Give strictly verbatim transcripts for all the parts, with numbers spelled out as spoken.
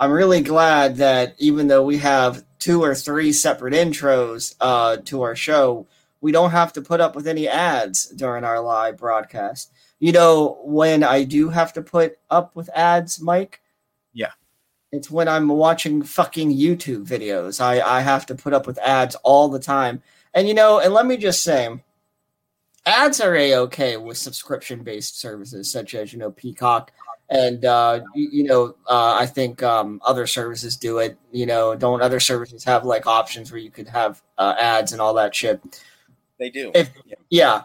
I'm really glad that even though we have two or three separate intros uh, to our show, we don't have to put up with any ads during our live broadcast. You know, when I do have to put up with ads, Mike? Yeah. It's when I'm watching fucking YouTube videos. I, I have to put up with ads all the time. And, you know, and let me just say, ads are A-okay with subscription-based services such as, you know, Peacock. And, uh, you, you know, uh, I think um, other services do it. You know, don't other services have, like, options where you could have uh, ads and all that shit? They do. If, yeah. yeah.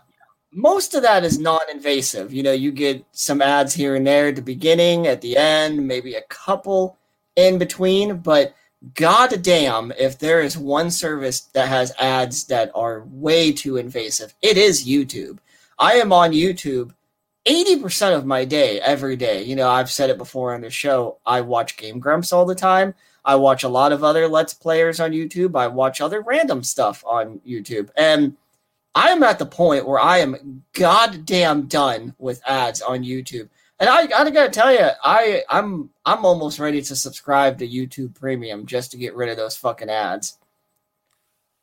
Most of that is non-invasive. You know, you get some ads here and there at the beginning, at the end, maybe a couple in between. But goddamn, if there is one service that has ads that are way too invasive, it is YouTube. I am on YouTube eighty percent of my day, every day. You know, I've said it before on the show. I watch Game Grumps all the time. I watch a lot of other Let's Players on YouTube. I watch other random stuff on YouTube. And I am at the point where I am goddamn done with ads on YouTube. And I, I gotta tell you, I, I'm, I'm almost ready to subscribe to YouTube Premium just to get rid of those fucking ads.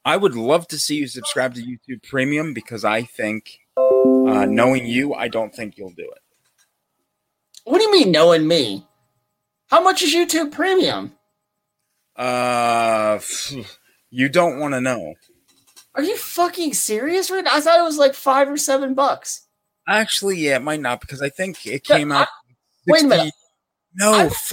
I would love to see you subscribe to YouTube Premium because I think... Uh, knowing you, I don't think you'll do it. What do you mean, knowing me? How much is YouTube Premium? Uh, you don't want to know. Are you fucking serious right now? I thought it was like five or seven bucks. Actually, yeah, it might not because I think it came no, out. I, wait a minute. No, I, f-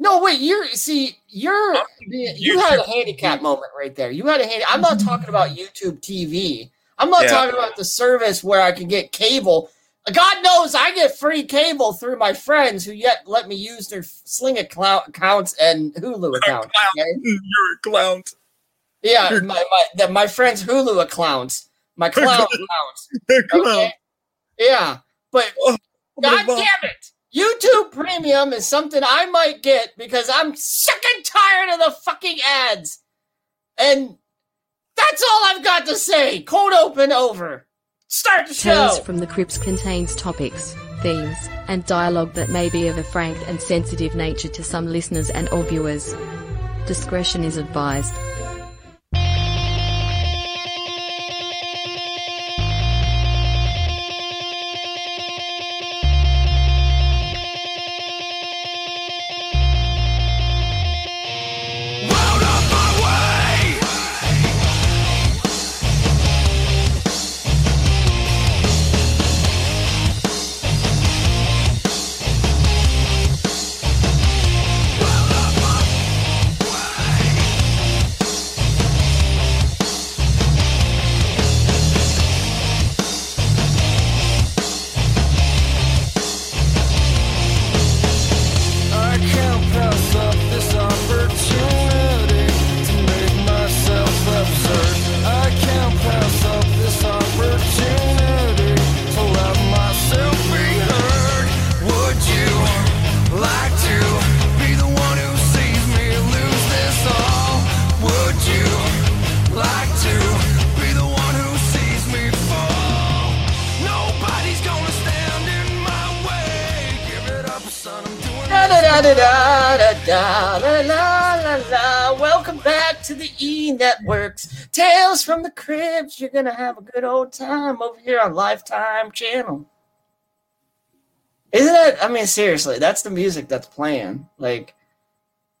no, wait. You're see, you're you had a handicap moment right there. You had a hand. I'm not talking about YouTube T V. I'm not yeah. talking about the service where I can get cable. God knows I get free cable through my friends who yet let me use their Sling account, accounts and Hulu accounts. Okay? Your account. Yeah, Your my, my, the, my friends' Hulu accounts. My clown accounts. Okay? Yeah, but oh, God damn it. YouTube Premium is something I might get because I'm sick and tired of the fucking ads. And... that's all I've got to say. Cold open over. Start the show. Tales from the Crips contains topics, themes, and dialogue that may be of a frank and sensitive nature to some listeners and all viewers. Discretion is advised. Networks, Tales from the Crips. You're gonna have a good old time over here on Lifetime channel. Isn't that? I mean, seriously, that's the music that's playing. Like,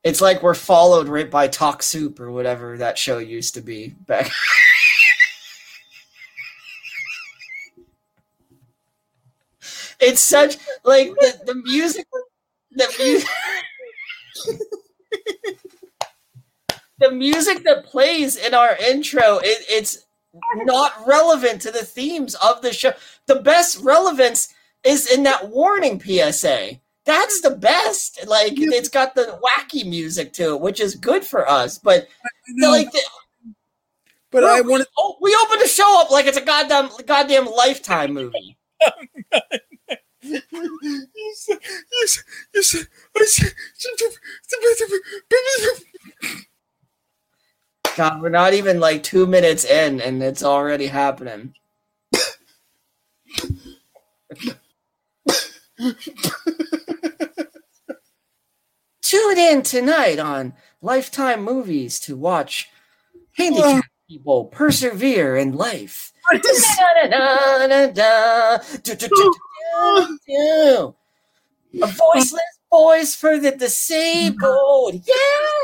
it's like we're followed right by Talk Soup or whatever that show used to be back. It's such like the, the music, the music. The music that plays in our intro, it, it's not relevant to the themes of the show. The best relevance is in that warning P S A. That's the best. Like, it's got the wacky music to it, which is good for us. But like, the, but bro, I wanted. Oh, we opened the show up like it's a goddamn goddamn Lifetime movie. you said, you said, you said, I said, God, we're not even like two minutes in, and it's already happening. Tune in tonight on Lifetime Movies to watch handicapped people persevere in life. A voiceless voice for the disabled. Yeah.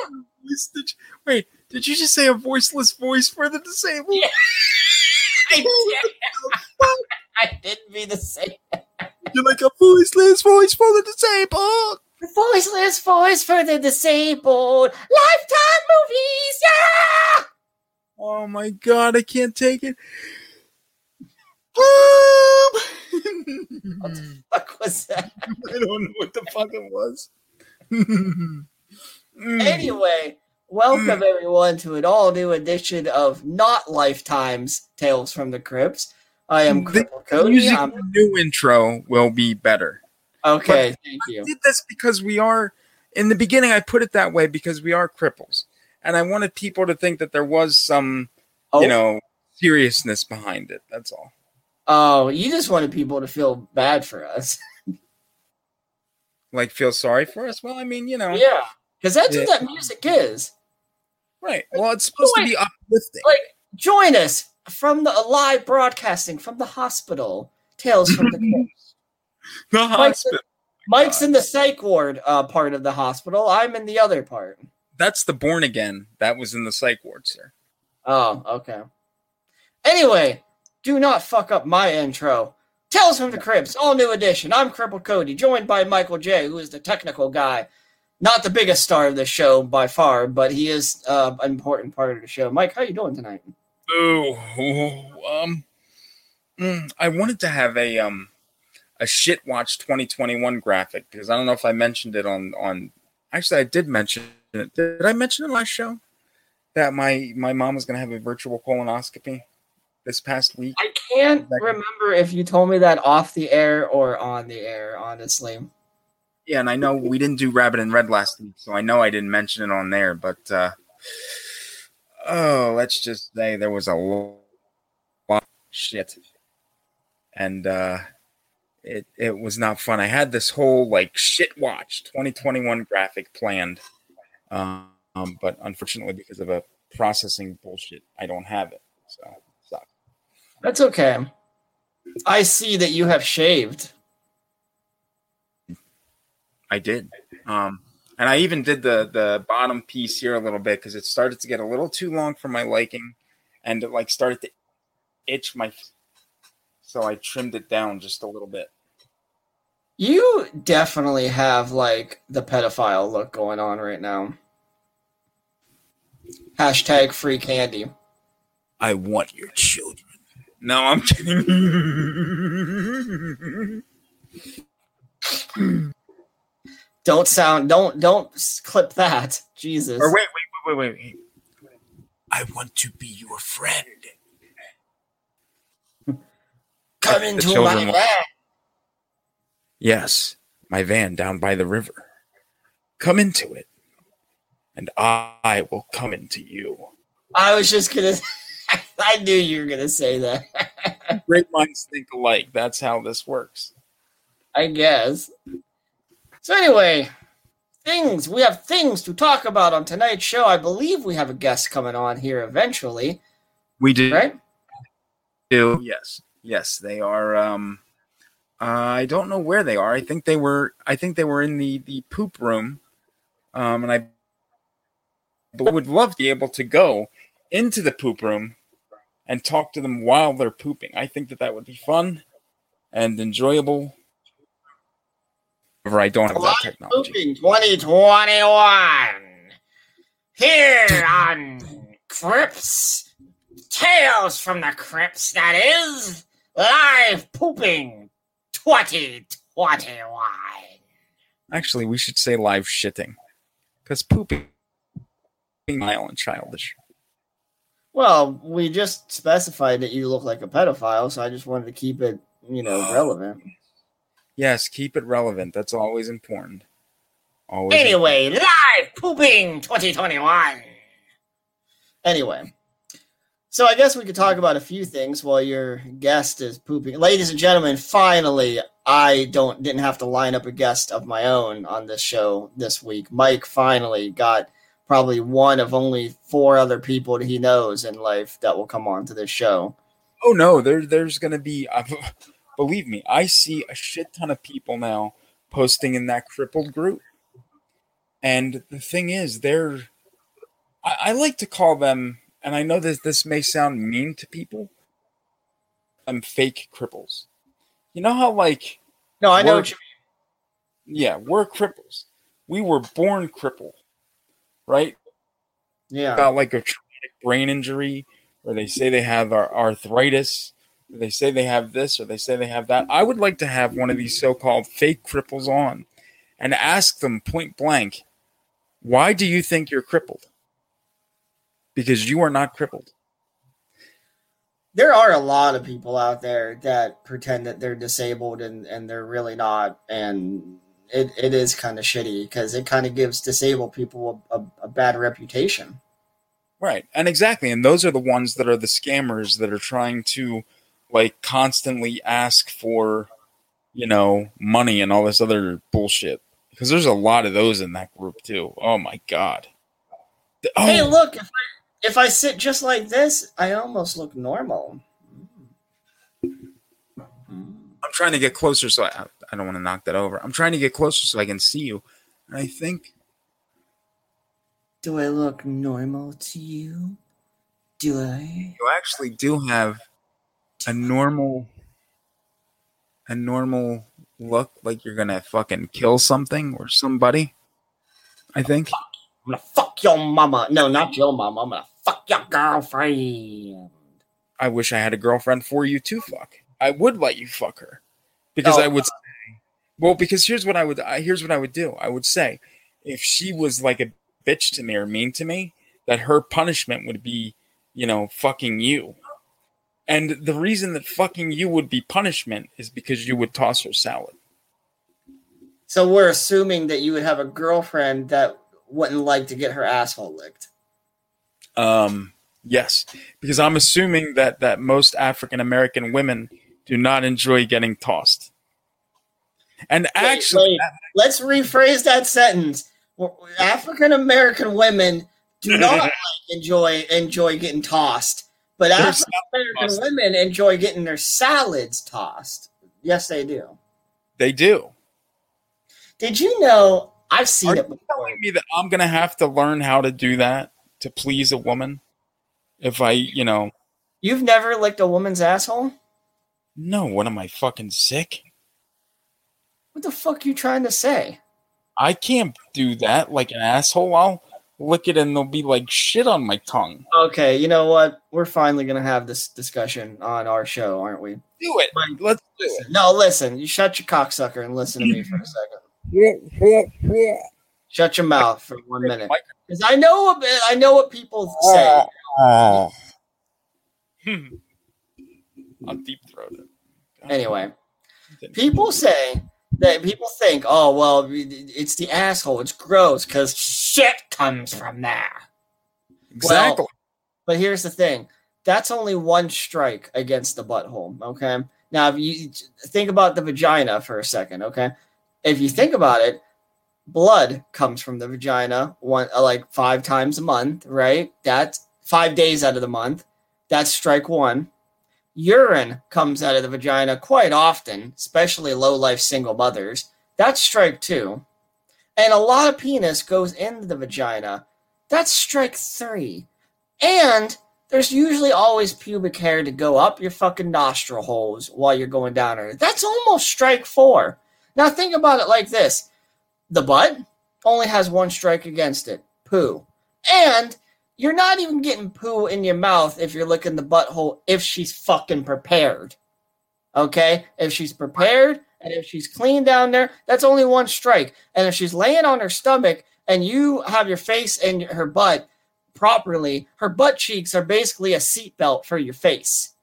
Wait, did you just say a voiceless voice for the disabled? Yeah. I did. I didn't mean to say that. You're like a voiceless voice for the disabled. The voiceless voice for the disabled. Lifetime movies, yeah! Oh my God, I can't take it. What the fuck was that? I don't know what the fuck it was. Anyway, welcome everyone to an all-new edition of Not Lifetime's Tales from the Crips. I am Crippled Cody. Music I'm- the new intro will be better. Okay, but thank I you. I did this because we are, in the beginning I put it that way because we are cripples. And I wanted people to think that there was some, oh. you know, seriousness behind it. That's all. Oh, you just wanted people to feel bad for us. Like feel sorry for us? Well, I mean, you know. Yeah, because that's yeah. what that music is. Right. Well, it's supposed Join, to be uplifting. Like, join us. From the live broadcasting from the hospital, Tales from the Crips. The Mike's hospital. In, Mike's God. in the psych ward uh, part of the hospital. I'm in the other part. That's the born again. That was in the psych ward, sir. Oh, okay. Anyway, do not fuck up my intro. Tales from the Crips, all new edition. I'm Crippled Cody, joined by Michael J, who is the technical guy. Not the biggest star of the show by far, but he is uh, an important part of the show. Mike, how you doing tonight? Oh, um, I wanted to have a um a shit watch twenty twenty-one graphic because I don't know if I mentioned it on, on actually I did mention it. Did I mention in last show that my, my mom was going to have a virtual colonoscopy this past week? I can't remember if you told me that off the air or on the air, honestly. Yeah, and I know we didn't do Rabbit and Red last week, so I know I didn't mention it on there, but uh oh, let's just say there was a lot of shit. And uh, it it was not fun. I had this whole, like, shit watch twenty twenty-one graphic planned. Um, but unfortunately, because of a processing bullshit, I don't have it. So, it sucks. That's okay. I see that you have shaved. I did. Um And I even did the, the bottom piece here a little bit because it started to get a little too long for my liking, and it like started to itch my. So I trimmed it down just a little bit. You definitely have like the pedophile look going on right now. Hashtag free candy. I want your children. No, I'm kidding. Don't sound, don't, don't clip that. Jesus. Or wait, wait, wait, wait, wait. I want to be your friend. Come into my van. Yes, my van down by the river. Come into it, and I will come into you. I was just going to, I knew you were going to say that. Great minds think alike. That's how this works. I guess. So anyway, things we have things to talk about on tonight's show. I believe we have a guest coming on here eventually. We do, right? Do yes, yes. They are. Um, uh, I don't know where they are. I think they were. I think they were in the, the poop room. Um, and I would love to be able to go into the poop room and talk to them while they're pooping. I think that that would be fun and enjoyable. I don't have that technology. twenty twenty-one here on Crips Tales from the Crips. That is live pooping twenty twenty-one. Actually, we should say live shitting, because pooping is vile and childish. Well, we just specified that you look like a pedophile, so I just wanted to keep it, you know, oh. relevant. Yes, keep it relevant. That's always important. Always anyway, important. Live pooping twenty twenty-one. Anyway, so I guess we could talk about a few things while your guest is pooping. Ladies and gentlemen, finally, I don't didn't have to line up a guest of my own on this show this week. Mike finally got probably one of only four other people that he knows in life that will come on to this show. Oh, no, there, there's going to be, uh, believe me, I see a shit ton of people now posting in that crippled group. And the thing is, they're, I, I like to call them, and I know that this may sound mean to people, I'm fake cripples. You know how, like... No, I know what you mean. Yeah, we're cripples. We were born crippled, right? Yeah. About, like, a traumatic brain injury, or they say they have arthritis, or they say they have this, or they say they have that. I would like to have one of these so-called fake cripples on and ask them point blank, why do you think you're crippled? Because you are not crippled. There are a lot of people out there that pretend that they're disabled and, and they're really not. And it, it is kind of shitty because it kind of gives disabled people a, a, a bad reputation. Right. And exactly. And those are the ones that are the scammers that are trying to like constantly ask for, you know, money and all this other bullshit. Because there's a lot of those in that group too. Oh my God. Oh. Hey, look, if I, If I sit just like this, I almost look normal. I'm trying to get closer, so I, I don't want to knock that over. I'm trying to get closer so I can see you. And I think... Do I look normal to you? Do I? You actually do have a normal... A normal look, like you're going to fucking kill something or somebody, I think. I'm going to fuck your mama. No, not your mama. I'm going to fuck your girlfriend. I wish I had a girlfriend for you to fuck. I would let you fuck her. Because oh, I would say, well, because here's what I would, I, here's what I would do. I would say, if she was like a bitch to me or mean to me, that her punishment would be, you know, fucking you. And the reason that fucking you would be punishment is because you would toss her salad. So we're assuming that you would have a girlfriend that wouldn't like to get her asshole licked. Um, yes, because I'm assuming that, that most African-American women do not enjoy getting tossed. And wait, actually... Wait. That- Let's rephrase that sentence. African-American women do not like enjoy enjoy getting tossed, but They're African-American women enjoy getting their salads tossed. Yes, they do. They do. Did you know... I've seen Are it. Before. You telling me that I'm gonna have to learn how to do that to please a woman? If I, you know, you've never licked a woman's asshole? No. What am I fucking sick? What the fuck are you trying to say? I can't do that like an asshole. I'll lick it and there'll be like shit on my tongue. Okay, you know what? We're finally gonna have this discussion on our show, aren't we? Do it. Like, Let's do listen. it. No, listen. You shut your cocksucker and listen to me for a second. Shut your mouth for one minute, because I know a bit, I know what people say. Oh. I'm deep throated. Anyway, people say that people think, oh well, it's the asshole. It's gross because shit comes from there. Exactly. Well, but here's the thing: that's only one strike against the butthole. Okay. Now, if you think about the vagina for a second, okay. If you think about it, blood comes from the vagina one like five times a month, right? That's five days out of the month. That's strike one. Urine comes out of the vagina quite often, especially low-life single mothers. That's strike two. And a lot of penis goes into the vagina. That's strike three. And there's usually always pubic hair to go up your fucking nostril holes while you're going down there. That's almost strike four. Now think about it like this. The butt only has one strike against it, poo. And you're not even getting poo in your mouth if you're licking the butthole if she's fucking prepared. Okay? If she's prepared And if she's clean down there, that's only one strike. And if she's laying on her stomach and you have your face and her butt properly, her butt cheeks are basically a seatbelt for your face.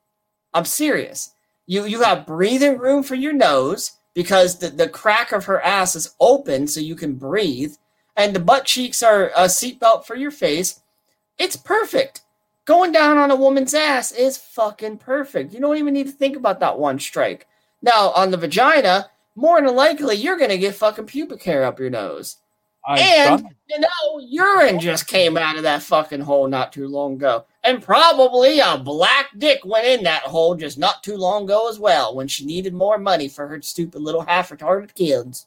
I'm serious. You you have breathing room for your nose because the, the crack of her ass is open so you can breathe. And the butt cheeks are a seatbelt for your face. It's perfect. Going down on a woman's ass is fucking perfect. You don't even need to think about that one strike. Now, on the vagina, more than likely, you're going to get fucking pubic hair up your nose. I and, thought- you know, urine just came out of that fucking hole not too long ago. And probably a black dick went in that hole just not too long ago as well when she needed more money for her stupid little half-retarded kids.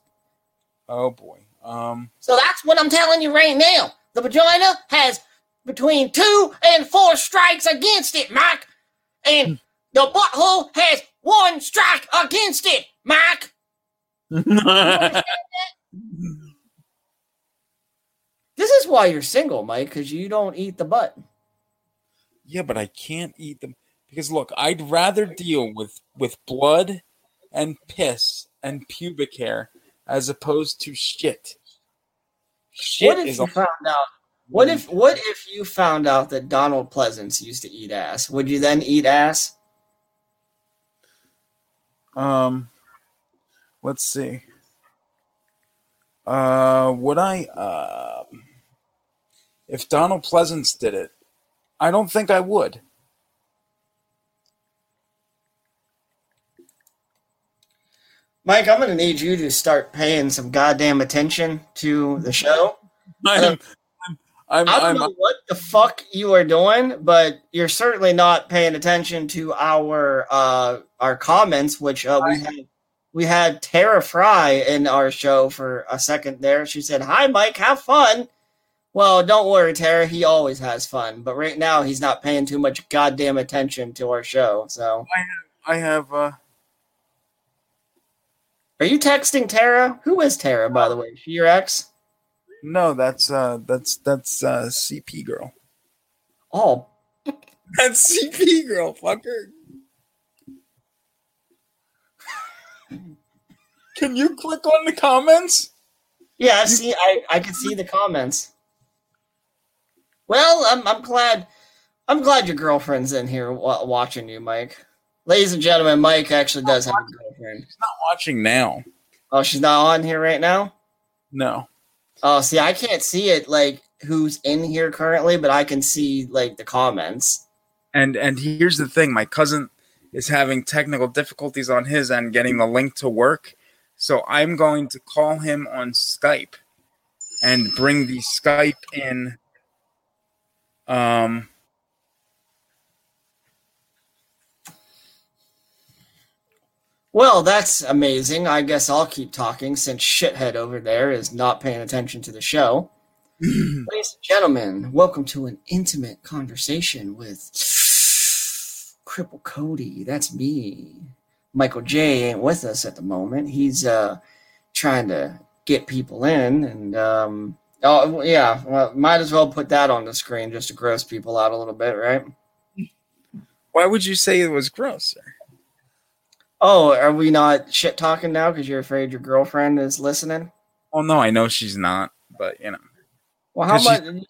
Oh, boy. Um, so that's what I'm telling you right now. The vagina has between two and four strikes against it, Mike. And the butthole has one strike against it, Mike. You understand that? This is why you're single, Mike, because you don't eat the butt. Yeah, but I can't eat them. Because, look, I'd rather deal with, with blood and piss and pubic hair as opposed to shit. Shit what if is you a- found out? What if what if you found out that Donald Pleasance used to eat ass? Would you then eat ass? Um, let's see. Uh, would I? Uh, if Donald Pleasance did it, I don't think I would. Mike, I'm going to need you to start paying some goddamn attention to the show. I'm, I'm, I'm, I don't I'm, know I'm, what the fuck you are doing, but you're certainly not paying attention to our uh, our comments, which uh, we, I, had, we had Tara Fry in our show for a second there. She said, "Hi, Mike, have fun." Well, don't worry, Tara. He always has fun, but right now he's not paying too much goddamn attention to our show. So I have... I have uh... Are you texting Tara? Who is Tara, by the way? Is she your ex? No, that's uh, that's that's uh, C P girl. Oh, that's C P girl, fucker. Can you click on the comments? Yeah, I see. I, I can see the comments. Well, I'm I'm glad I'm glad your girlfriend's in here w- watching you, Mike. Ladies and gentlemen, Mike actually does have a girlfriend. She's not watching now. Oh, she's not on here right now? No. Oh, see, I can't see it, like, who's in here currently, but I can see, like, the comments. And and here's the thing. My cousin is having technical difficulties on his end getting the link to work, so I'm going to call him on Skype and bring the Skype in. Um... Well, that's amazing. I guess I'll keep talking since shithead over there is not paying attention to the show. Ladies and gentlemen, welcome to an intimate conversation with Crippled Cody. That's me. Michael J ain't with us at the moment. He's uh, trying to get people in. And um, oh yeah, well, might as well put that on the screen just to gross people out a little bit, right? Why would you say it was gross, sir? Oh, are we not shit talking now because you're afraid your girlfriend is listening? Oh no, I know she's not, but you know. Well, how much? You know,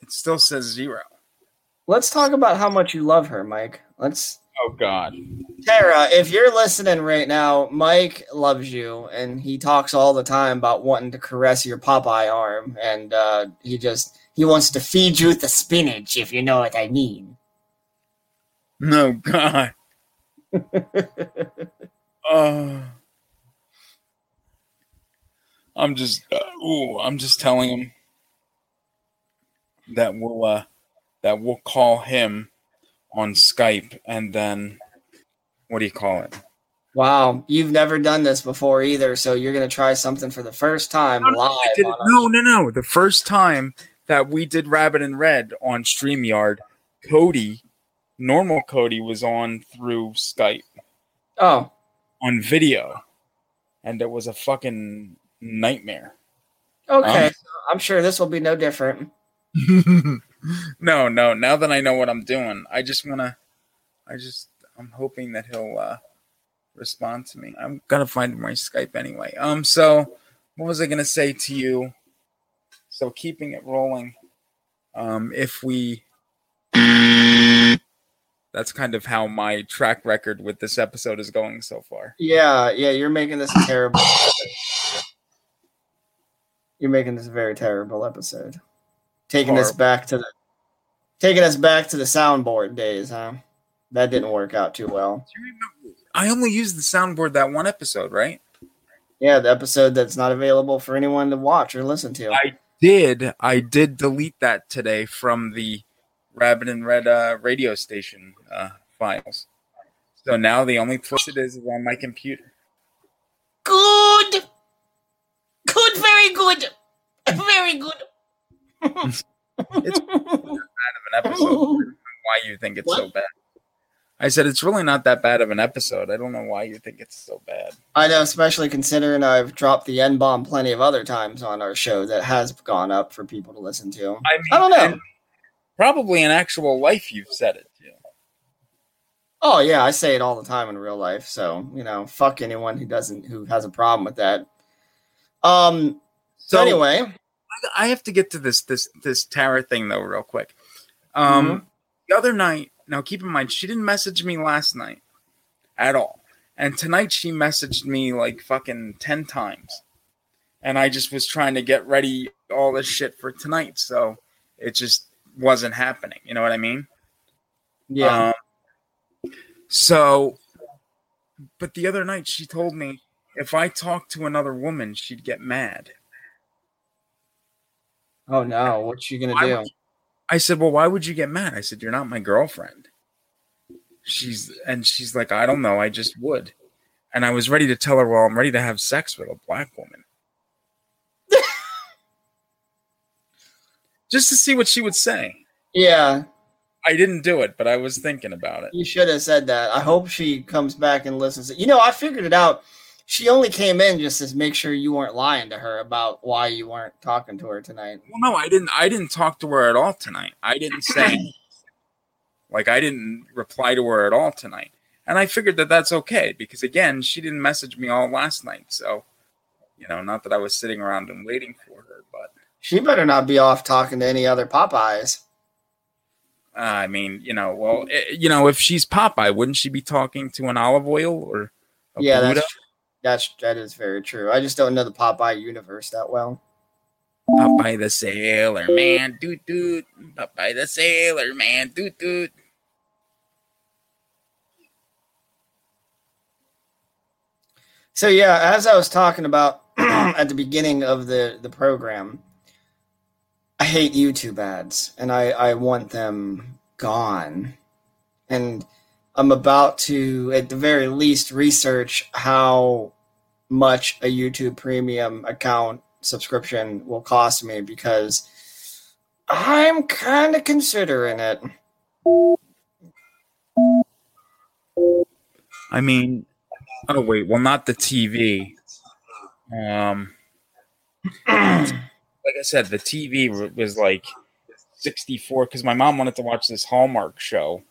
it still says zero. Let's talk about how much you love her, Mike. Let's. Oh God, Tara, if you're listening right now, Mike loves you, and he talks all the time about wanting to caress your Popeye arm, and uh, he just he wants to feed you the spinach, if you know what I mean. No God. uh, I'm just, uh, ooh, I'm just telling him that we'll, uh, that we'll call him on Skype, and then what do you call it? Wow, you've never done this before either, so you're gonna try something for the first time no, live. I did, no, no, no, the first time that we did Rabbit and Red on StreamYard, Cody. Normal Cody was on through Skype. Oh. On video. And it was a fucking nightmare. Okay. Um, I'm sure this will be no different. no, no. Now that I know what I'm doing, I just want to... I just... I'm hoping that he'll... Uh, respond to me. I'm gonna find my Skype anyway. Um, so what was I gonna say to you? So keeping it rolling. Um, if we, that's kind of how my track record with this episode is going so far. Yeah, yeah, you're making this a terrible episode. You're making this a very terrible episode. Taking Horrible. us back to the, taking us back to the soundboard days, huh? That didn't work out too well. I only used the soundboard that one episode, right? Yeah, the episode that's not available for anyone to watch or listen to. I did. I did delete that today from the Rabbit and Red uh, radio station uh, files. So now the only place it is is on my computer. Good. Good, very good. Very good. It's really not bad of an episode. Why you think it's what? so bad. I said it's really not that bad of an episode. I don't know why you think it's so bad. I know, especially considering I've dropped the N-bomb plenty of other times on our show that has gone up for people to listen to. I, mean, I don't know. Probably in actual life you've said it too. Oh yeah, I say it all the time in real life. So, you know, fuck anyone who doesn't who has a problem with that. Um so, so anyway, I have to get to this this this Tara thing though real quick. Um mm-hmm. The other night, now keep in mind, she didn't message me last night at all. And tonight she messaged me like fucking ten times. And I just was trying to get ready all this shit for tonight, so it just wasn't happening. You know what I mean? Yeah. Um, so, but the other night she told me if I talked to another woman, she'd get mad. Oh no, what's she gonna why do? Would, I said, well, why would you get mad? I said, you're not my girlfriend. She's and she's like, I don't know, I just would. And I was ready to tell her, well, I'm ready to have sex with a black woman. Just to see what she would say. Yeah. I didn't do it, but I was thinking about it. You should have said that. I hope she comes back and listens. You know, I figured it out. She only came in just to make sure you weren't lying to her about why you weren't talking to her tonight. Well, no, I didn't. I didn't talk to her at all tonight. I didn't say, like, I didn't reply to her at all tonight. And I figured that that's okay because, again, she didn't message me all last night. So, you know, not that I was sitting around and waiting for her, but she better not be off talking to any other Popeyes. Uh, I mean, you know, well, it, you know, if she's Popeye, wouldn't she be talking to an olive oil or a yeah, Buddha? That's- That's that is very true. I just don't know the Popeye universe that well. Popeye the Sailor Man, doot doot. Popeye the Sailor Man, doot doot. So yeah, as I was talking about at the beginning of the, the program, I hate YouTube ads, and I, I want them gone. And I'm about to, at the very least, research how much a YouTube Premium account subscription will cost me because I'm kind of considering it. I mean, oh wait, well, not the T V. Um, like I said, the T V was like sixty-four because my mom wanted to watch this Hallmark show.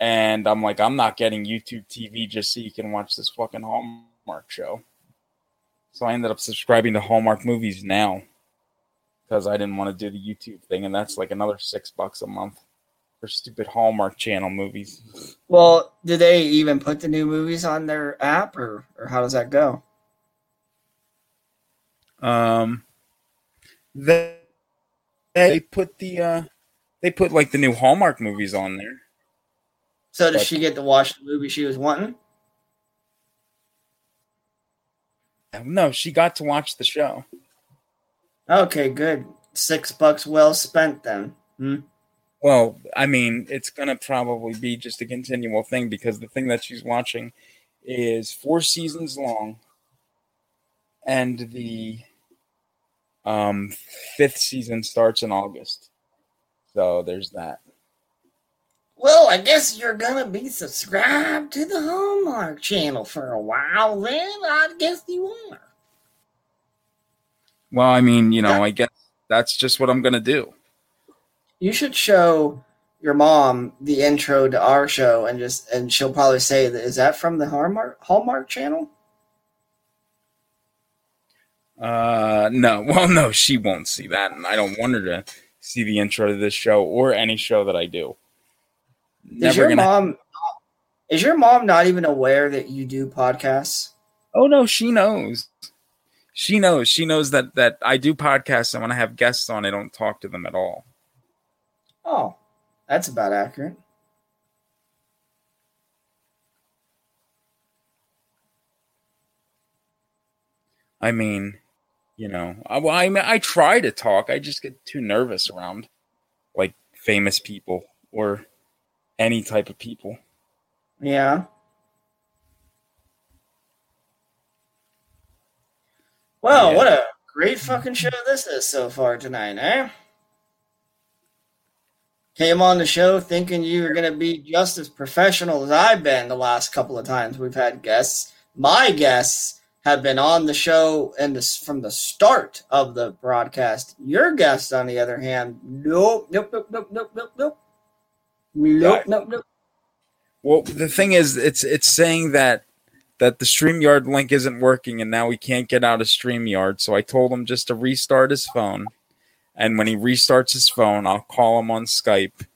And I'm like, I'm not getting YouTube T V just so you can watch this fucking Hallmark show. So I ended up subscribing to Hallmark movies now because I didn't want to do the YouTube thing. And that's like another six bucks a month for stupid Hallmark channel movies. Well, do they even put the new movies on their app or, or how does that go? Um, they, they put the, uh, they put like the new Hallmark movies on there. So does she get to watch the movie she was wanting? No, she got to watch the show. Okay, good. Six bucks well spent then. Hmm? Well, I mean, it's going to probably be just a continual thing because the thing that she's watching is four seasons long and the um, fifth season starts in August. So there's that. Well, I guess you're going to be subscribed to the Hallmark channel for a while then. I guess you are. Well, I mean, you know, I guess that's just what I'm going to do. You should show your mom the intro to our show, and just and she'll probably say, that, "Is that from the Hallmark Hallmark channel?" Uh, no. Well, no, she won't see that, and I don't want her to see the intro to this show or any show that I do. Never is your gonna... mom? Is your mom not even aware that you do podcasts? Oh no, she knows. She knows. She knows that that I do podcasts, and when I have guests on, I don't talk to them at all. Oh, that's about accurate. I mean, you know, I, well, I mean, I try to talk. I just get too nervous around like famous people or any type of people. Yeah. Well, yeah. What a great fucking show this is so far tonight, eh? Came on the show thinking you were going to be just as professional as I've been the last couple of times we've had guests. My guests have been on the show and from the start of the broadcast. Your guests, on the other hand, nope, nope, nope, nope, nope, nope, nope. Nope, nope, nope. Well, the thing is, it's it's saying that that the StreamYard link isn't working, and now we can't get out of StreamYard. So I told him just to restart his phone, and when he restarts his phone, I'll call him on Skype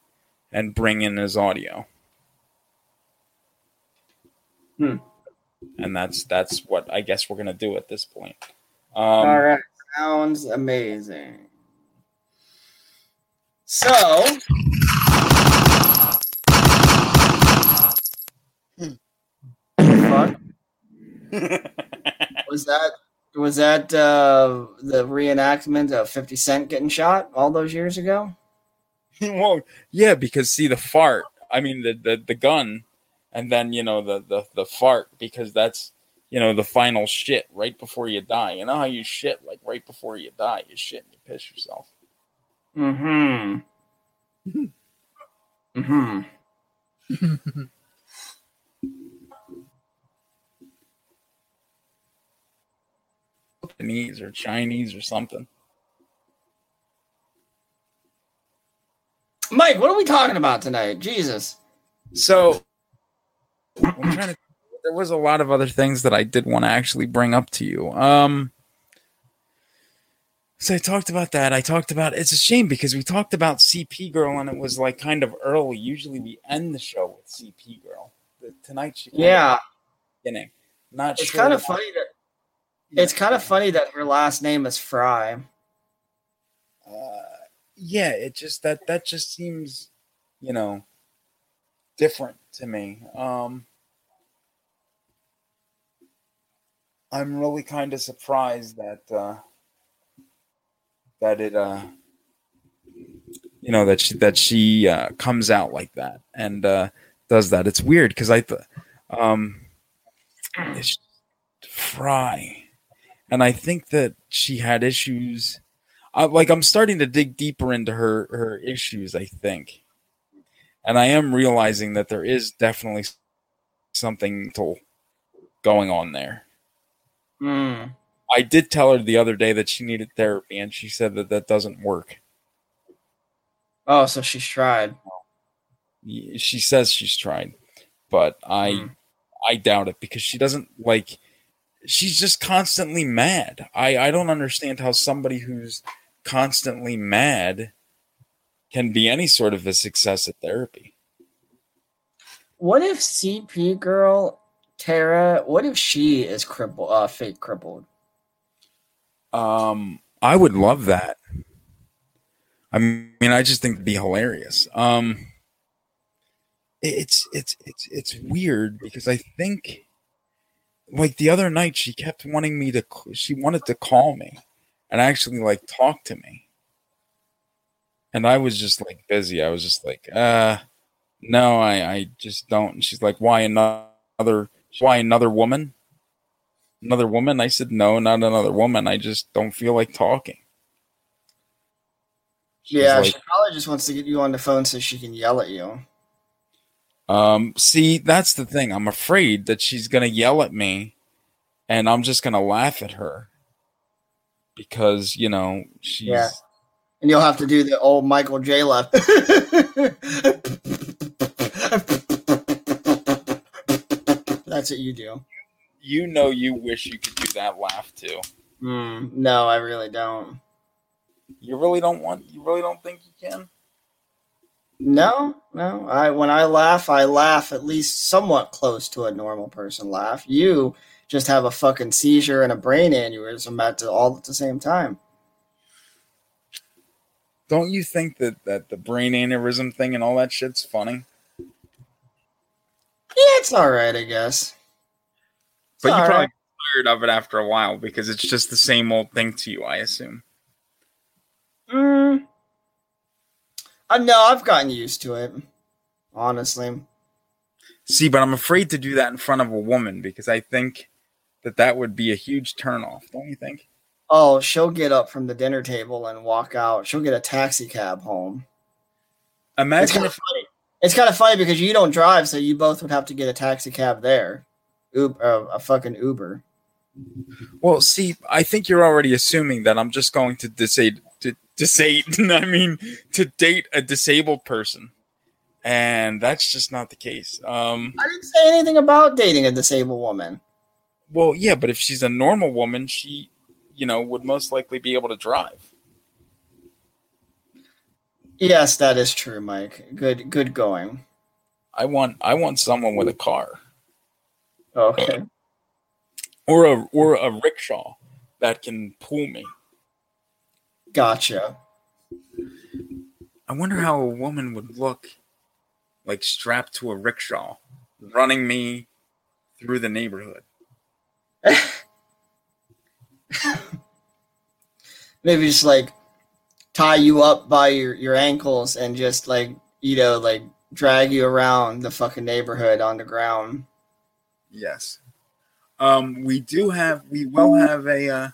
and bring in his audio. Hmm. And that's that's what I guess we're gonna do at this point. Um, All right, sounds amazing. So. was that was that uh, the reenactment of fifty Cent getting shot all those years ago? Well, yeah, because see the fart. I mean the, the, the gun, and then you know the, the, the fart, because that's you know the final shit right before you die. You know how you shit like right before you die, you shit and you piss yourself. Mm-hmm. Mm-hmm. Japanese or Chinese or something. Mike, what are we talking about tonight? Jesus. So, I'm trying to, there was a lot of other things that I did want to actually bring up to you. Um, so I talked about that. I talked about, it's a shame because we talked about C P Girl and it was like kind of early. Usually we end the show with C P Girl. But tonight she yeah. Beginning. Not it's sure kind of funny that It's kind of funny that her last name is Fry. Uh, yeah, it just that that just seems, you know, different to me. Um, I'm really kind of surprised that uh, that it, uh, you know, that she that she uh, comes out like that and uh, does that. It's weird because I, th- um, it's Fry. And I think that she had issues. I, like I'm starting to dig deeper into her, her issues, I think. And I am realizing that there is definitely something going on there. Mm. I did tell her the other day that she needed therapy, and she said that that doesn't work. Oh, so she's tried. She says she's tried, but I, mm. I doubt it because she doesn't like... She's just constantly mad. I, I don't understand how somebody who's constantly mad can be any sort of a success at therapy. What if C P Girl, Tara, what if she is crippled, uh, fake crippled? Um, I would love that. I mean, I just think it'd be hilarious. Um, it's it's it's it's weird because I think... Like the other night, she kept wanting me to, she wanted to call me and actually like talk to me. And I was just like busy. I was just like, uh, no, I, I just don't. And she's like, why another, why another woman? Another woman? I said, no, not another woman. I just don't feel like talking. She yeah. Like, she probably just wants to get you on the phone so she can yell at you. Um, see, that's the thing. I'm afraid that she's going to yell at me and I'm just going to laugh at her because, you know, she's, yeah. And you'll have to do the old Michael J laugh. That's what you do. You know you wish you could do that laugh too. Mm, no, I really don't. You really don't want you really don't think you can? No, no. I when I laugh, I laugh at least somewhat close to a normal person laugh. You just have a fucking seizure and a brain aneurysm at the, all at the same time. Don't you think that, that the brain aneurysm thing and all that shit's funny? Yeah, it's all right, I guess. It's but you probably right. get tired of it after a while because it's just the same old thing to you, I assume. Mm. Uh, no, I've gotten used to it, honestly. See, but I'm afraid to do that in front of a woman because I think that that would be a huge turnoff, don't you think? Oh, she'll get up from the dinner table and walk out. She'll get a taxi cab home. Imagine it's kind if- of funny. It's kind of funny because you don't drive, so you both would have to get a taxi cab there, Uber, uh, a fucking Uber. Well, see, I think you're already assuming that I'm just going to disable, to disable. I mean, to date a disabled person, and that's just not the case. Um, I didn't say anything about dating a disabled woman. Well, yeah, but if she's a normal woman, she. You know, would most likely be able to drive. Yes, that is true, Mike. Good, good going. I want, I want someone with a car. Okay. Or a, or a rickshaw that can pull me. Gotcha. I wonder how a woman would look, like strapped to a rickshaw, running me through the neighborhood. Maybe just like tie you up by your, your ankles and just like, you know, like drag you around the fucking neighborhood on the ground. Yes. Um, we do have, we will have a uh,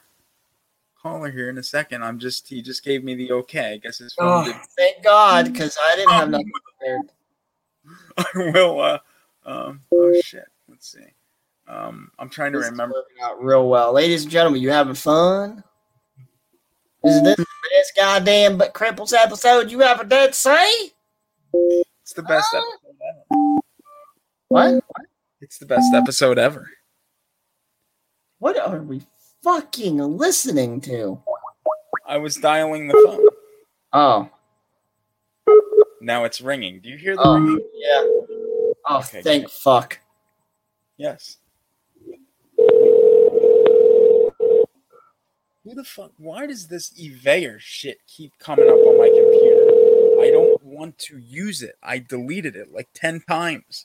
caller here in a second. I'm just, he just gave me the okay. I guess it's oh, did- thank God, because I didn't have nothing prepared. I will, uh, um, oh shit, let's see. Um, I'm trying to this remember is out real well, ladies and gentlemen. You having fun? Is this the best goddamn but Cripples episode you ever did see? It's the best uh, episode ever. What? It's the best episode ever. What are we fucking listening to? I was dialing the phone. Oh. Now it's ringing. Do you hear the oh, ringing? Yeah. Oh, okay, thank good. fuck. Yes. Who the fuck? Why does this evayer shit keep coming up on my computer? I don't want to use it. I deleted it like ten times.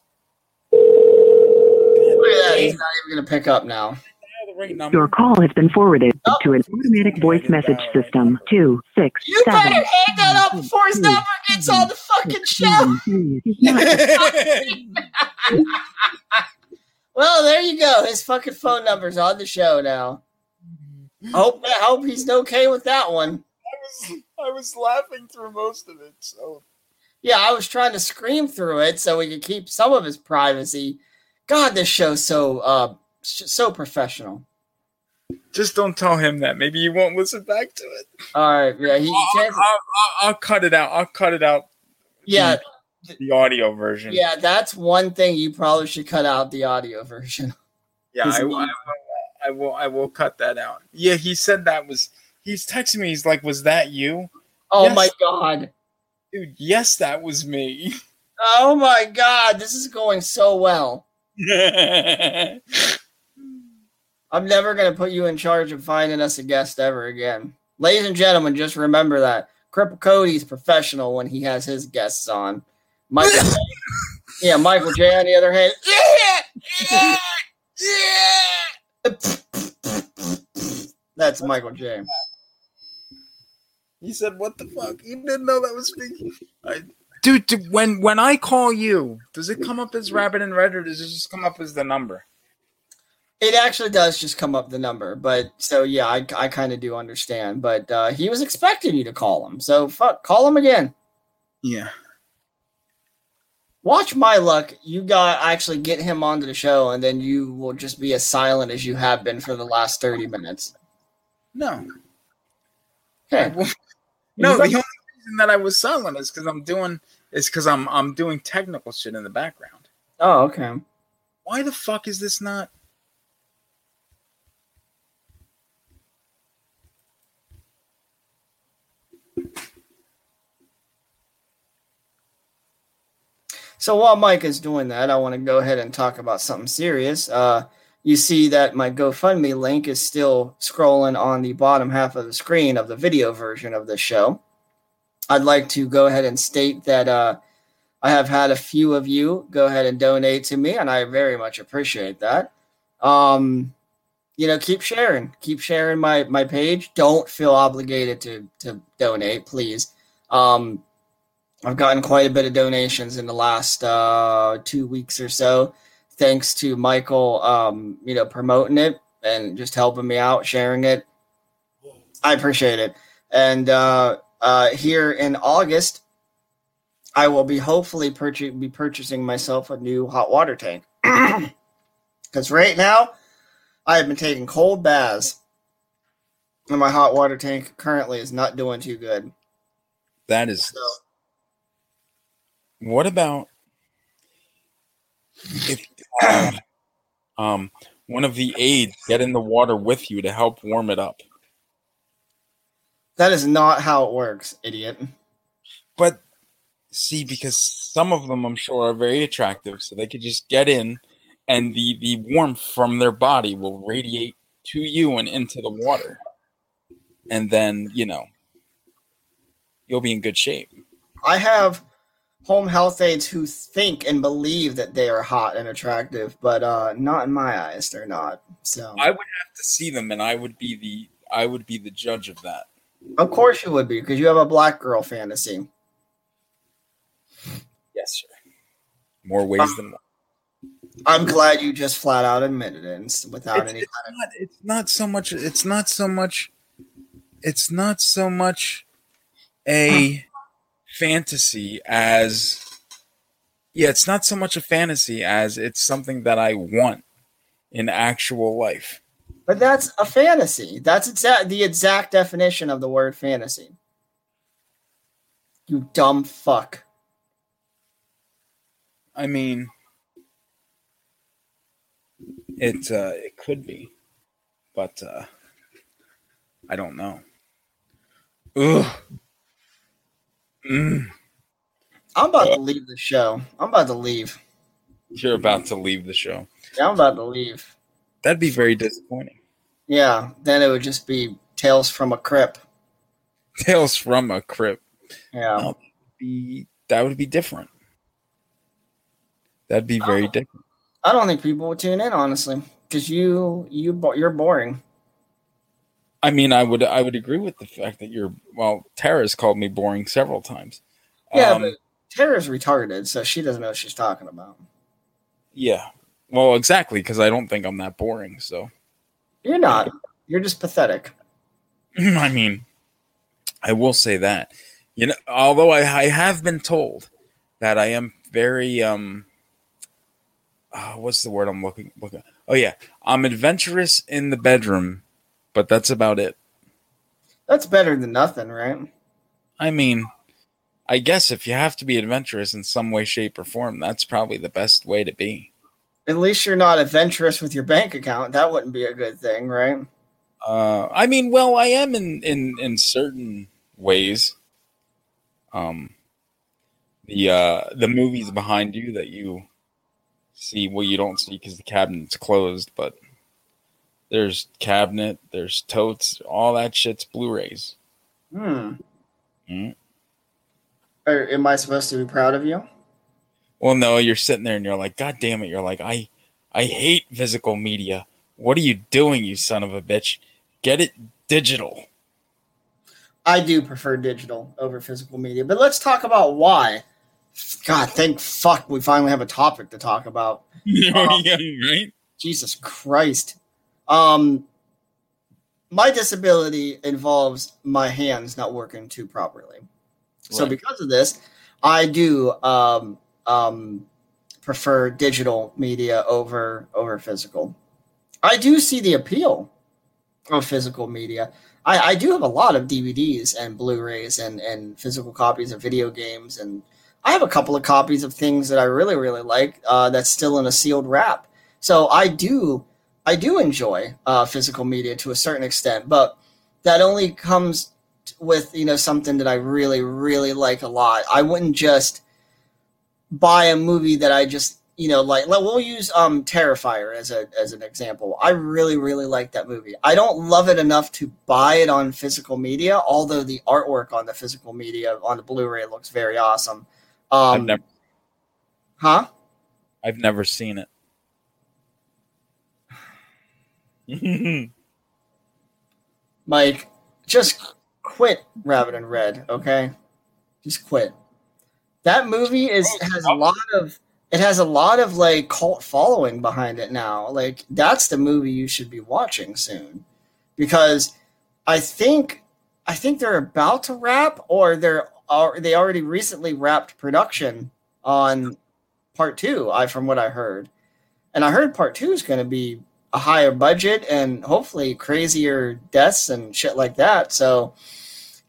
Look at that. He's not even going to pick up now. Your call has been forwarded oh. to an automatic voice message system. Two, six, you seven. You better hang that up before his number gets on the fucking show. Well, there you go. His fucking phone number's on the show now. I hope, I hope he's okay with that one. I was, I was laughing through most of it, so. Yeah, I was trying to scream through it so we could keep some of his privacy. God, this show's so, uh, so professional. Just don't tell him that. Maybe he won't listen back to it. All right. Yeah, he I'll, I'll, I'll, I'll cut it out. I'll cut it out. Yeah. The, the audio version. Yeah, that's one thing you probably should cut out, the audio version. Yeah, I, I, will, I will I will cut that out. Yeah, he said that was he's texting me, he's like, was that you? Oh yes. My god. Dude, yes, that was me. Oh my god, this is going so well. I'm never gonna put you in charge of finding us a guest ever again. Ladies and gentlemen, just remember that. Crippled Cody's professional when he has his guests on. Michael J. Yeah, Michael J. on the other hand. Yeah, yeah, yeah. That's Michael J. He said, "What the fuck?" He didn't know that was me. I... Dude, dude, when when I call you, does it come up as Rabbit and Red, or does it just come up as the number? It actually does just come up the number, but so yeah, I, I kind of do understand. But uh, he was expecting you to call him, so fuck, call him again. Yeah. Watch my luck. You got actually get him onto the show, and then you will just be as silent as you have been for the last thirty minutes. No. Okay. No, the only reason that I was silent is because I'm doing is because I'm I'm doing technical shit in the background. Oh, okay. Why the fuck is this not? So while Mike is doing that, I want to go ahead and talk about something serious. Uh, you see that my GoFundMe link is still scrolling on the bottom half of the screen of the video version of this show. I'd like to go ahead and state that uh, I have had a few of you go ahead and donate to me, and I very much appreciate that. Um, you know, keep sharing. Keep sharing my, my page. Don't feel obligated to, to donate, please. Um I've gotten quite a bit of donations in the last uh, two weeks or so, thanks to Michael, um, you know, promoting it and just helping me out, sharing it. I appreciate it. And uh, uh, here in August, I will be hopefully purch- be purchasing myself a new hot water tank. Because right now, I have been taking cold baths, and my hot water tank currently is not doing too good. That is... So, what about if uh, um, one of the aides get in the water with you to help warm it up? That is not how it works, idiot. But see, because some of them I'm sure are very attractive, so they could just get in and the, the warmth from their body will radiate to you and into the water. And then, you know, you'll be in good shape. I have... home health aides who think and believe that they are hot and attractive, but uh, not in my eyes, they're not. So I would have to see them, and I would be the I would be the judge of that. Of course you would be, because you have a black girl fantasy. Yes, sir. More ways um, than one. I'm glad you just flat out admitted it, and without it's, any. It's kind not, of- it's not so much. It's not so much. It's not so much a. fantasy as yeah it's not so much a fantasy as it's something that I want in actual life. But that's a fantasy. That's exact the exact definition of the word fantasy, you dumb fuck. I mean it uh it could be, but uh I don't know. Ugh. Mm. I'm about uh, to leave the show. I'm about to leave. You're about to leave the show. Yeah, I'm about to leave. That'd be very disappointing. Yeah, then it would just be Tales from a Crip. Tales from a Crip. Yeah. That would be, that would be different. That'd be very I different. I don't think people would tune in, honestly, because you, you, you're boring. I mean, I would I would agree with the fact that you're... Well, Tara's called me boring several times. Yeah, um, but Tara's retarded, so she doesn't know what she's talking about. Yeah. Well, exactly, because I don't think I'm that boring, so... You're not. You're just pathetic. I mean, I will say that. You know, although I, I have been told that I am very... um, oh, what's the word I'm looking... looking oh, yeah. I'm adventurous in the bedroom... But that's about it. That's better than nothing, right? I mean, I guess if you have to be adventurous in some way, shape, or form, that's probably the best way to be. At least you're not adventurous with your bank account. That wouldn't be a good thing, right? Uh, I mean, well, I am in, in, in certain ways. Um, the uh, the movies behind you that you see, well, you don't see because the cabinet's closed, but... There's cabinet, there's totes, all that shit's Blu-rays. Hmm. Mm. Are, am I supposed to be proud of you? Well, no, you're sitting there and you're like, God damn it. You're like, I I hate physical media. What are you doing, you son of a bitch? Get it digital. I do prefer digital over physical media, but let's talk about why. God, thank fuck we finally have a topic to talk about. um, yeah, right? Jesus Christ. Um, my disability involves my hands not working too properly. Right. So because of this, I do, um, um, prefer digital media over, over physical. I do see the appeal of physical media. I, I do have a lot of D V Ds and Blu-rays and, and physical copies of video games, and I have a couple of copies of things that I really, really like uh, that's still in a sealed wrap. So I do I do enjoy uh, physical media to a certain extent, but that only comes with, you know, something that I really, really like a lot. I wouldn't just buy a movie that I just, you know, like. We'll use um, Terrifier as a as an example. I really, really like that movie. I don't love it enough to buy it on physical media, although the artwork on the physical media on the Blu-ray looks very awesome. Um, I've never, huh? I've never seen it. Mike, just quit Rabbit and Red, okay? Just quit. That movie is has a lot of it has a lot of like cult following behind it now. Like that's the movie you should be watching soon, because I think I think they're about to wrap, or they're they already recently wrapped production on part two. I from what I heard, and I heard part two is going to be a higher budget and hopefully crazier deaths and shit like that. So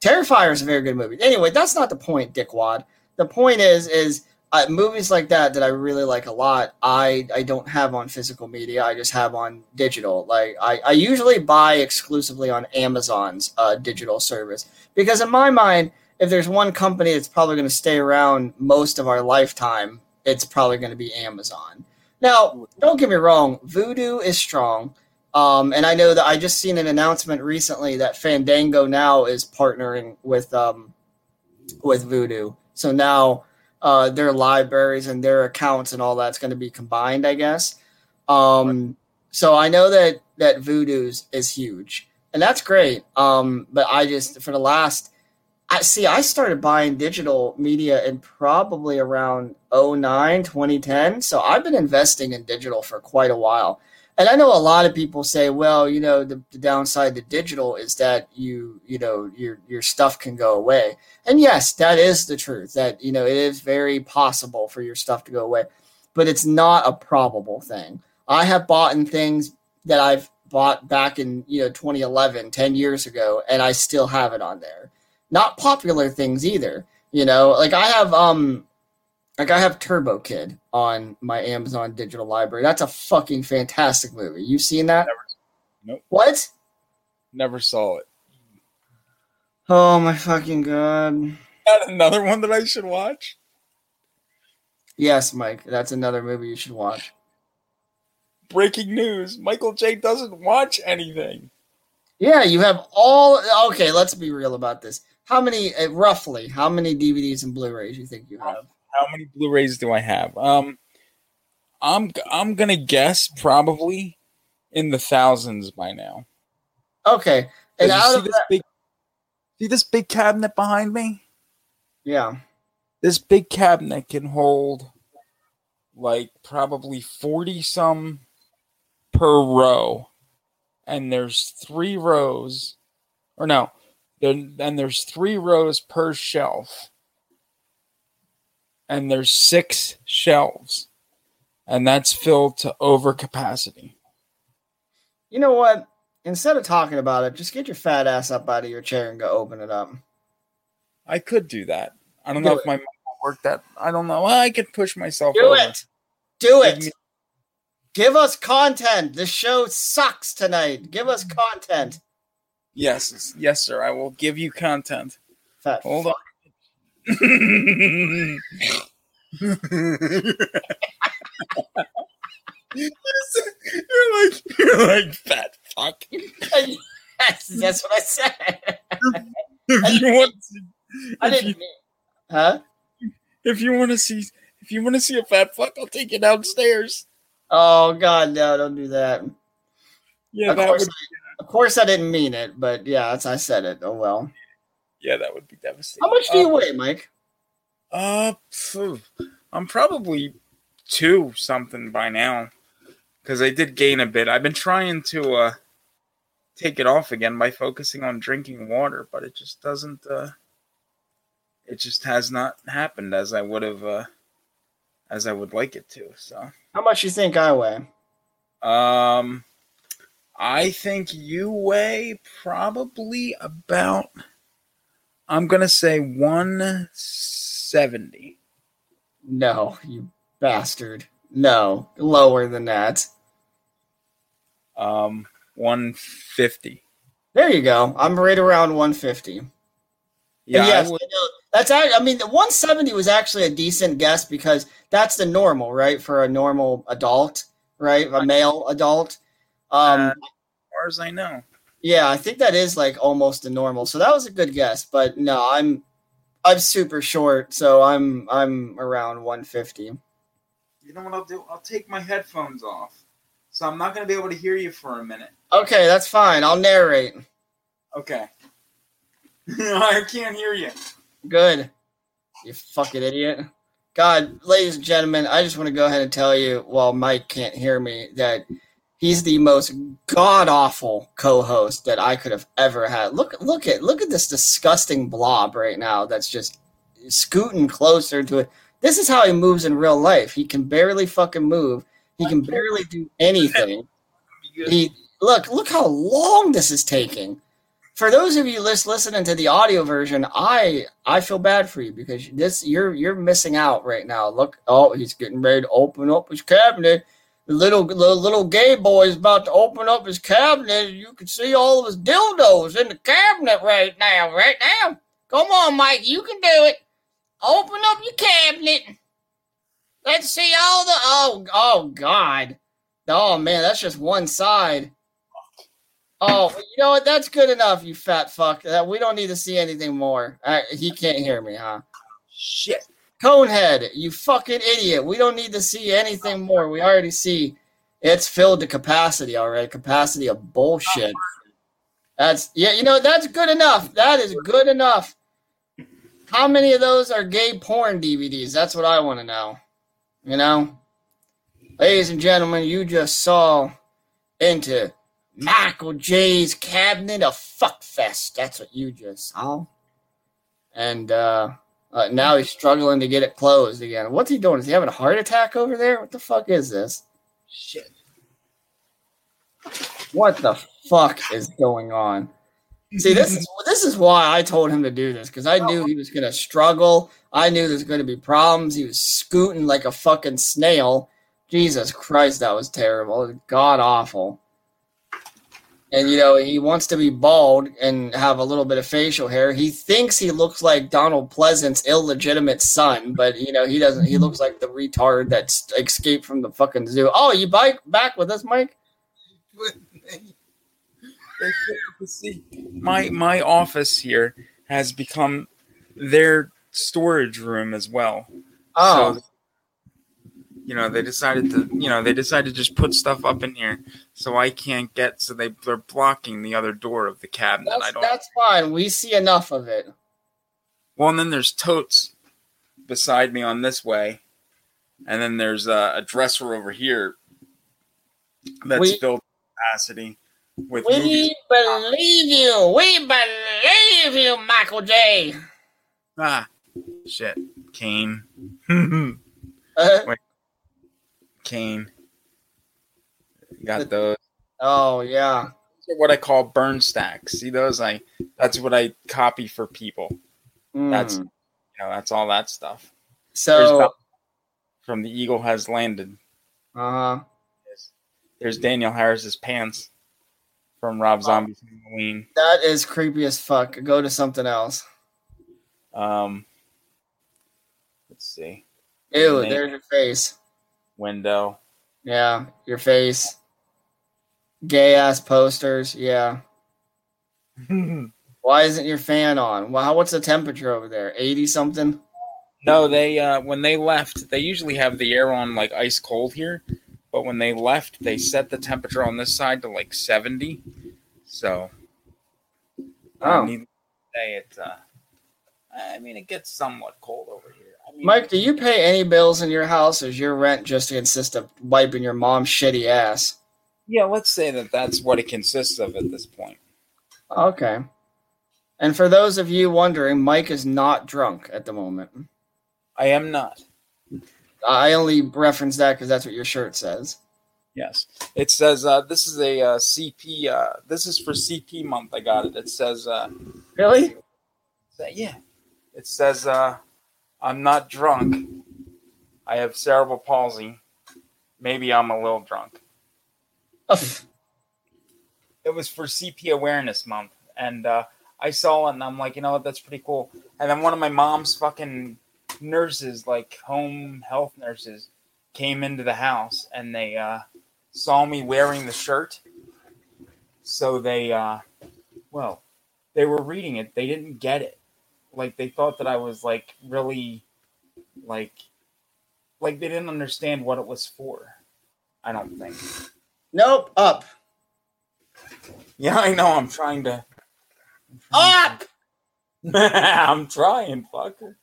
Terrifier is a very good movie. Anyway, that's not the point, dickwad. The point is, is uh, movies like that that I really like a lot, I, I don't have on physical media. I just have on digital. Like I, I usually buy exclusively on Amazon's uh, digital service, because in my mind, if there's one company that's probably going to stay around most of our lifetime, it's probably going to be Amazon. Now, don't get me wrong, Vudu is strong. Um, and I know that I just seen an announcement recently that Fandango now is partnering with um, with Vudu. So now uh, their libraries and their accounts and all that's going to be combined, I guess. Um, so I know that, that Vudu's is huge. And that's great. Um, but I just, for the last... I see, I started buying digital media in probably around oh nine, twenty ten. So I've been investing in digital for quite a while. And I know a lot of people say, well, you know, the, the downside to digital is that you, you know, your your stuff can go away. And yes, that is the truth, that, you know, it is very possible for your stuff to go away, but it's not a probable thing. I have bought in things that I've bought back in, you know, twenty eleven, ten years ago, and I still have it on there. Not popular things either, you know. Like I have, um, like I have Turbo Kid on my Amazon digital library. That's a fucking fantastic movie. You've seen that? Never. Nope. What? Never saw it. Oh my fucking god! That's another one that I should watch. Yes, Mike. That's another movie you should watch. Breaking news: Michael J doesn't watch anything. Yeah, you have all. Okay, let's be real about this. How many, uh, roughly, how many D V Ds and Blu-rays you think you have? How many Blu-rays do I have? Um, I'm I'm gonna guess probably in the thousands by now. Okay, and out see of this that- big, see this big cabinet behind me? Yeah, this big cabinet can hold like probably forty some per row, and there's three rows, or no. Then, then there's three rows per shelf, and there's six shelves, and that's filled to over capacity. You know what? Instead of talking about it, just get your fat ass up out of your chair and go open it up. I could do that. I don't do know it. If my mind will work that. I don't know. I could push myself. Do over. it. Do Give it. Me- Give us content. The show sucks tonight. Give us content. Yes, yes, sir. I will give you content. Fat Hold fuck. on. you're, you're like, you're like fat fuck. Yes, that's what I said. If, if you want, to, I if didn't. You, mean, huh? If you want to see, if you want to see a fat fuck, I'll take you downstairs. Oh God, no! Don't do that. Yeah, of that course. Would- I, Of course, I didn't mean it, but yeah, I said it. Oh well. Yeah, that would be devastating. How much do you uh, weigh, Mike? Uh, I'm probably two something by now, because I did gain a bit. I've been trying to uh take it off again by focusing on drinking water, but it just doesn't. Uh, it just has not happened as I would have, uh, as I would like it to. So, how much you think I weigh? Um. I think you weigh probably about, I'm going to say one seventy. No, you bastard. No, lower than that. Um, one fifty. There you go. I'm right around one fifty. Yeah, yes, I would. That's, I mean, the one seventy was actually a decent guess because that's the normal, right, for a normal adult, right, a male adult. Um, uh, as far as I know. Yeah, I think that is like almost the normal. So that was a good guess, but no, I'm I'm super short, so I'm I'm around one fifty. You know what I'll do? I'll take my headphones off, so I'm not going to be able to hear you for a minute. Okay, that's fine. I'll narrate. Okay. I can't hear you. Good. You fucking idiot. God, ladies and gentlemen, I just want to go ahead and tell you, while Mike can't hear me, that he's the most god-awful co-host that I could have ever had. Look, look at look at this disgusting blob right now that's just scooting closer to it. This is how he moves in real life. He can barely fucking move. He can barely do anything. He look, look how long this is taking. For those of you listening to the audio version, I I feel bad for you because this you're you're missing out right now. Look, oh, he's getting ready to open up his cabinet. The little the little gay boy is about to open up his cabinet. You can see all of his dildos in the cabinet right now. Right now, come on, Mike, you can do it. Open up your cabinet. Let's see all the oh oh god, oh man, that's just one side. Oh, you know what? That's good enough, you fat fuck. We don't need to see anything more. Right, he can't hear me, huh? Shit. Conehead, you fucking idiot. We don't need to see anything more. We already see it's filled to capacity already. Capacity of bullshit. That's yeah, you know, that's good enough. That is good enough. How many of those are gay porn D V Ds? That's what I want to know. You know? Ladies and gentlemen, you just saw into Michael J's cabinet of fuckfest. That's what you just saw. And uh, uh, now he's struggling to get it closed again. What's he doing? Is he having a heart attack over there? What the fuck is this? Shit. What the fuck is going on? See, this is this is why I told him to do this, because I knew he was going to struggle. I knew there's going to be problems. He was scooting like a fucking snail. Jesus Christ, that was terrible. God awful. And, you know, he wants to be bald and have a little bit of facial hair. He thinks he looks like Donald Pleasance's illegitimate son, but, you know, he doesn't. He looks like the retard that escaped from the fucking zoo. Oh, you bike back with us, Mike? My, my office here has become their storage room as well. Oh. So, you know, they decided to, you know, they decided to just put stuff up in here so I can't get, so they, they're blocking the other door of the cabinet. That's, I don't, that's fine. We see enough of it. Well, and then there's totes beside me on this way. And then there's a, a dresser over here that's we, filled with capacity. With we movies. Believe you. We believe you, Michael J. Ah, shit. Kane. uh-huh. Wait. Cane. You got those. Oh yeah. Those are what I call burn stacks. See those? I that's what I copy for people. Mm. That's you know, that's all that stuff. So Bal- from The Eagle Has Landed. Uh-huh. There's, there's Daniel Harris's pants from Rob Zombie's Halloween. That is creepy as fuck. Go to something else. Um let's see. Ew, Name. There's your face. Window. Yeah, your face. Gay ass posters. Yeah. Why isn't your fan on? Well, what's the temperature over there? eighty something? No, they uh, when they left, they usually have the air on like ice cold here. But when they left, they set the temperature on this side to like seventy. So, oh. I mean, it, uh, I mean, it gets somewhat cold over here. Mike, do you pay any bills in your house, or is your rent just to consist of wiping your mom's shitty ass? Yeah, let's say that that's what it consists of at this point. Okay. And for those of you wondering, Mike is not drunk at the moment. I am not. I only reference that because that's what your shirt says. Yes. It says uh, this is a uh, C P. Uh, this is for C P month. I got it. It says. Uh, really? Yeah. It says uh, I'm not drunk. I have cerebral palsy. Maybe I'm a little drunk. It was for C P Awareness Month, and uh, I saw it, and I'm like, you know what, that's pretty cool. And then one of my mom's fucking nurses, like home health nurses, came into the house, and they uh, saw me wearing the shirt. So they, uh, well, they were reading it. They didn't get it. Like, they thought that I was, like, really, like... Like, they didn't understand what it was for, I don't think. Nope, up. Yeah, I know, I'm trying to... I'm trying up! To, I'm trying, fucker.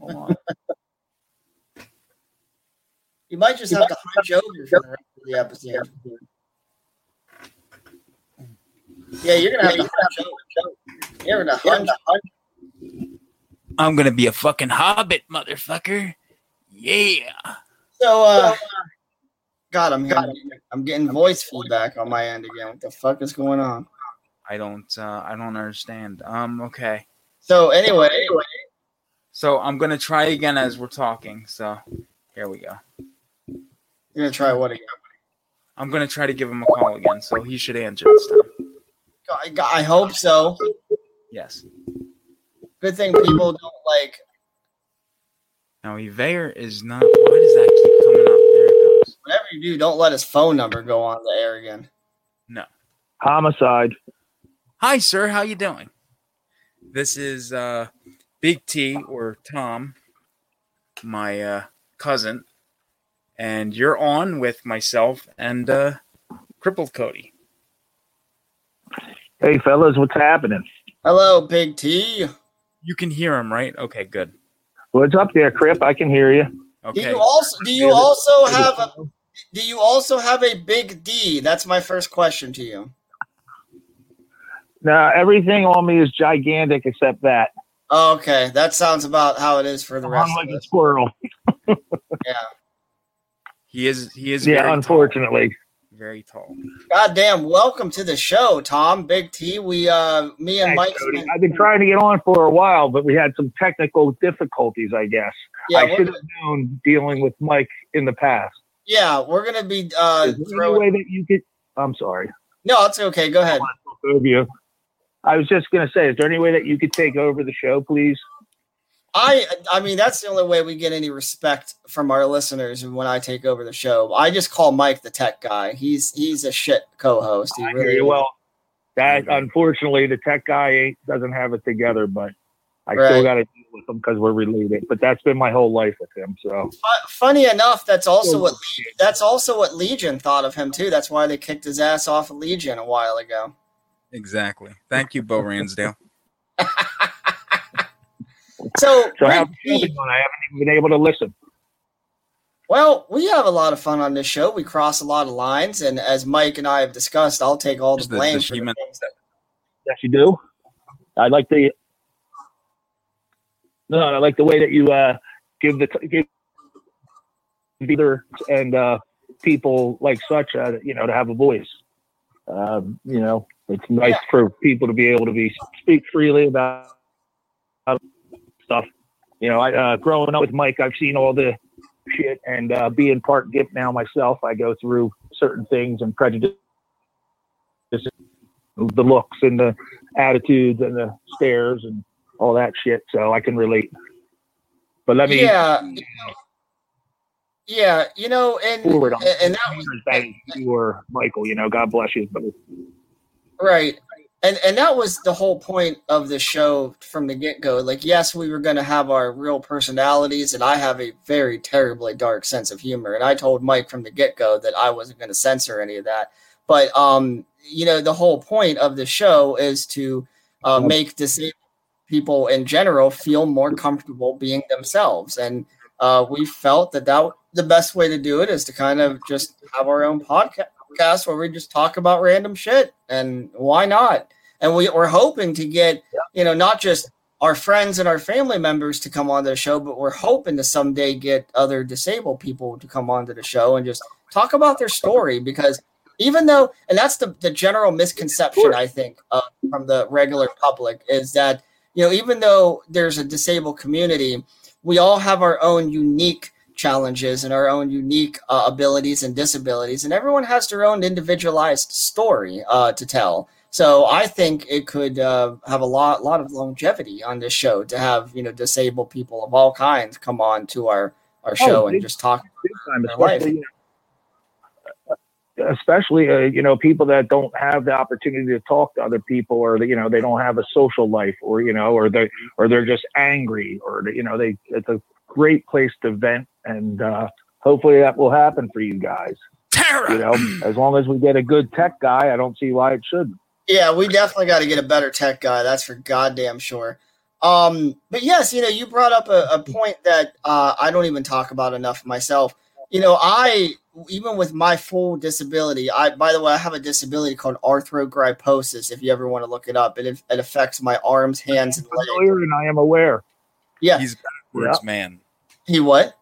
Hold on. You might just you have might to hunch over for the rest of the episode. Yeah, you're going to have to hunch over. You're going to hunch over. I'm going to be a fucking hobbit, motherfucker. Yeah. So, uh, God, I'm getting, I'm getting voice feedback on my end again. What the fuck is going on? I don't, uh, I don't understand. Um, okay. So anyway, anyway. So I'm gonna try again as we're talking. So here we go. You're gonna try what again? I'm gonna try to give him a call again, so he should answer this time. I, I hope so. Yes. Good thing people don't like. Now, Evayer is not... Why does that keep coming up? There it goes. Whatever you do, don't let his phone number go on the air again. No. Homicide. Hi, sir. How you doing? This is uh, Big T, or Tom, my uh, cousin, and you're on with myself and uh, Crippled Cody. Hey, fellas. What's happening? Hello, Big T. You can hear him, right? Okay, good. What's up there, Crip? I can hear you. Okay. Do you also do you also have a do you also have a big D? That's my first question to you. No, everything on me is gigantic except that. Oh, okay, that sounds about how it is for the rest. I'm like of a squirrel. Yeah. He is. He is. Yeah. Very unfortunately, tall. Very tall. Goddamn! Welcome to the show, Tom. Big T. We, uh, me and Mike. I've been trying to get on for a while, but we had some technical difficulties. I guess yeah, I should have known dealing with Mike in the past. Yeah, we're gonna be. Uh, Is there any way that you could? I'm sorry. No, it's okay. Go ahead. I was just gonna say, is there any way that you could take over the show, please? I I mean, that's the only way we get any respect from our listeners when I take over the show. I just call Mike the tech guy. He's he's a shit co-host. He really well, that yeah. Unfortunately, the tech guy ain't, doesn't have it together, but I right. still got to deal with him because we're related. But that's been my whole life with him. So uh, funny enough, that's also what that's also what Legion thought of him too. That's why they kicked his ass off of Legion a while ago. Exactly. Thank you, Bo Ransdale. So, so how I haven't even been able to listen. Well, we have a lot of fun on this show. We cross a lot of lines, and as Mike and I have discussed, I'll take all the blame for the things that. Yes, you do. I like the. No, I like the way that you uh, give the give leaders and uh, people like such, uh, you know, to have a voice. Um, you know, it's nice yeah. for people to be able to be speak freely about. about stuff. You know, I uh, growing up with Mike, I've seen all the shit, and uh, being part Gip now myself, I go through certain things and prejudice, the looks and the attitudes and the stares and all that shit, so I can relate. But let me... Yeah, you know, yeah, you know, and... Forward on and, and that was... Thank you or Michael, you know, God bless you. But right. And and that was the whole point of the show from the get-go. Like, yes, we were going to have our real personalities, and I have a very terribly dark sense of humor. And I told Mike from the get-go that I wasn't going to censor any of that. But, um, you know, the whole point of the show is to uh, make disabled people in general feel more comfortable being themselves. And uh, we felt that, that the best way to do it is to kind of just have our own podcast. Where we just talk about random shit, and why not? And we, we're hoping to get, you know, not just our friends and our family members to come on the show, but we're hoping to someday get other disabled people to come onto the show and just talk about their story. Because even though, and that's the, the general misconception, I think, uh, from the regular public, is that, you know, even though there's a disabled community, we all have our own unique challenges and our own unique uh, abilities and disabilities, and everyone has their own individualized story uh, to tell. So I think it could uh, have a lot, lot of longevity on this show to have, you know, disabled people of all kinds come on to our, our show oh, and big, just talk about their life. You know, especially, uh, you know, people that don't have the opportunity to talk to other people, or, you know, they don't have a social life, or, you know, or they, or they're just angry, or, you know, they, it's a great place to vent. And uh, hopefully that will happen for you guys. Terror! You know, as long as we get a good tech guy, I don't see why it shouldn't. Yeah, we definitely got to get a better tech guy. That's for goddamn sure. Um, but yes, you know, you brought up a, a point that uh, I don't even talk about enough myself. You know, I, even with my full disability, I, by the way, I have a disability called arthrogryposis, if you ever want to look it up. It, it affects my arms, hands, and legs. And I am aware. Yeah. He's backwards, yeah. man. He what?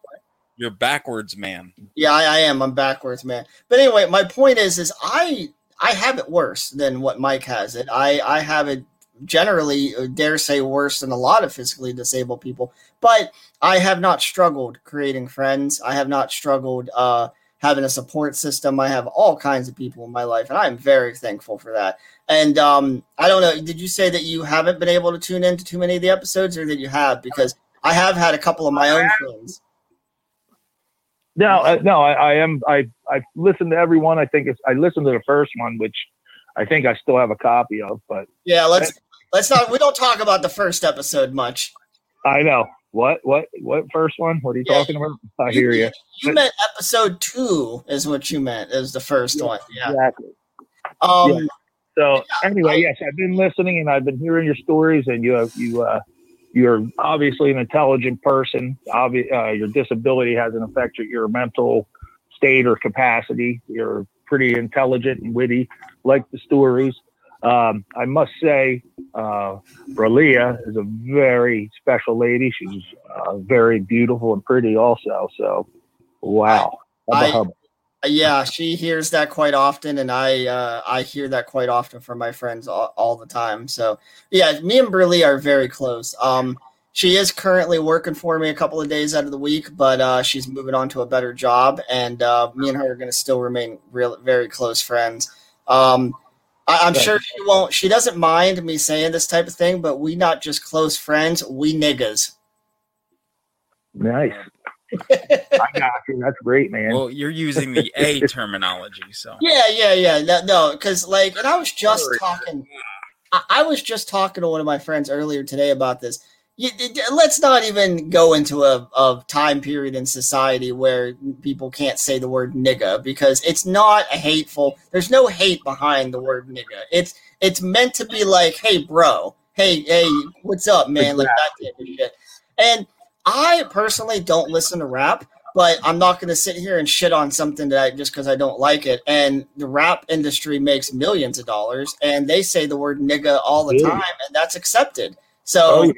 You're backwards, man. Yeah, I, I am. I'm backwards, man. But anyway, my point is, is I... I have it worse than what Mike has it. I, I have it generally, dare say, worse than a lot of physically disabled people. But I have not struggled creating friends. I have not struggled uh, having a support system. I have all kinds of people in my life, and I'm very thankful for that. And um, I don't know, did you say that you haven't been able to tune into too many of the episodes, or that you have? Because I have had a couple of my own friends. No, uh, no, I, I am. I I listened to everyone. I think it's, I listened to the first one, which I think I still have a copy of. But yeah, let's I, let's not. We don't talk about the first episode much. I know what what what first one. What are you yeah, talking about? I you, hear you. You meant episode two is what you meant. Is the first yeah, one? Yeah, exactly. Um. Yeah. So yeah, anyway, I, yes, I've been listening, and I've been hearing your stories, and you have you. Uh, You're obviously an intelligent person. Obvi- uh, your disability has an effect on your mental state or capacity. You're pretty intelligent and witty, like the stories. Um, I must say, uh, Bralia is a very special lady. She's uh, very beautiful and pretty also. So, wow. I, I, yeah, she hears that quite often, and I uh, I hear that quite often from my friends all, all the time. So, yeah, me and Bralia are very close. Um, she is currently working for me a couple of days out of the week, but uh, she's moving on to a better job, and uh, me and her are going to still remain real, very close friends. Um, I, I'm okay. sure she won't. She doesn't mind me saying this type of thing, but we not just close friends, we niggas. Nice. I got you. That's great, man. Well, you're using the A terminology, so yeah, yeah, yeah. No, no, because like, and I was just talking. I, I was just talking to one of my friends earlier today about this. You, let's not even go into a, a time period in society where people can't say the word nigga, because it's not a hateful. There's no hate behind the word nigga. It's it's meant to be like, hey, bro, hey, hey, what's up, man? Exactly. Like that type of shit. And I personally don't listen to rap, but I'm not going to sit here and shit on something that I, just because I don't like it. And the rap industry makes millions of dollars, and they say the word nigga all the yeah. time, and that's accepted. So, oh,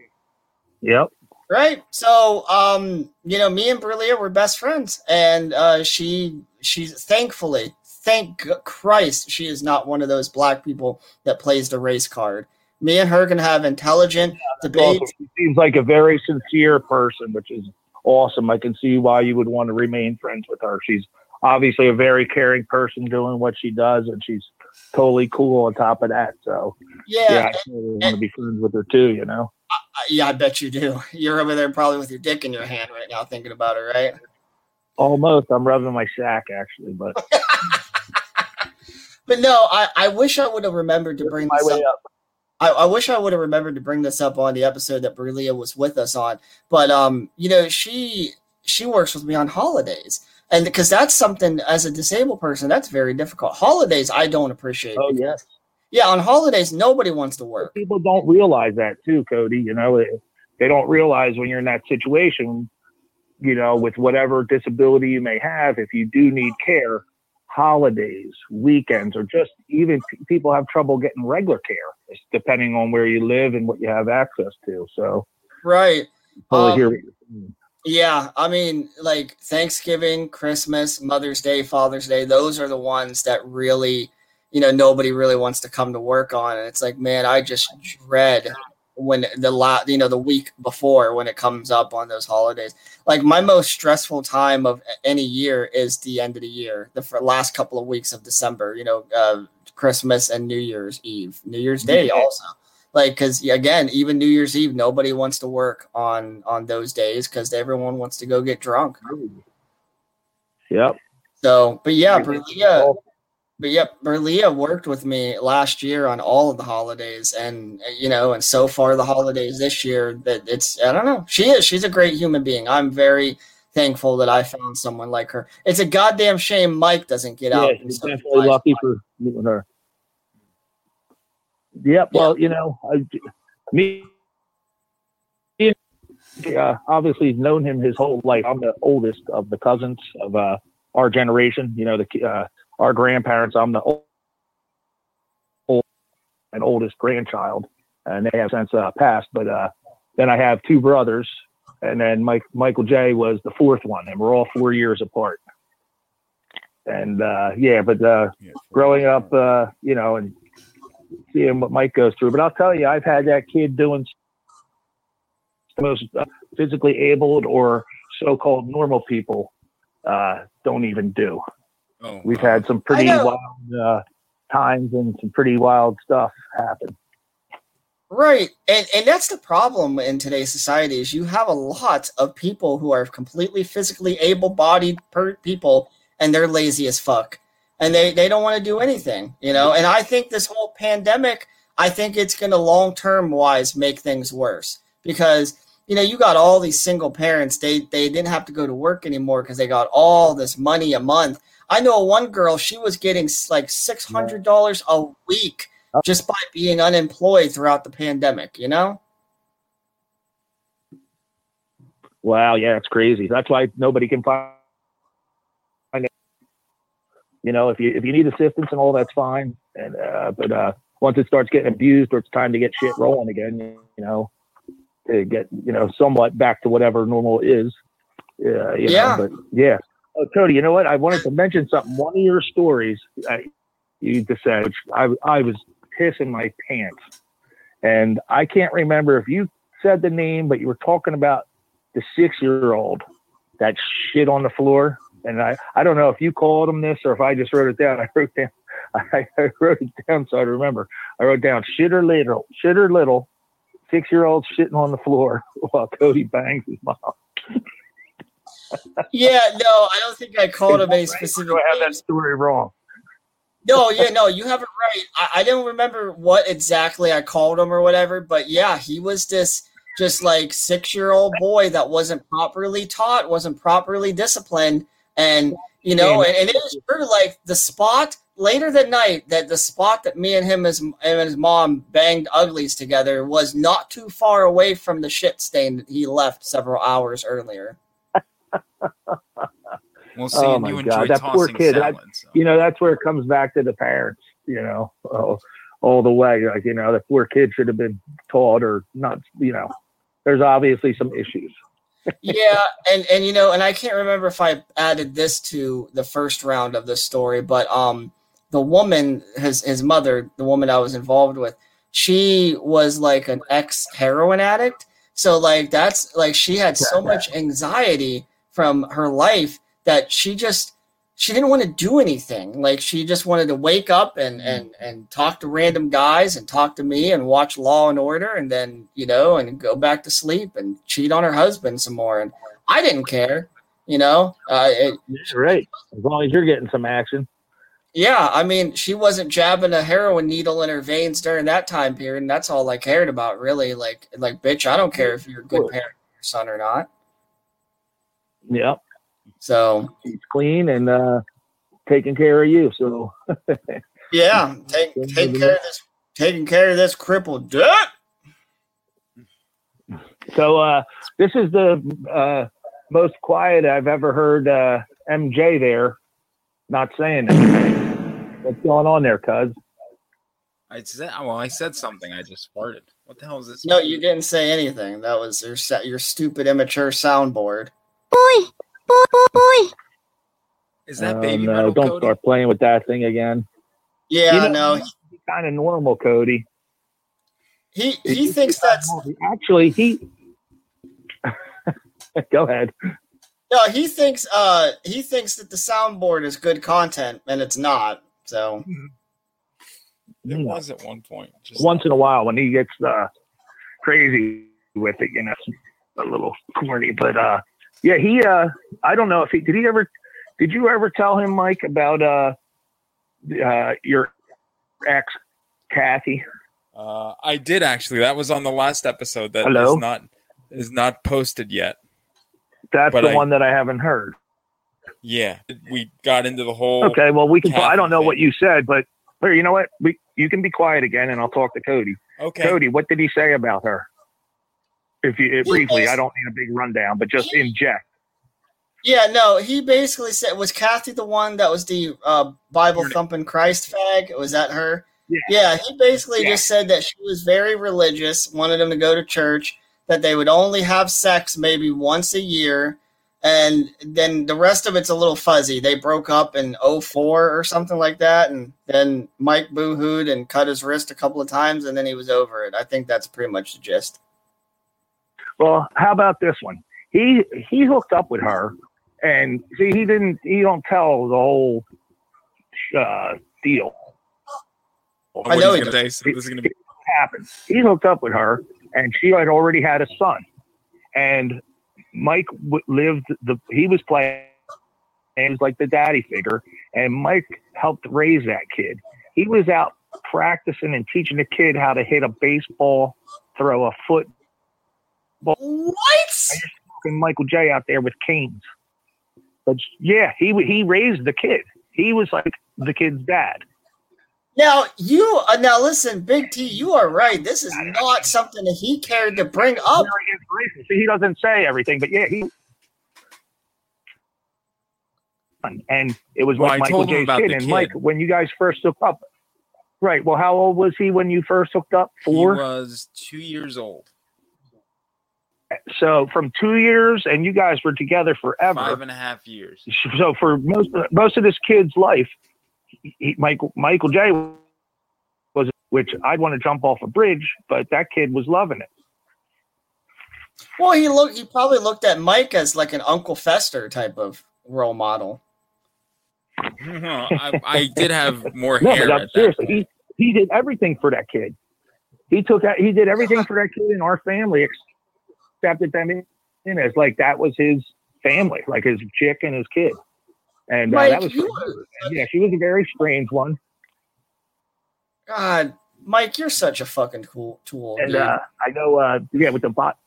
yep, right. So, um, you know, me and Bralia were best friends, and uh, she, she's thankfully, thank Christ, she is not one of those black people that plays the race card. Me and her can have intelligent debates. Also, she seems like a very sincere person, which is awesome. I can see why you would want to remain friends with her. She's obviously a very caring person doing what she does, and she's totally cool on top of that. So, yeah, yeah I totally and, want and, to be friends with her too, you know? I, I, yeah, I bet you do. You're over there probably with your dick in your hand right now thinking about her, right? Almost. I'm rubbing my sack, actually, but... but no, I, I wish I would have remembered to That's bring my this way up. up. I, I wish I would have remembered to bring this up on the episode that Bralia was with us on, but um, you know, she she works with me on holidays, and because that's something as a disabled person that's very difficult. Holidays, I don't appreciate. Oh yes, yeah, on holidays nobody wants to work. People don't realize that too, Cody. You know, they don't realize when you're in that situation, you know, with whatever disability you may have, if you do need care, holidays, weekends, or just even p- people have trouble getting regular care. It's depending on where you live and what you have access to. So, right. Um, here. Yeah. I mean, like Thanksgiving, Christmas, Mother's Day, Father's Day, those are the ones that really, you know, nobody really wants to come to work on. And it's like, man, I just dread when the la- you know, the week before when it comes up on those holidays. Like my most stressful time of any year is the end of the year, the f- last couple of weeks of December, you know, uh, Christmas and New Year's Eve, New Year's Day also. Like, because again, even New Year's Eve, nobody wants to work on on those days because everyone wants to go get drunk. Yep. So, but yeah, Berlia, but yeah, Berlia worked with me last year on all of the holidays, and you know, and so far the holidays this year, that it's I don't know. She is. She's a great human being. I'm very thankful that I found someone like her. It's a goddamn shame Mike doesn't get yeah, out. He's definitely lucky for meeting her. Yeah, well, you know, I, me, uh, obviously known him his whole life. I'm the oldest of the cousins of uh, our generation. You know, the uh, our grandparents. I'm the old, old and oldest grandchild, and they have since uh, passed. But uh, then I have two brothers, and then Mike Michael J was the fourth one, and we're all four years apart. And uh, yeah, but uh, yeah, growing up, uh, you know, and. Seeing what Mike goes through, but I'll tell you, I've had that kid doing the most physically abled or so-called normal people uh, don't even do. Oh, We've wow. had some pretty wild uh, times and some pretty wild stuff happen. Right, and and that's the problem in today's society is you have a lot of people who are completely physically able-bodied per- people, and they're lazy as fuck. And they, they don't want to do anything, you know. And I think this whole pandemic, I think it's going to long-term wise make things worse because, you know, you got all these single parents. They they didn't have to go to work anymore because they got all this money a month. I know one girl, she was getting like six hundred dollars a week just by being unemployed throughout the pandemic, you know. Wow, yeah, it's crazy. That's why nobody can find. You know, if you if you need assistance and all, that's fine. And uh, but uh, once it starts getting abused, or it's time to get shit rolling again, you know, to get you know somewhat back to whatever normal is. Uh, you yeah. Know, but yeah. Oh, Cody, you know what? I wanted to mention something. One of your stories uh, you just said, which I I was pissing my pants, and I can't remember if you said the name, but you were talking about the six-year-old that shit on the floor. And I, I don't know if you called him this or if I just wrote it down. I wrote down, I, I wrote it down so I remember. I wrote down shitter little, shitter little, six-year-old shitting on the floor while Cody bangs his mom. Yeah, no, I don't think I called him any specific. Do I have that story wrong? No, yeah, no, you have it right. I, I don't remember what exactly I called him or whatever, but yeah, he was this. Just like six-year-old boy that wasn't properly taught, wasn't properly disciplined. And, you know, and, and it was true, like the spot later that night, that the spot that me and him as, and his mom banged uglies together was not too far away from the shit stain that he left several hours earlier. Well, see, oh my you God, that poor kid. Salad, that, so. You know, that's where it comes back to the parents, you know, oh, all the way. Like, you know, the poor kid should have been taught or not, you know. There's obviously some issues. Yeah, and, and you know, and I can't remember if I added this to the first round of this story, but um, the woman, his his mother, the woman I was involved with, she was like an ex-heroin addict. So like that's like she had so much anxiety from her life that she just she didn't want to do anything. Like she just wanted to wake up and and and talk to random guys and talk to me and watch Law and Order and then, you know, and go back to sleep and cheat on her husband some more. And I didn't care, you know. Uh, it, right. As long as you're getting some action. Yeah. I mean, she wasn't jabbing a heroin needle in her veins during that time period. And that's all I cared about really. Like, like, bitch, I don't care if you're a good parent to your son or not. Yeah. So he's clean and uh, taking care of you. So yeah, take take care of this, taking care of this crippled dude. So uh, this is the uh, most quiet I've ever heard uh, M J there not saying anything. What's going on there, cuz? I said, well, I said something. I just farted. What the hell is this? No, you didn't say anything. That was your your stupid, immature soundboard. Boy, boy, boy, boy. Is that um, baby no, metal? Don't Cody? Start playing with that thing again. Yeah, you know, no. He's kind of normal, Cody. He he, he thinks that's actually he. Go ahead. No, he thinks uh he thinks that the soundboard is good content, and it's not. So. Mm-hmm. It was at one point. Just Once in a while when he gets uh, crazy with it, you know, a little corny. But, uh, yeah, he uh, – I don't know if he – did he ever – did you ever tell him, Mike, about uh, uh, your ex, Kathy? Uh, I did, actually. That was on the last episode that Hello? is not is not posted yet. That's but the I, one that I haven't heard. Yeah. We got into the whole – Okay, well, we can – I don't know thing. what you said, but – Here, you know what? We, you can be quiet again, and I'll talk to Cody. Okay. Cody, what did he say about her? If you if briefly, bas- I don't need a big rundown, but just he, inject. Yeah, no. He basically said, "Was Kathy the one that was the uh, Bible thumping Christ fag? Was that her?" Yeah. yeah he basically yeah. just said that she was very religious, wanted him to go to church, that they would only have sex maybe once a year, and then the rest of it's a little fuzzy. They broke up in oh four or something like that, and then Mike boo-hooed and cut his wrist a couple of times, and then he was over it. I think that's pretty much the gist. Well, how about this one? He he hooked up with her, and see, he didn't. He don't tell the whole uh, deal. Oh, I know he does. Day, so it, this is gonna be- happened. He hooked up with her, and she had already had a son, and. Mike lived the, he was playing games like the daddy figure, and Mike helped raise that kid. He was out practicing and teaching the kid how to hit a baseball, throw a football. What? And Michael J out there with canes. But yeah, he he raised the kid. He was like the kid's dad. Now you uh, now listen, Big T. You are right. This is not something that he cared to bring up. He doesn't say everything, but yeah, he. And it was well, like Michael J's kid. And kid. Mike, when you guys first hooked up, right? Well, how old was he when you first hooked up? Four. He was two years old. So from two years, and you guys were together forever. Five and a half years. So for most most of this kid's life. He, Michael, Michael J was, which I'd want to jump off a bridge, but that kid was loving it. Well, he looked. He probably looked at Mike as like an Uncle Fester type of role model. No, I, I did have more no, hair. But at seriously, that he he did everything for that kid. He took that. He did everything for that kid in our family, accepted them in as like that was his family, like his chick and his kid. And uh, Mike, that was and, yeah, she was a very strange one. God, Mike, you're such a fucking cool tool. And uh, I know, uh, yeah, with the bot.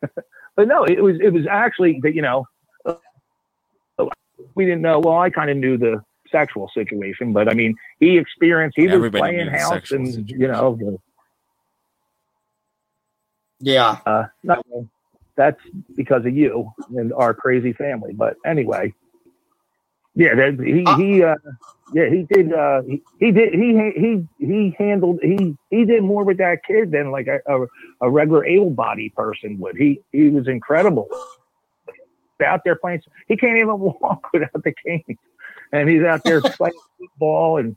But no, it was it was actually that you know uh, we didn't know. Well, I kind of knew the sexual situation, but I mean, he experienced he Everybody was playing house and situation. you know. The, yeah. Uh, not, That's because of you and our crazy family. But anyway, yeah, there, he uh, he uh, yeah he did uh, he, he did he he he handled he he did more with that kid than like a, a, a regular able-bodied person would. He he was incredible out there playing. He can't even walk without the cane, and he's out there playing football and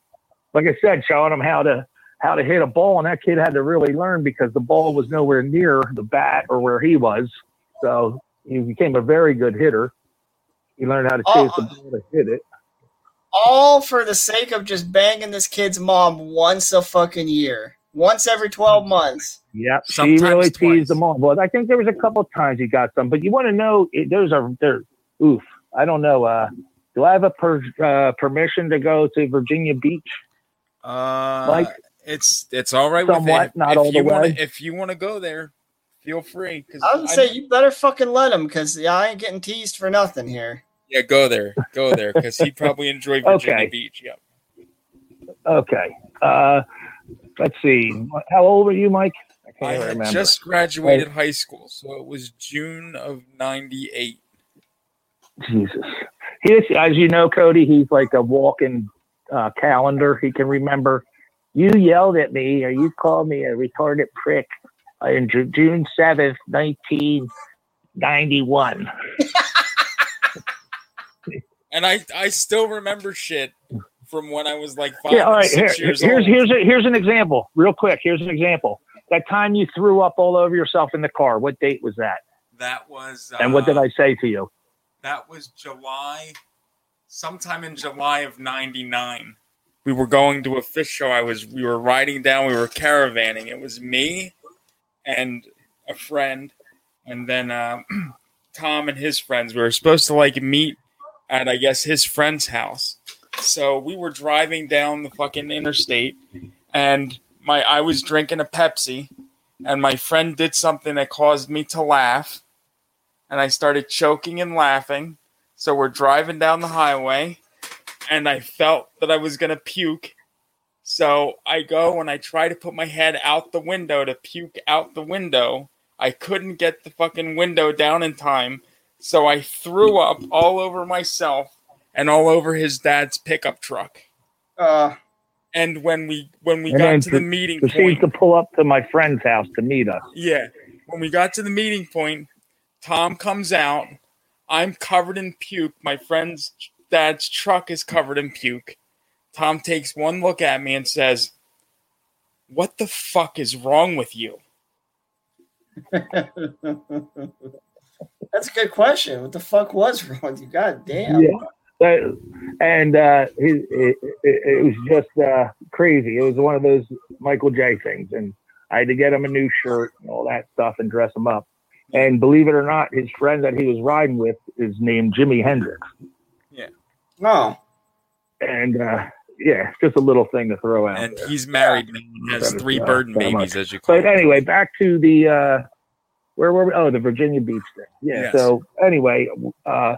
like I said, showing him how to. how to hit a ball, and that kid had to really learn because the ball was nowhere near the bat or where he was. So he became a very good hitter. He learned how to chase oh, the ball to hit it. All for the sake of just banging this kid's mom once a fucking year. Once every twelve months. Yep. Sometimes she really twice. teased the mom. Well, I think there was a couple of times he got some, but you want to know, those are, they're, oof, I don't know. Uh, do I have a per, uh, permission to go to Virginia Beach? Uh, Mike? It's it's all right Somewhat, with it. Not if all you the wanna, way. If you want to go there, feel free. I would I, say you better fucking let him because yeah, I ain't getting teased for nothing here. Yeah, go there. Go there because he'd probably enjoy Virginia okay. Beach. Yep. Okay. Uh, let's see. How old were you, Mike? I can't I remember. I just graduated Wait. high school, so it was June of ninety-eight. Jesus. He is, as you know, Cody, he's like a walking uh, calendar. He can remember, you yelled at me or you called me a retarded prick uh, in J- June seventh, nineteen ninety-one. And I, I still remember shit from when I was like five yeah, all right, six here, years here's, old. Here's, a, here's an example, real quick. Here's an example. That time you threw up all over yourself in the car, what date was that? That was... Uh, and what did I say to you? That was July, sometime in July of ninety-nine. We were going to a fish show. I was. We were riding down. We were caravanning. It was me and a friend, and then uh, Tom and his friends. We were supposed to, like, meet at, I guess, his friend's house. So we were driving down the fucking interstate, and my I was drinking a Pepsi, and my friend did something that caused me to laugh, and I started choking and laughing. So we're driving down the highway, and I felt that I was going to puke. So I go and I try to put my head out the window to puke out the window. I couldn't get the fucking window down in time, so I threw up all over myself and all over his dad's pickup truck. Uh... And when we when we and got to the meeting point... Proceeded to pull up to my friend's house to meet us. Yeah. When we got to the meeting point, Tom comes out. I'm covered in puke. My friend's dad's truck is covered in puke. Tom takes one look at me and says, "What the fuck is wrong with you?" That's a good question. What the fuck was wrong with you? God damn. Yeah. But, and uh, it, it, it was just uh, crazy. It was one of those Michael J things. And I had to get him a new shirt and all that stuff and dress him up. And believe it or not, his friend that he was riding with is named Jimi Hendrix. Yeah. Oh. And, uh, yeah, just a little thing to throw out. And there. He's married and he has that three is, bird uh, babies, as you call it. But anyway, back to the, uh, where were we? Oh, the Virginia Beach thing. Yeah, yes. So anyway, uh,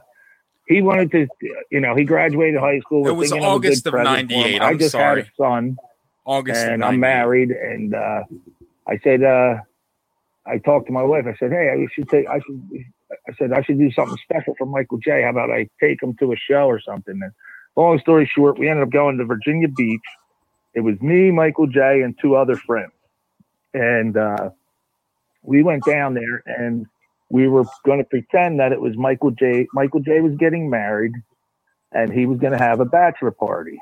he wanted to, you know, he graduated high school. It was August of ninety-eight. I just sorry. had a son. August and I'm married. And uh, I said, uh, I talked to my wife. I said, hey, I should take, I should, I said, I should do something special for Michael J. How about I take him to a show or something? And long story short, we ended up going to Virginia Beach. It was me, Michael J., and two other friends. And uh, we went down there and we were going to pretend that it was Michael J. Michael J. was getting married, and he was going to have a bachelor party.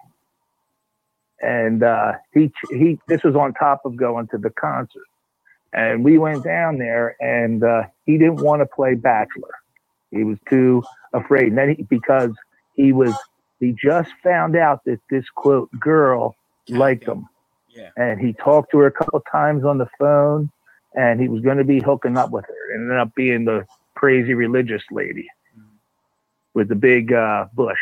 And uh, he he. This was on top of going to the concert. And we went down there, and uh, he didn't want to play bachelor. He was too afraid. And then he, because he was, he just found out that this quote girl liked him. Yeah. And he talked to her a couple times on the phone. And he was going to be hooking up with her. It ended up being the crazy religious lady mm. with the big uh, bush,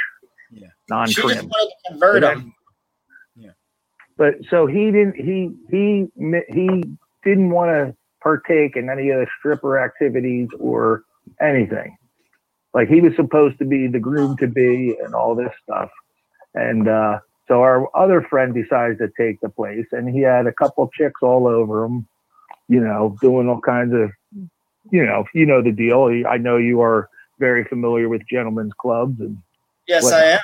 yeah. non-trim. She just wanted to convert him. Yeah. But so he didn't. He he he didn't want to partake in any of the stripper activities or anything. Like he was supposed to be the groom to be and all this stuff. And uh, so our other friend decides to take the place, and he had a couple chicks all over him. You know, doing all kinds of, you know, you know the deal. I know you are very familiar with gentlemen's clubs, and yes, whatnot. I am.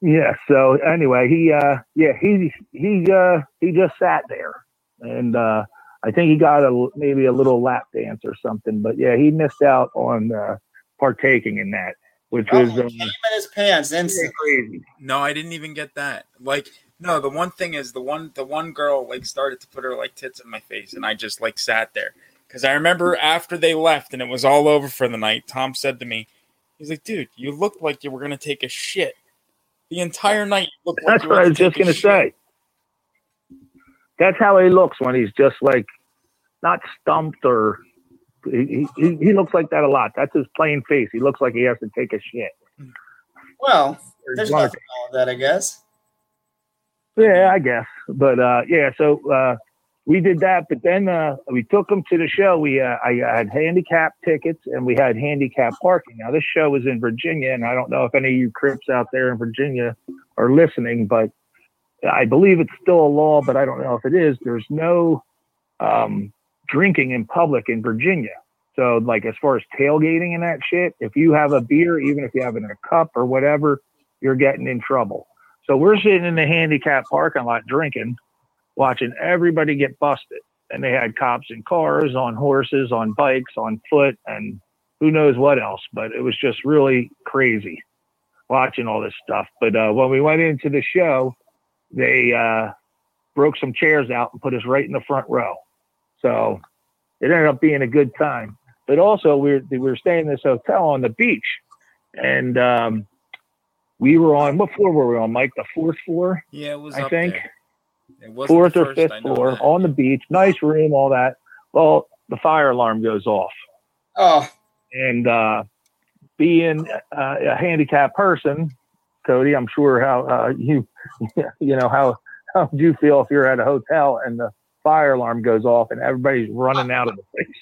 Yeah. So anyway, he, uh, yeah, he, he, uh, he just sat there, and uh, I think he got a maybe a little lap dance or something. But yeah, he missed out on uh, partaking in that, which oh, was um, came in his pants instantly. Crazy. No, I didn't even get that. Like. No, the one thing is the one the one girl like started to put her like tits in my face, and I just like sat there because I remember after they left and it was all over for the night. Tom said to me, "He's like, dude, you looked like you were gonna take a shit the entire night." You looked That's like you what I was just gonna shit. say. That's how he looks when he's just like not stumped or he, he he looks like that a lot. That's his plain face. He looks like he has to take a shit. Well, there's nothing wrong with that, I guess. Yeah, I guess. But, uh, yeah, so uh, we did that. But then uh, we took them to the show. We uh, I had handicap tickets, and we had handicap parking. Now, this show was in Virginia, and I don't know if any of you Crips out there in Virginia are listening, but I believe it's still a law, but I don't know if it is. There's no um, drinking in public in Virginia. So, like, as far as tailgating and that shit, if you have a beer, even if you have it in a cup or whatever, you're getting in trouble. So we're sitting in the handicapped parking lot drinking, watching everybody get busted. And they had cops in cars, on horses, on bikes, on foot, and who knows what else. But it was just really crazy watching all this stuff. But uh, when we went into the show, they uh, broke some chairs out and put us right in the front row. So it ended up being a good time. But also, we were, we were staying in this hotel on the beach. And um, we were on, what floor were we on, Mike? The fourth floor? Yeah, it was I up think. There. It wasn't fourth or fifth floor, that. On the beach. Nice room, all that. Well, the fire alarm goes off. Oh. And uh, being uh, a handicapped person, Cody, I'm sure how uh, you, you know, how how do you feel if you're at a hotel and the fire alarm goes off and everybody's running out of the place?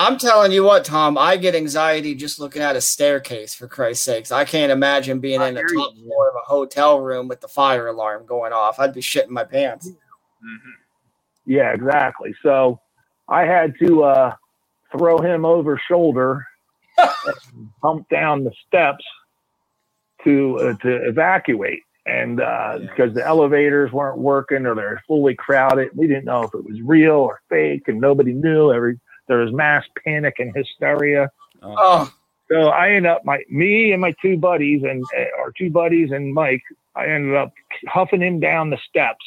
I'm telling you what, Tom, I get anxiety just looking at a staircase, for Christ's sakes. I can't imagine being I in the top you. floor of a hotel room with the fire alarm going off. I'd be shitting my pants. Mm-hmm. Yeah, exactly. So I had to uh, throw him over shoulder, and hump down the steps to uh, to evacuate. And uh, yeah. because the elevators weren't working or they're fully crowded. We didn't know if it was real or fake, and nobody knew. Every There was mass panic and hysteria. Oh. So I ended up, my me and my two buddies and our two buddies and Mike, I ended up huffing him down the steps.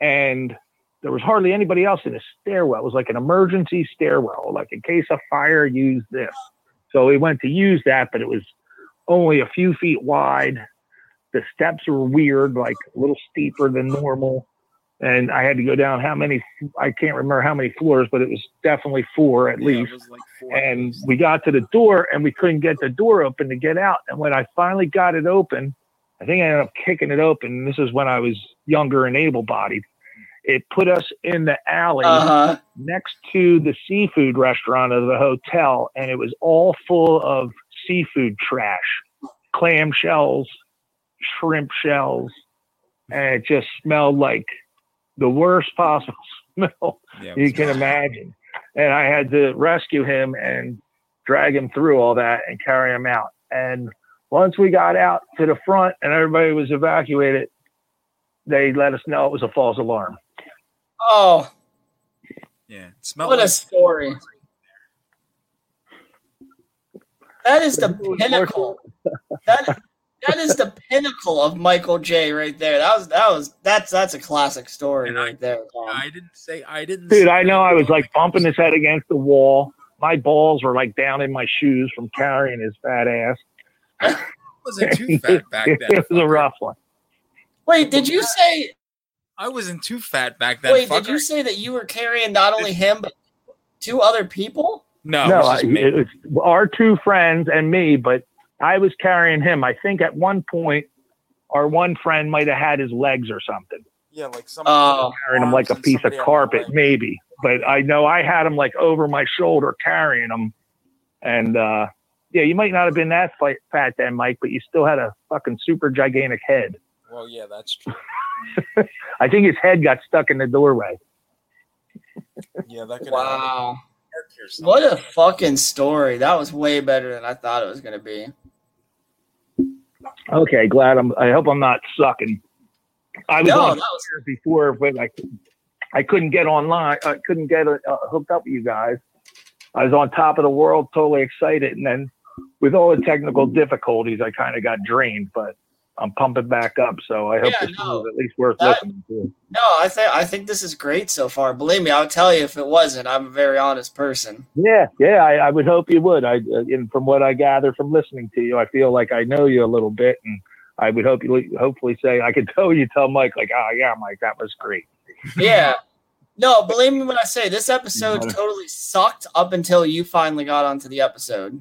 And there was hardly anybody else in the stairwell. It was like an emergency stairwell, like in case of fire, use this. So we went to use that, but it was only a few feet wide. The steps were weird, like a little steeper than normal. And I had to go down how many, I can't remember how many floors, but it was definitely four at yeah, least. It was like four and we got to the door and we couldn't get the door open to get out. And when I finally got it open, I think I ended up kicking it open. This is when I was younger and able-bodied. It put us in the alley uh-huh. next to the seafood restaurant of the hotel. And it was all full of seafood trash, clam shells, shrimp shells. And it just smelled like the worst possible smell yeah, you can imagine. And I had to rescue him and drag him through all that and carry him out. And once we got out to the front and everybody was evacuated, they let us know it was a false alarm. Oh, yeah. What like a story. That is the pinnacle. That That is the pinnacle of Michael J. right there. That was that was that's that's a classic story and right I, there. Tom. I didn't say I didn't. Dude, say I know I was like bumping his head against the wall. My balls were like down in my shoes from carrying his fat ass. Wasn't too fat back then. It was a rough one. Wait, did you say I wasn't too fat back then? Wait, fucker. Did you say that you were carrying not only him but two other people? No, no, it was, just I, it was our two friends and me, but. I was carrying him. I think at one point, our one friend might have had his legs or something. Yeah, like somebody uh, carrying him like a piece of carpet, maybe. But I know I had him like over my shoulder carrying him. And uh, yeah, you might not have been that fat then, Mike, but you still had a fucking super gigantic head. Well, yeah, that's true. I think his head got stuck in the doorway. Yeah, that could wow. Have what a fucking story. That was way better than I thought it was going to be. Okay, glad I'm. I hope I'm not sucking. I was no, on that was before when I, I couldn't get online. I couldn't get uh, hooked up with you guys. I was on top of the world, totally excited, and then with all the technical difficulties, I kind of got drained. But I'm pumping back up, so I hope yeah, this no, is at least worth that, listening to. No, I think I think this is great so far. Believe me, I'll tell you if it wasn't. I'm a very honest person. Yeah, yeah, I, I would hope you would. I uh, and from what I gather from listening to you, I feel like I know you a little bit, and I would hope you hopefully say I could tell you tell Mike like, oh yeah, Mike, that was great. Yeah, no, believe me when I say this episode totally sucked up until you finally got onto the episode.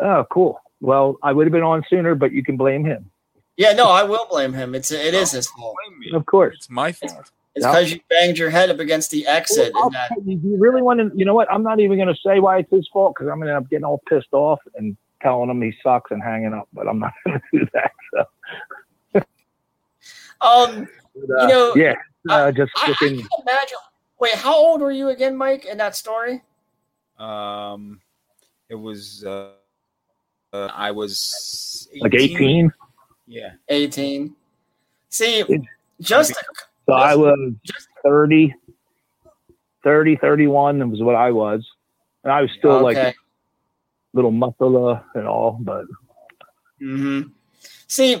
Oh, cool. Well, I would have been on sooner, but you can blame him. Yeah, no, I will blame him. It's it is his fault. Of course, it's my fault. It's because yep. you banged your head up against the exit. Well, in that. You, you really want to? You know what? I'm not even going to say why it's his fault because I'm going to end up getting all pissed off and telling him he sucks and hanging up. But I'm not going to do that. So. um, but, uh, you know, yeah, uh, I, just I, I can imagine. Wait, how old were you again, Mike? In that story? Um, it was uh, uh, I was eighteen. Like eighteen. Yeah, eighteen. See, just so I was thirty. thirty, thirty-one was what I was. And I was still okay. like a little muscular and all, but. Mm-hmm. See,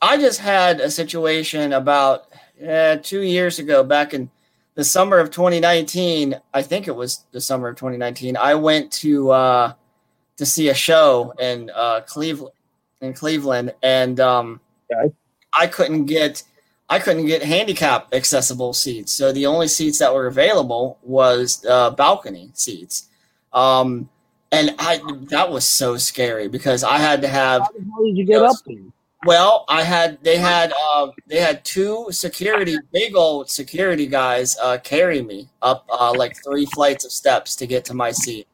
I just had a situation about eh, two years ago, back in the summer of twenty nineteen. I think it was the summer of twenty nineteen. I went to uh, to see a show in uh, Cleveland, in Cleveland, and um, okay. I couldn't get. I couldn't get handicap accessible seats. So the only seats that were available was uh, balcony seats. Um, and I that was so scary because I had to have. How the hell did you get was, up there? Well, I had they had uh, they had two security, big old security guys uh, carry me up uh, like three flights of steps to get to my seat.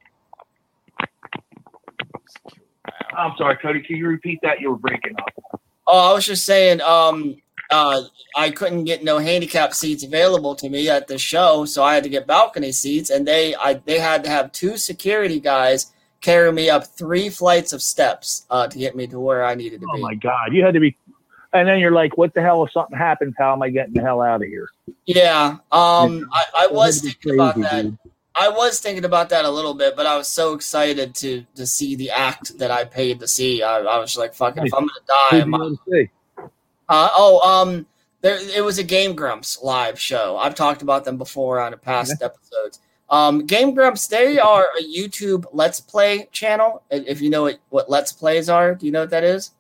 I'm sorry, Cody. Can you repeat that? You were breaking up. Oh, I was just saying. Um, Uh, I couldn't get no handicap seats available to me at the show, so I had to get balcony seats, and they I, they had to have two security guys carry me up three flights of steps uh, to get me to where I needed to oh be. Oh, my God. You had to be – and then you're like, what the hell? If something happens, how am I getting the hell out of here? Yeah. Um, I, I was thinking about that. Dude. I was thinking about that a little bit, but I was so excited to to see the act that I paid to see. I, I was like, fucking, if I'm going to die, I'm going to see. Uh, oh, um, there, it was a Game Grumps live show. I've talked about them before on the past yeah. episodes. Um, Game Grumps, they are a YouTube Let's Play channel. If you know what, what Let's Plays are, do you know what that is?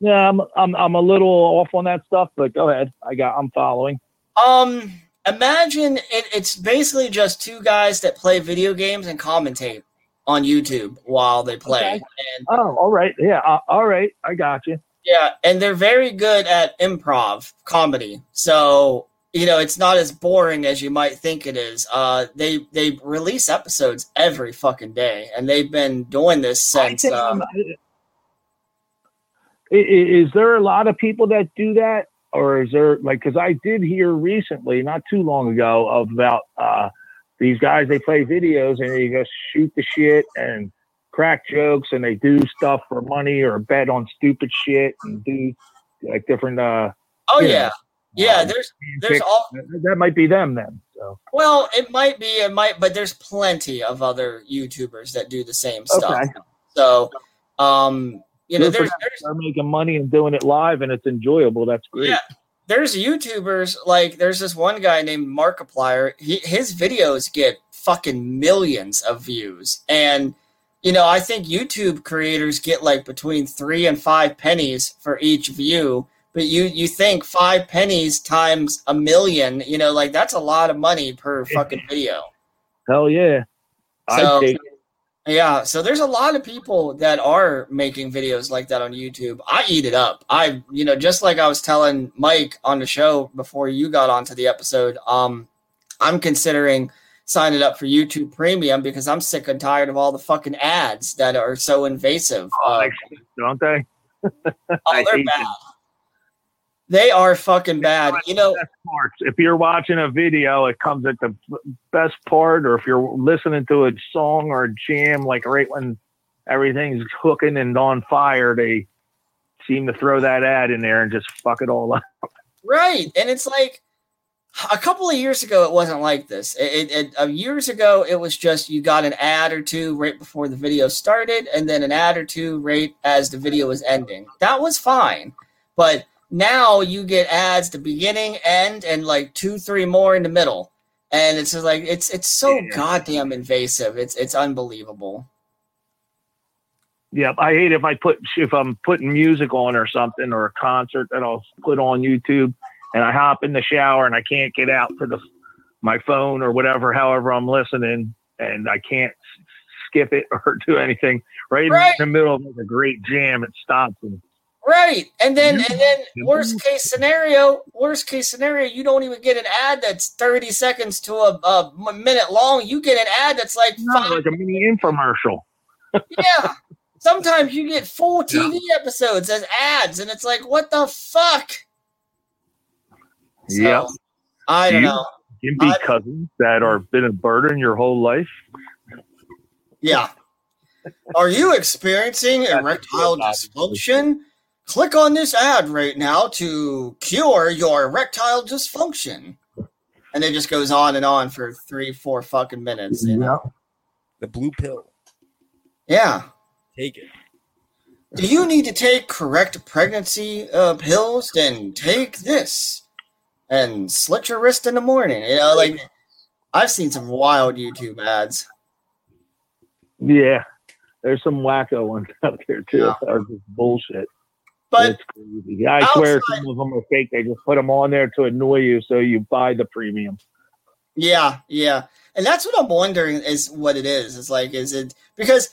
Yeah, I'm, I'm, I'm a little off on that stuff, but go ahead. I got, I'm following. Um, imagine it, it's basically just two guys that play video games and commentate on YouTube while they play. Okay. And, oh, all right. Yeah. Uh, all right. I got you. Yeah, and they're very good at improv comedy. So, you know, it's not as boring as you might think it is. Uh, they they release episodes every fucking day, and they've been doing this since. Think, um, is there a lot of people that do that? Or is there, like, because I did hear recently, not too long ago, about uh, these guys, they play videos, and they just shoot the shit, and crack jokes, and they do stuff for money or bet on stupid shit and do like different uh oh yeah know, yeah um, there's there's all that might be them then so. Well, it might be it might but there's plenty of other YouTubers that do the same stuff. Okay. So um you know there's, there's they're making money and doing it live and it's enjoyable. That's great. Yeah. There's YouTubers, like there's this one guy named Markiplier. He, his videos get fucking millions of views, and you know, I think YouTube creators get like between three and five pennies for each view, but you, you think five pennies times a million, you know, like that's a lot of money per fucking video. Hell yeah. So, yeah. So there's a lot of people that are making videos like that on YouTube. I eat it up. I, you know, just like I was telling Mike on the show before you got onto the episode, um, I'm considering signing up for YouTube Premium because I'm sick and tired of all the fucking ads that are so invasive. Oh, uh, don't they? Oh, they're bad. Them. They are fucking bad. You know, if you're watching a video, it comes at the best part, or if you're listening to a song or a jam, like right when everything's cooking and on fire, they seem to throw that ad in there and just fuck it all up. Right. And it's like, a couple of years ago, it wasn't like this. It, it, it, years ago, it was just you got an ad or two right before the video started and then an ad or two right as the video was ending. That was fine. But now you get ads the beginning, end, and like two, three more in the middle. And it's just like it's it's so yeah. goddamn invasive. It's it's unbelievable. Yeah, I hate if I put if I'm putting music on or something or a concert that I'll put on YouTube, and I hop in the shower and I can't get out to the my phone or whatever, however I'm listening, and I can't s- skip it or do anything. Right, right in the middle of a great jam, it stops. And right, and then you, and then worst case scenario, worst case scenario, you don't even get an ad that's thirty seconds to a, a minute long. You get an ad that's like five, like a mini infomercial. Yeah. Sometimes you get full T V yeah. episodes as ads, and it's like, what the fuck? So, yeah, I don't you know. Can be I, cousins that are been a burden your whole life. Yeah. Are you experiencing erectile dysfunction? Click on this ad right now to cure your erectile dysfunction. And it just goes on and on for three, four fucking minutes. You know? The blue pill. Yeah. Take it. Do you need to take correct pregnancy uh, pills? Then take this and slit your wrist in the morning. You know, like I've seen some wild YouTube ads. Yeah, there's some wacko ones out there too. Yeah. That are just bullshit. But it's crazy. I outside, swear some of them are fake. They just put them on there to annoy you, so you buy the premium. Yeah, yeah, and that's what I'm wondering is what it is. It's like, is it because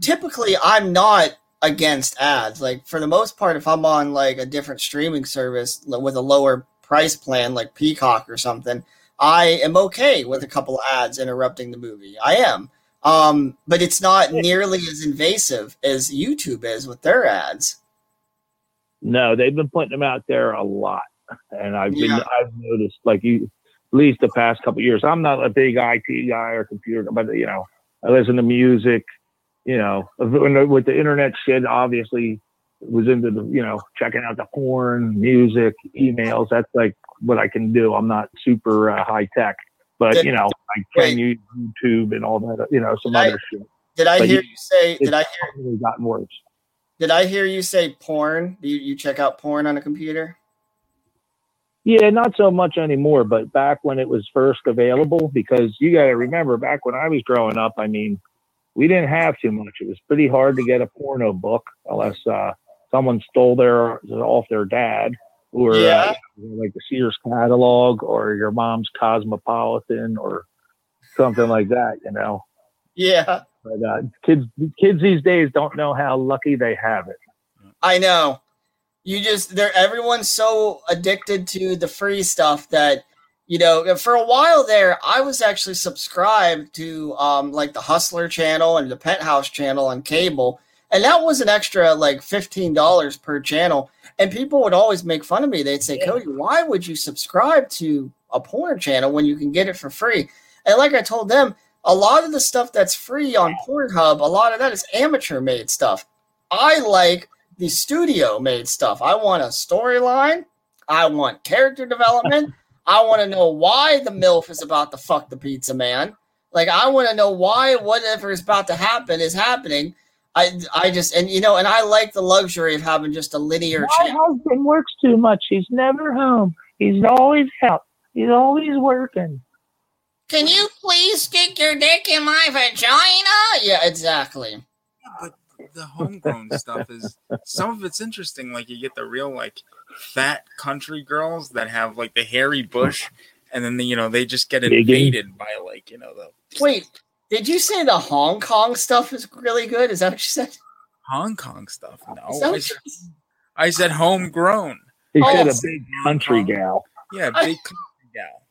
typically I'm not against ads. Like for the most part, if I'm on like a different streaming service with a lower price plan, like Peacock or something, I am okay with a couple ads interrupting the movie. I am. Um, but it's not nearly as invasive as YouTube is with their ads. No, they've been putting them out there a lot. And I've been, yeah. I've noticed like you, at least the past couple of years, I'm not a big I T guy or computer, but you know, I listen to music. You know, with the internet shit, obviously was into the, you know, checking out the porn, music, emails. That's like what I can do. I'm not super uh, high tech, but you know, I can use YouTube and all that, you know, some other shit. Did I hear you say, did I hear, gotten worse. Did I hear you say porn? Do you, you check out porn on a computer? Yeah, not so much anymore, but back when it was first available, because you got to remember back when I was growing up, I mean, we didn't have too much. It was pretty hard to get a porno book unless uh, someone stole their off their dad, or yeah. uh, like the Sears catalog, or your mom's Cosmopolitan, or something like that. You know? Yeah. But uh, kids, kids these days don't know how lucky they have it. I know. You just they're everyone's so addicted to the free stuff that. You know, for a while there, I was actually subscribed to um, like the Hustler channel and the Penthouse channel on cable. And that was an extra like fifteen dollars per channel. And people would always make fun of me. They'd say, yeah. Cody, why would you subscribe to a porn channel when you can get it for free? And like I told them, a lot of the stuff that's free on Pornhub, a lot of that is amateur made stuff. I like the studio made stuff. I want a storyline. I want character development. I want to know why the MILF is about to fuck the pizza man. Like, I want to know why whatever is about to happen is happening. I I just, and you know, and I like the luxury of having just a linear My channel. My husband works too much. He's never home. He's always out. He's always working. Can you please stick your dick in my vagina? Yeah, exactly. Yeah, but the homegrown stuff is, some of it's interesting. Like, you get the real, like, fat country girls that have like the hairy bush, and then the, you know, they just get invaded by like, you know, the wait, did you say the Hong Kong stuff is really good? Is that what you said? Hong Kong stuff? No, I said, I said homegrown. He said a big country gal. Yeah, big country gal.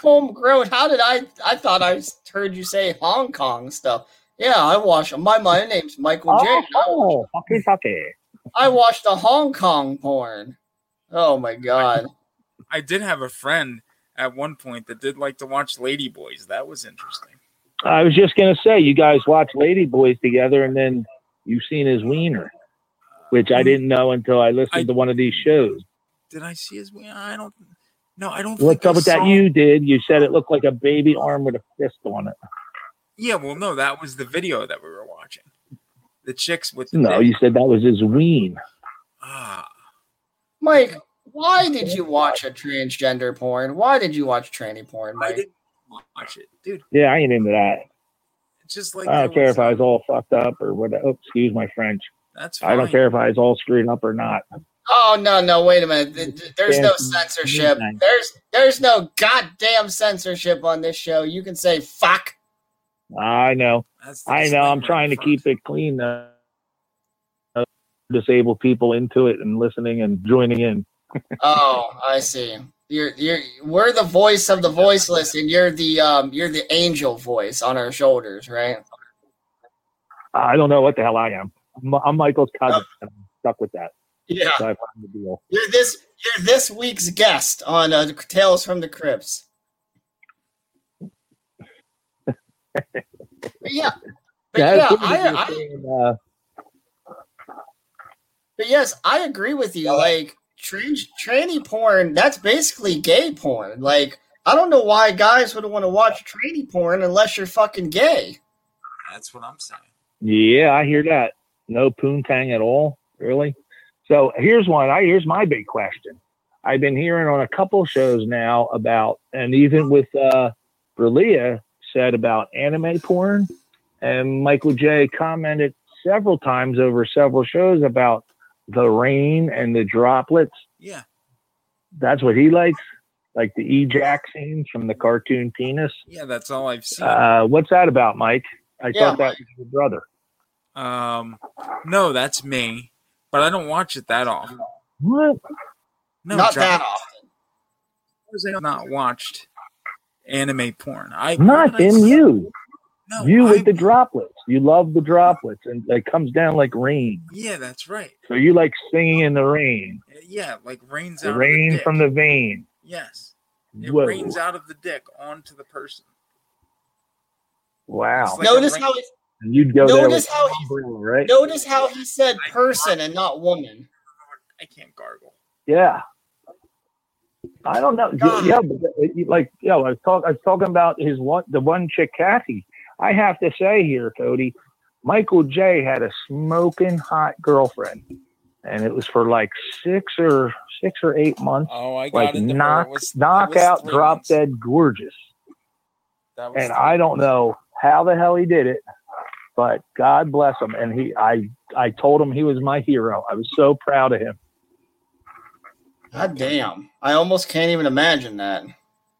Homegrown. How did I? I thought I heard you say Hong Kong stuff. Yeah, I watch. My my name's Michael J. Oh, okay, okay. I watched a Hong Kong porn. Oh my god! I, I did have a friend at one point that did like to watch Lady Boys. That was interesting. I was just gonna say, you guys watched Lady Boys together, and then you've seen his wiener, which I didn't know until I listened I, to one of these shows. Did I see his wiener? I don't. No, I don't. What's up with that? You did. You said it looked like a baby arm with a fist on it. Yeah. Well, no, that was the video that we were watching. The chicks with the no, dick. You said that was his ween. Ah, Mike, why did you watch a transgender porn? Why did you watch tranny porn, Mike? I didn't watch it, dude. Yeah, I ain't into that. It's just like I don't care was, if I was all fucked up or what. Oh, excuse my French. That's fine. I don't care if I was all screwed up or not. Oh no, no, wait a minute. There's no censorship. There's there's no goddamn censorship on this show. You can say fuck. I know. That's, that's I know. I'm trying to keep it clean. Uh, uh, disabled people into it and listening and joining in. Oh, I see. You're you're we're the voice of the voiceless, and you're the um you're the angel voice on our shoulders, right? I don't know what the hell I am. I'm, I'm Michael's cousin. Oh. I'm stuck with that. Yeah. So I find the deal. You're this you're this week's guest on uh, Tales from the Crips. yeah, but yeah, yeah I, I, saying, uh... but yes, I agree with you. Yeah. Like trans tranny porn, that's basically gay porn. Like, I don't know why guys would want to watch tranny porn unless you're fucking gay. That's what I'm saying. Yeah, I hear that. No poontang at all, really. So here's one. I here's my big question. I've been hearing on a couple shows now about, and even with uh, Berlia said about anime porn, and Michael J commented several times over several shows about the rain and the droplets. Yeah, that's what he likes, like the ejac scenes from the cartoon penis. Yeah, that's all I've seen. Uh, what's that about, Mike? I yeah, thought that was your brother. Um, no, that's me, but I don't watch it that often. What? No, not that often. I've not watched anime porn. I not in I, you. No, you I, with the droplets. You love the droplets, and it comes down like rain. Yeah, that's right. So you like singing in the rain. Yeah, like rains out. The rain of the dick. From the vein. Yes, it Whoa. rains out of the dick onto the person. Wow. Like notice how it. And you'd go notice there how he, room, right? Notice how he said person and not woman. I can't gargle. Yeah. I don't know. God. Yeah, but like, yeah, you know, I was talking I was talking about his one the one chick Kathy. I have to say here, Cody, Michael J had a smoking hot girlfriend. And it was for like six or six or eight months. Oh, I got like it. Knock, was, knockout, drop dead gorgeous. That was and I don't know how the hell he did it. But God bless him, and he, I, I told him he was my hero. I was so proud of him. God damn! I almost can't even imagine that.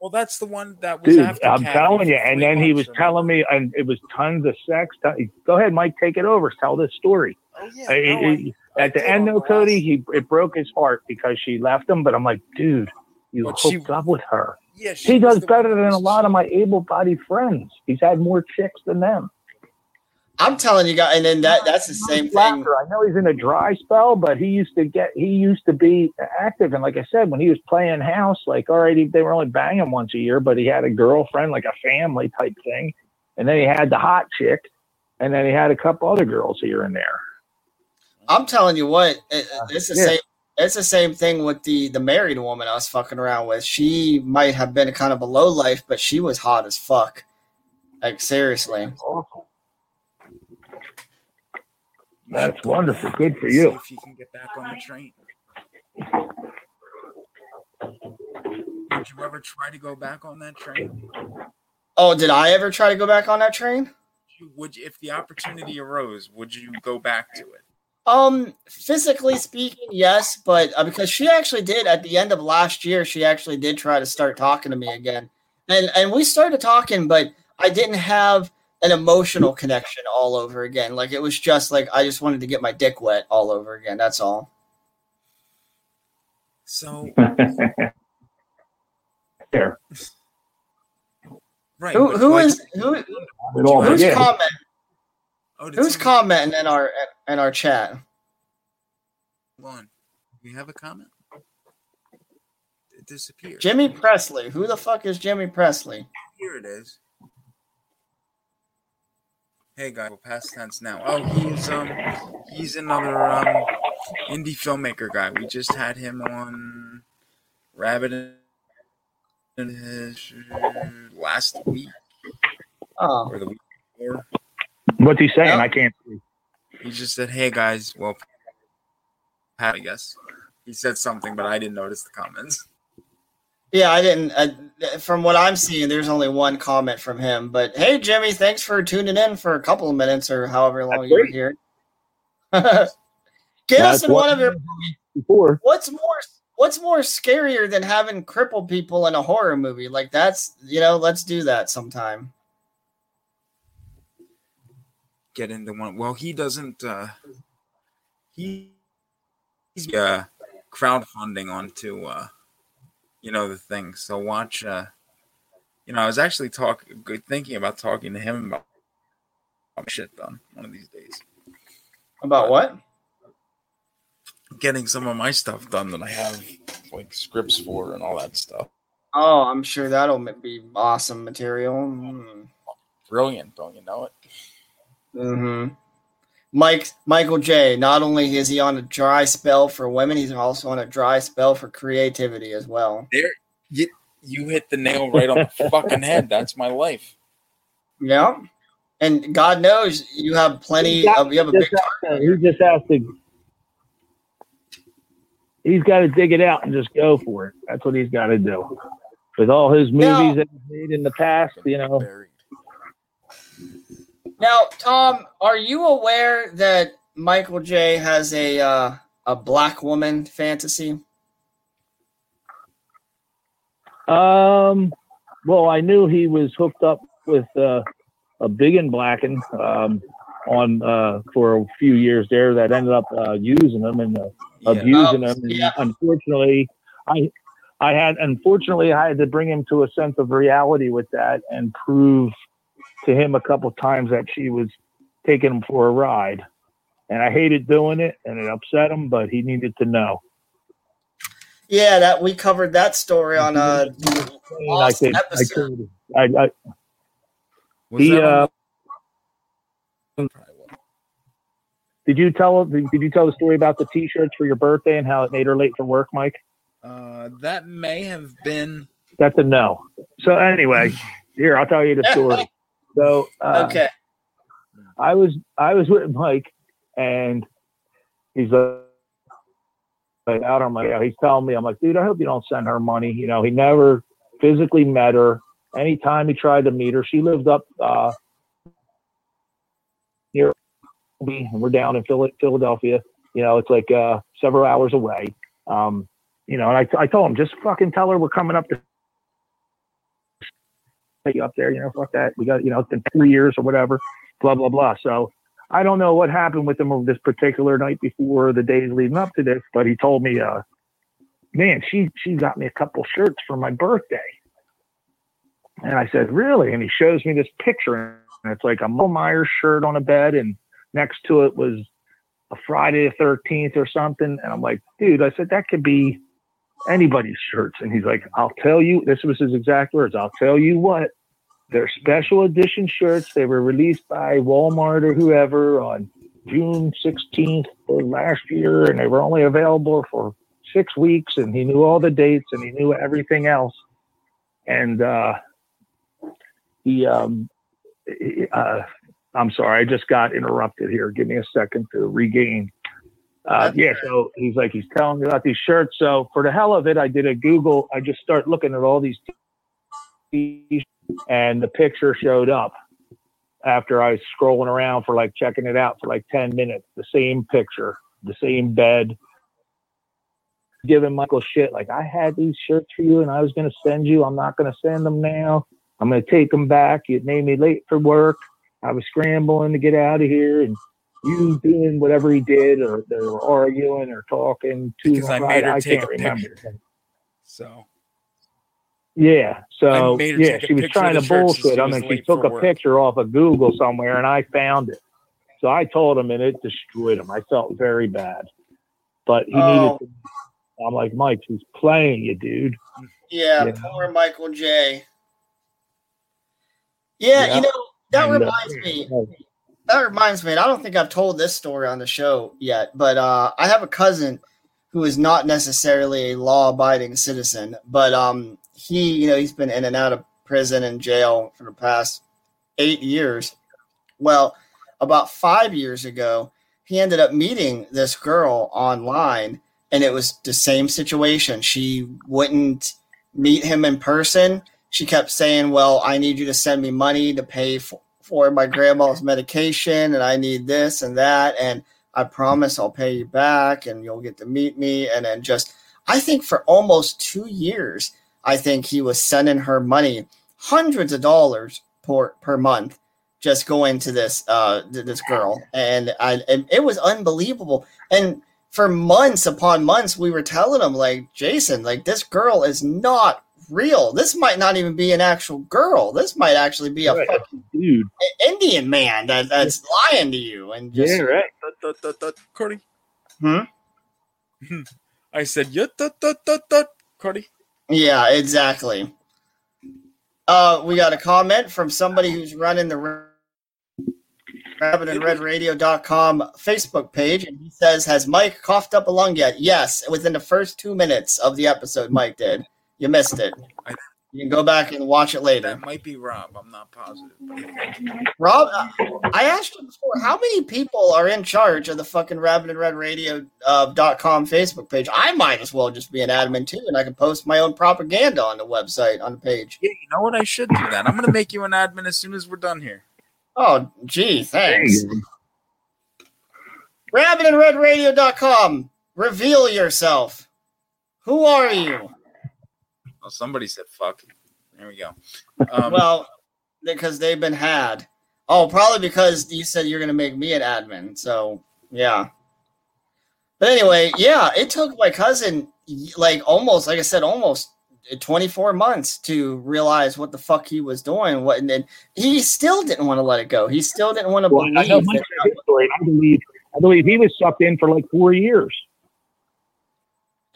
Well, that's the one that was. Dude, after I'm Kat telling you, and then he was or... telling me, and it was tons of sex. T- Go ahead, Mike, take it over. Tell this story. Oh yeah. I, no, it, I, at I the end, though, Cody, he it broke his heart because she left him. But I'm like, dude, you but hooked she... up with her. Yeah, she he does better than a lot of my able-bodied friends. He's had more chicks than them. I'm telling you guys, and then that—that's the same thing. I know he's in a dry spell, but he used to get—he used to be active, and like I said, when he was playing house, like all right, he, they were only banging once a year, but he had a girlfriend, like a family type thing, and then he had the hot chick, and then he had a couple other girls here and there. I'm telling you what, it, it's the yeah. same. It's the same thing with the the married woman I was fucking around with. She might have been kind of a low life, but she was hot as fuck. Like seriously. That's awful. That's wonderful. Good for you. See if you can get back on the train. Did you ever try to go back on that train? Oh, did I ever try to go back on that train? You would, if the opportunity arose, would you go back to it? Um, physically speaking, yes, but uh, because she actually did at the end of last year, she actually did try to start talking to me again, and and we started talking, but I didn't have an emotional connection all over again. Like it was just like, I just wanted to get my dick wet all over again. That's all. So. There. Right. Who, who like, is, who, who's again. comment? Oh, who's somebody... commenting in our, in our chat? Hold on. We have a comment. It disappeared. Jimmy Presley. Who the fuck is Jimmy Presley? Here it is. Hey guys, well, past tense now. Oh, he's um, he's another um, indie filmmaker guy. We just had him on Rabbit and his last week oh. or the week before. What's he saying? Yeah. I can't see. He just said, "Hey guys, well, Pat, I guess he said something, but I didn't notice the comments." Yeah, I didn't. Uh, from what I'm seeing, there's only one comment from him. But hey, Jimmy, thanks for tuning in for a couple of minutes or however long you were here. Get us in one of your movies. What's more, what's more scarier than having crippled people in a horror movie? Like that's, you know, let's do that sometime. Get into one. Well, he doesn't. Uh, he he's uh, crowdfunding onto. Uh, You know the thing. So watch. Uh, you know, I was actually talking, thinking about talking to him about shit done one of these days. About what? Getting some of my stuff done that I have like scripts for and all that stuff. Oh, I'm sure that'll be awesome material. Mm. brilliant, don't you know it? Mm-hmm. Mike, Michael J, not only is he on a dry spell for women, he's also on a dry spell for creativity as well. There, you, you hit the nail right on the fucking head. That's my life. Yeah. And God knows you have plenty got, of, you have a big time. He just has to, he's got to dig it out and just go for it. That's what he's got to do. With all his movies now, that he's made in the past, you know. Now, Tom, are you aware that Michael J has a uh, a black woman fantasy? Um, well, I knew he was hooked up with uh, a Big and Blackin' um, on uh, for a few years there that ended up uh, using him and uh, yeah. abusing oh, him. And yeah. Unfortunately, I. I had, unfortunately, I had to bring him to a sense of reality with that and prove to him a couple of times that she was taking him for a ride. And I hated doing it, and it upset him, but he needed to know. Yeah, that we covered that story on a last I could, episode. I could, I, I, he, uh, did you tell did you tell the story about the T-shirts for your birthday and how it made her late for work, Mike? Uh, that may have been. That's a no. So anyway, here I'll tell you the story. So uh, okay, I was I was with Mike, and he's like, like out on my. He's telling me, I'm like, dude, I hope you don't send her money. You know, he never physically met her. Anytime he tried to meet her, she lived up uh, near. We're down in Philadelphia. You know, it's like uh, several hours away. Um, You know, and I, I told him, just fucking tell her we're coming up to take you up there. You know, fuck that. We got, you know, it's been three years or whatever, blah, blah, blah. So I don't know what happened with him over this particular night before the days leading up to this, but he told me, uh, man, she, she got me a couple shirts for my birthday. And I said, really? And he shows me this picture, and it's like a Michael Myers shirt on a bed, and next to it was a Friday the thirteenth or something. And I'm like, dude, I said, that could be anybody's shirts. And he's like, I'll tell you, this was his exact words, I'll tell you what, they're special edition shirts. They were released by Walmart or whoever on June sixteenth of last year, and they were only available for six weeks, and he knew all the dates and he knew everything else. And uh he um uh I'm sorry, I just got interrupted here, give me a second to regain. Uh, yeah, so he's like, he's telling me about these shirts. So for the hell of it, I did a Google. I just start looking at all these t- and the picture showed up after I was scrolling around for like checking it out for like ten minutes. The same picture, the same bed. Giving Michael shit, like, I had these shirts for you and I was going to send you. I'm not going to send them now. I'm going to take them back. You made me late for work. I was scrambling to get out of here, and you doing whatever he did, or they were arguing or talking to because I made her I take a picture. So yeah, so yeah, she was trying to bullshit. I mean, she took a picture off of Google somewhere, and I found it. So I told him, and it destroyed him. I felt very bad, but he oh. needed. To, I'm like, Mike, she's playing you, dude. Yeah, yeah. Poor Michael J. Yeah, yeah. You know that and, reminds uh, me. Uh, That reminds me, and I don't think I've told this story on the show yet, but uh, I have a cousin who is not necessarily a law-abiding citizen, but um, he, you know, he's been in and out of prison and jail for the past eight years. Well, about five years ago, he ended up meeting this girl online, and it was the same situation. She wouldn't meet him in person. She kept saying, well, I need you to send me money to pay for for my grandma's medication, and I need this and that, and I promise I'll pay you back, and you'll get to meet me. And then just, I think for almost two years, I think he was sending her money, hundreds of dollars per, per month, just going to this uh, this girl. And I, and it was unbelievable. And for months upon months, we were telling him, like, Jason, like, this girl is not real. This might not even be an actual girl. This might actually be a right. fucking dude, an Indian man that, that's lying to you. And just, yeah, right. Dut, dut, dut, dut. Cordy. Hmm. I said, yeah, dut, dut, dut, dut. Cordy. Yeah, exactly. Uh, we got a comment from somebody who's running the rabbit and red radio dot com Facebook page, and he says, has Mike coughed up a lung yet? Yes, within the first two minutes of the episode, Mike did. You missed it. You can go back and watch it later. That might be Rob. I'm not positive. Rob, I asked you before, how many people are in charge of the fucking rabbit and red radio dot com uh, Facebook page? I might as well just be an admin, too, and I can post my own propaganda on the website, on the page. Yeah, you know what? I should do that. I'm going to make you an admin as soon as we're done here. Oh, gee, thanks. rabbit and red radio dot com. Reveal yourself. Who are you? Well, somebody said fuck. There we go. Um, well, because they've been had. Oh, probably because you said you're going to make me an admin. So, yeah. But anyway, yeah, it took my cousin, like, almost, like I said, almost twenty-four months to realize what the fuck he was doing. What, and then he still didn't want to let it go. He still didn't want to well, believe. I, know that that was- I believe. I believe he was sucked in for like four years.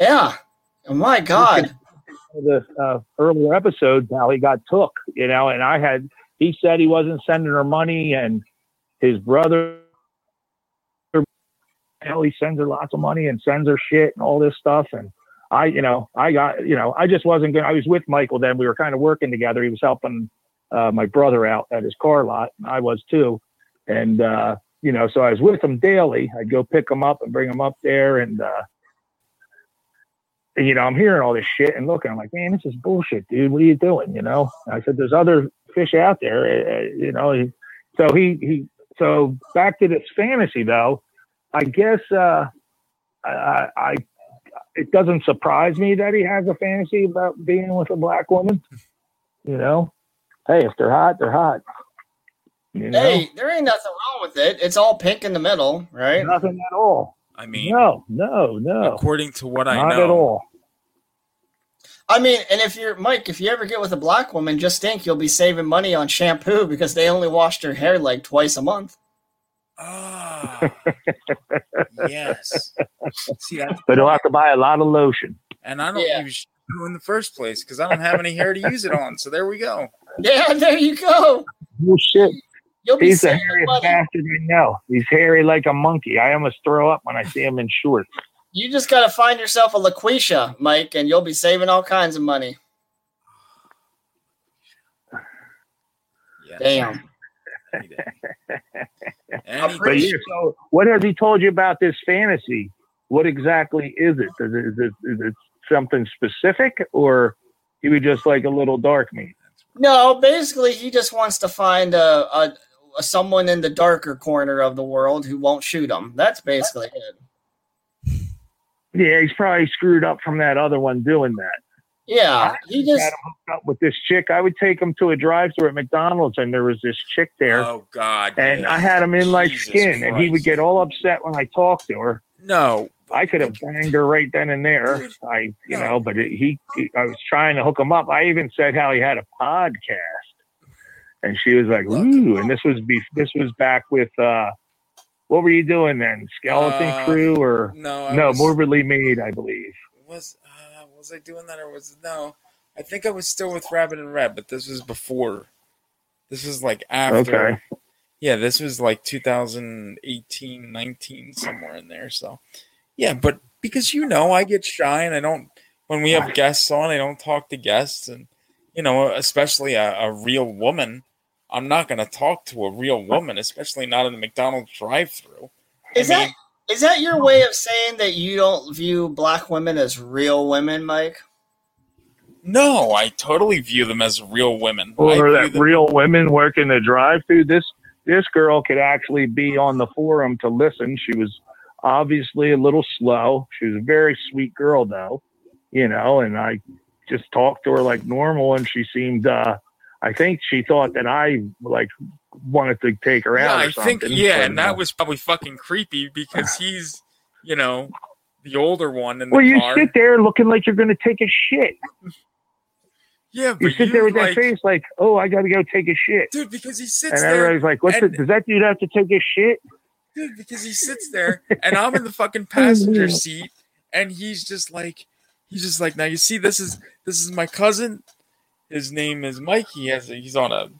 Yeah. Oh, my God. The uh, earlier episode, how he got took, you know, and I had. He said he wasn't sending her money, and his brother. Hell, he sends her lots of money and sends her shit and all this stuff, and. I, you know, I got, you know, I just wasn't going to, I was with Michael then. We were kind of working together. He was helping uh, my brother out at his car lot. And I was too. And, uh, you know, so I was with him daily. I'd go pick him up and bring him up there. And, uh, you know, I'm hearing all this shit and looking, I'm like, man, this is bullshit, dude. What are you doing? You know, and I said, there's other fish out there, uh, you know? So he, he, so back to this fantasy though, I guess uh, I, I, it doesn't surprise me that he has a fantasy about being with a black woman. You know, hey, if they're hot, they're hot. You know? Hey, there ain't nothing wrong with it. It's all pink in the middle, right? Nothing at all. I mean, no, no, no. According to what I know, not at all. I mean, and if you're Mike, if you ever get with a black woman, just think you'll be saving money on shampoo because they only washed her hair like twice a month. Ah, yes. See, I, but you'll have to buy a lot of lotion. And I don't yeah. use shampoo in the first place because I don't have any hair to use it on. So there we go. Yeah, there you go. Oh, shit. You'll be He's the hairiest bastard I know. He's hairy like a monkey. I almost throw up when I see him in shorts. You just got to find yourself a LaQuisha, Mike, and you'll be saving all kinds of money. Yes. Damn. But yeah, so what has he told you about this fantasy? What exactly is it? Is it, is it, is it something specific, or he was just like a little dark meat? No, basically he just wants to find a, a, a someone in the darker corner of the world who won't shoot him. That's basically it. Yeah, he's probably screwed up from that other one doing that. Yeah, he just got him hooked up with this chick. I would take him to a drive-thru at McDonald's, and there was this chick there. Oh God! And man. I had him in like Jesus skin, Christ. And he would get all upset when I talked to her. No, I could have banged her right then and there. I, you no. know, but it, he, he, I was trying to hook him up. I even said how he had a podcast, and she was like, "Ooh!" And this was be, this was back with. Uh, what were you doing then? Skeleton uh, Crew or no? I no, was, Morbidly Made, I believe. Was. Uh, Was I doing that or was it no? I think I was still with Rabbit and Red, but this was before. This was like after. Okay. Yeah, this was like two thousand eighteen, nineteen, somewhere in there. So, yeah, but because you know, I get shy and I don't. When we have guests on, I don't talk to guests, and you know, especially a, a real woman. I'm not going to talk to a real woman, especially not in the McDonald's drive-thru. Is I mean, that? Is that your way of saying that you don't view black women as real women, Mike? No, I totally view them as real women. Or that them- real women work in the drive-thru. This this girl could actually be on the forum to listen. She was obviously a little slow. She was a very sweet girl, though, you know. And I just talked to her like normal, and she seemed. Uh, I think she thought that I like. wanted to take her out yeah, or something. I think, yeah, but, and that was probably fucking creepy because he's, you know, the older one in the well, you car. Sit there looking like you're going to take a shit. Yeah, but you sit you, there with like, that face like, oh, I got to go take a shit. Dude, because he sits and there. And everybody's like, what's and, it? Does that dude have to take a shit? Dude, because he sits there and I'm in the fucking passenger seat and he's just like, he's just like, now you see, this is this is my cousin. His name is Mike. He has a, he's on a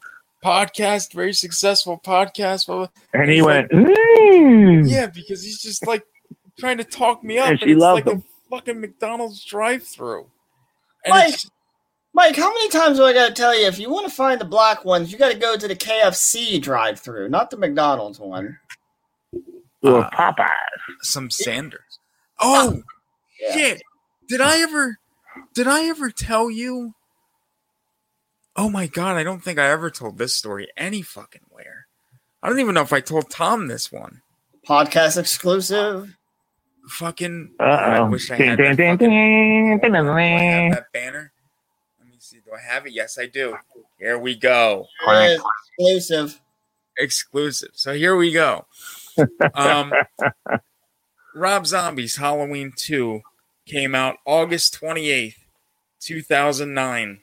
podcast, very successful podcast. And he went, like, mm. yeah, because he's just like trying to talk me up. And, and she it's loved like him. A fucking McDonald's drive-thru. Mike, Mike, how many times do I got to tell you? If you want to find the black ones, you got to go to the K F C drive-thru, not the McDonald's one. Or uh, Popeyes. Some Sanders. Oh, yeah. shit. Did I ever, did I ever tell you? Oh my God, I don't think I ever told this story any fucking where. I don't even know if I told Tom this one. Podcast exclusive. Fucking. Uh-oh. I wish I had that fucking, do I have that banner? Let me see. Do I have it? Yes, I do. Here we go. It is exclusive. Exclusive. So here we go. Um, Rob Zombie's Halloween two came out August twenty-eighth, two thousand nine.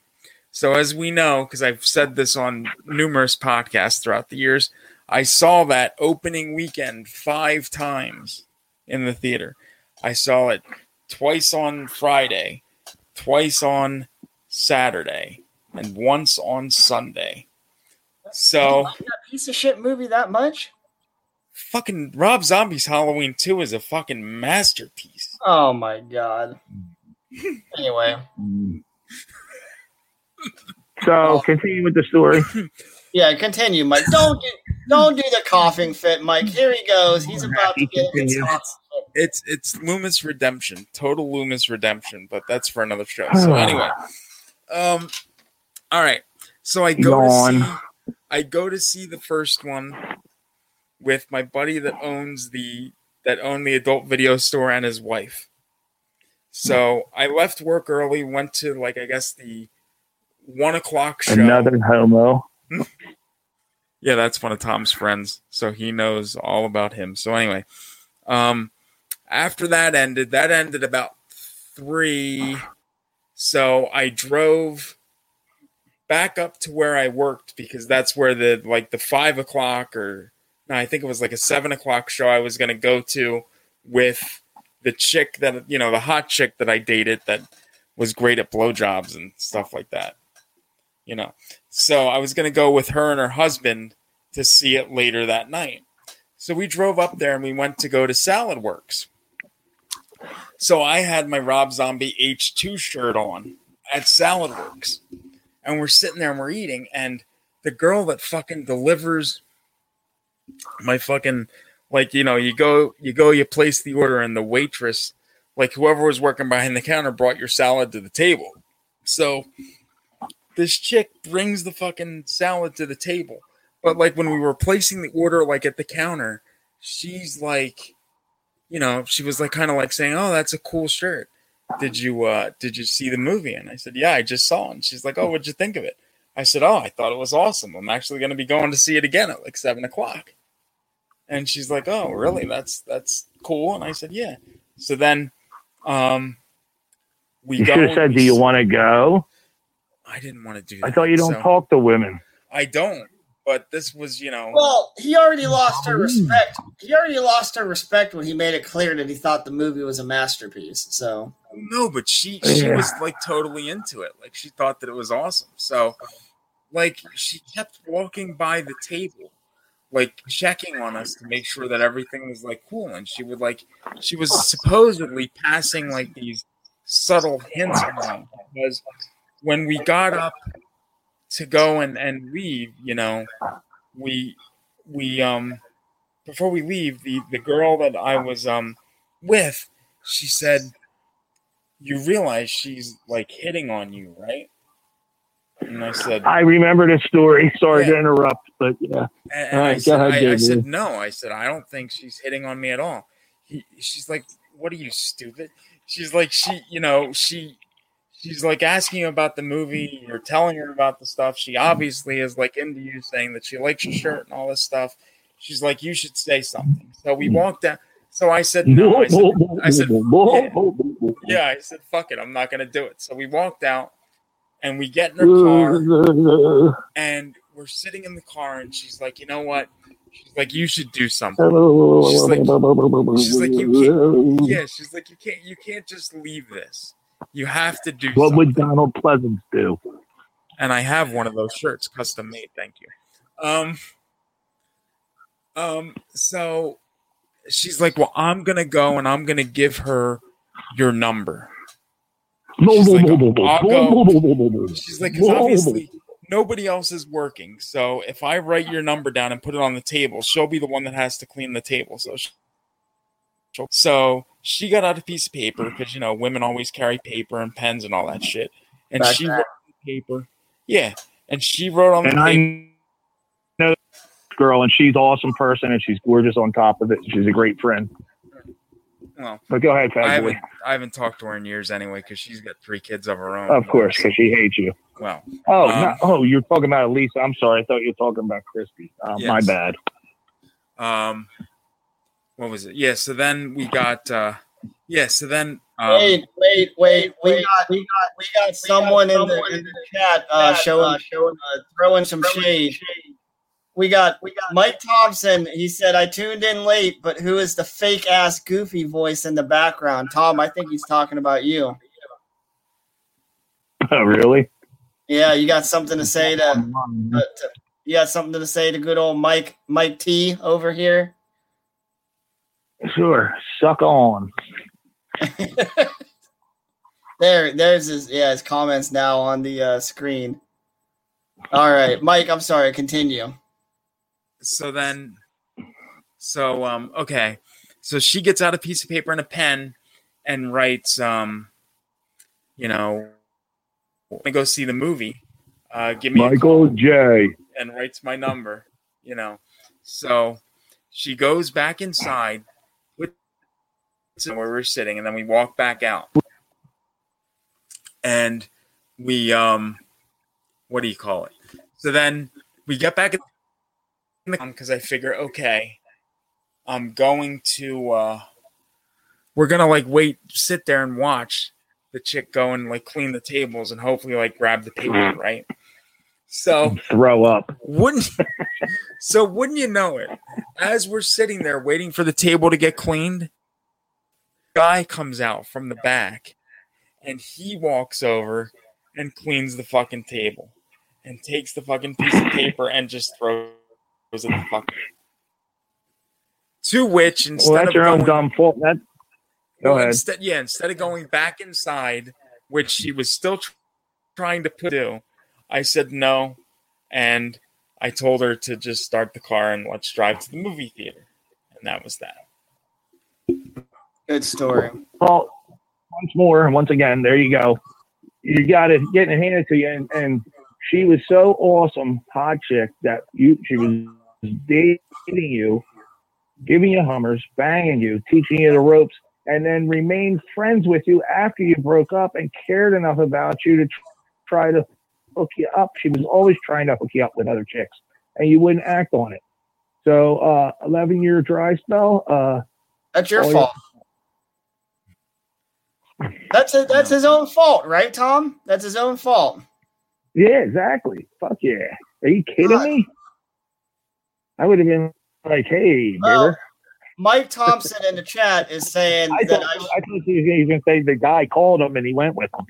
So as we know, because I've said this on numerous podcasts throughout the years, I saw that opening weekend five times in the theater. I saw it twice on Friday, twice on Saturday, and once on Sunday. So you like that piece of shit movie that much? Fucking Rob Zombie's Halloween two is a fucking masterpiece. Oh my God. Anyway. So oh. continue with the story. Yeah, continue, Mike. Don't do, don't do the coughing fit, Mike. Here he goes. He's about to get his It's it's Loomis Redemption, total Loomis Redemption, but that's for another show. So anyway, um, all right. So I go Yawn. to see, I go to see the first one with my buddy that owns the that owned the adult video store and his wife. So I left work early, went to like I guess the one o'clock show. Another homo. Yeah, that's one of Tom's friends, so he knows all about him. So anyway, um, after that ended, that ended about three. So I drove back up to where I worked because that's where the like the five o'clock or no, I think it was like a seven o'clock show I was going to go to with the chick that you know the hot chick that I dated that was great at blowjobs and stuff like that. You know, so I was going to go with her and her husband to see it later that night. So we drove up there and we went to go to Salad Works. So I had my Rob Zombie H two shirt on at Salad Works. And we're sitting there and we're eating. And the girl that fucking delivers my fucking, like, you know, you go, you go, you place the order and the waitress, like whoever was working behind the counter brought your salad to the table. So this chick brings the fucking salad to the table. But, like, when we were placing the order, like, at the counter, she's, like, you know, she was, like, kind of, like, saying, oh, that's a cool shirt. Did you uh, did you see the movie? And I said, yeah, I just saw it. And she's like, oh, what'd you think of it? I said, oh, I thought it was awesome. I'm actually going to be going to see it again at, like, seven o'clock. And she's like, oh, really? That's that's cool. And I said, yeah. So then um, we you go. You should have said, do you want to go? I didn't want to do that. I thought you don't so, talk to women. I don't, but this was, you know. Well, he already lost her respect. He already lost her respect when he made it clear that he thought the movie was a masterpiece. So no, but she she yeah. was like totally into it. Like she thought that it was awesome. So like she kept walking by the table, like checking on us to make sure that everything was like cool. And she would like she was supposedly passing like these subtle hints around because when we got up to go and, and leave, you know, we we um before we leave, the, the girl that I was um with, she said, you realize she's like hitting on you, right? And I said I remember the story. Sorry yeah. to interrupt, but yeah. And, and I, I, said, I, I said no, I said I don't think she's hitting on me at all. He, she's like, what are you, stupid? She's like she you know, she She's like asking you about the movie. You're telling her about the stuff. She obviously is like into you, saying that she likes your shirt and all this stuff. She's like, you should say something. So we walked down. So I said, no. I said, I said yeah. yeah, I said, fuck it. I'm not going to do it. So we walked out and we get in her car and we're sitting in the car and she's like, you know what? She's like, you should do something. She's like, she's like, you can't. Yeah, she's like, you can't, you can't just leave this. You have to do what something. What would Donald Pleasance do? And I have one of those shirts custom made. Thank you. Um, um, so she's like, well, I'm going to go and I'm going to give her your number. No, she's no, like, no, no, no, no, no, no, no. She's like, because obviously nobody else is working. So if I write your number down and put it on the table, she'll be the one that has to clean the table. So she, so she got out a piece of paper because, you know, women always carry paper and pens and all that shit. And Back she wrote on the paper. Yeah. And she wrote on and the I paper. I know this girl, and she's an awesome person, and she's gorgeous on top of it. She's a great friend. Well, but go ahead, I haven't, I haven't talked to her in years anyway because she's got three kids of her own. Of course, because she hates you. Well, oh, um, not, oh, you're talking about Elisa. I'm sorry, I thought you were talking about Crispy. Uh, yes. My bad. Um, what was it? Yeah. So then we got. Uh, yeah. So then. Um, wait, wait, wait, wait. We got, we got, we got someone, we got someone in, the, in the chat uh, showing, uh, showing, uh, throwing some throwing shade. shade. We got we got Mike Thompson. He said, I tuned in late, but who is the fake ass goofy voice in the background? Tom, I think he's talking about you. Oh, really? Yeah, you got something to say to, to, to you got something to say to good old Mike Mike T over here? Sure. Suck on. there there's his yeah, his comments now on the uh, screen. All right, Mike, I'm sorry, continue. So then, so, um, okay. So she gets out a piece of paper and a pen and writes, um, you know, let me go see the movie. Uh, give me Michael J. And writes my number, you know. So she goes back inside with where we're sitting, and then we walk back out. And we, um, what do you call it? So then we get back in. Because I figure, okay, I'm going to, uh, we're going to like wait, sit there and watch the chick go and like clean the tables and hopefully like grab the paper, right? So, throw up. Wouldn't, so wouldn't you know it? As we're sitting there waiting for the table to get cleaned, the guy comes out from the back and he walks over and cleans the fucking table and takes the fucking piece of paper and just throws. Was in the fucking to which instead well, that's of your going, own dumb fault. That go well, ahead. Instead, yeah, instead of going back inside, which she was still tr- trying to do, I said no, and I told her to just start the car and let's drive to the movie theater, and that was that. Good story. Well, once more, once again, there you go. You got it, getting it handed to you, and, and she was so awesome, hot chick that you she was. Dating you, giving you hummers, banging you, teaching you the ropes, and then remained friends with you after you broke up and cared enough about you to try to hook you up. She was always trying to hook you up with other chicks, and you wouldn't act on it. So, uh, eleven-year dry spell. Uh, that's your fault. Your- that's a, that's his own fault, right, Tom? That's his own fault. Yeah, exactly. Fuck yeah. Are you kidding uh- me? I would have been like, hey, well, Mike Thompson in the chat is saying I that thought, I, should, I thought he was going to say the guy called him and he went with him.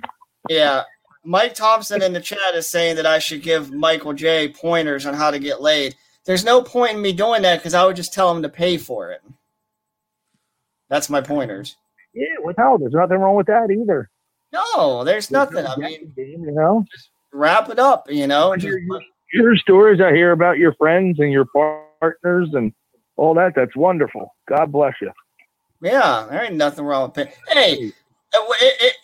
Yeah. Mike Thompson in the chat is saying that I should give Michael J pointers on how to get laid. There's no point in me doing that because I would just tell him to pay for it. That's my pointers. Yeah, well, no, there's nothing wrong with that either. No, there's, there's nothing. No I mean, game, you know, wrap it up, you know. Just, your stories I hear about your friends and your partners and all that, that's wonderful. God bless you. Yeah, there ain't nothing wrong with paying. Hey,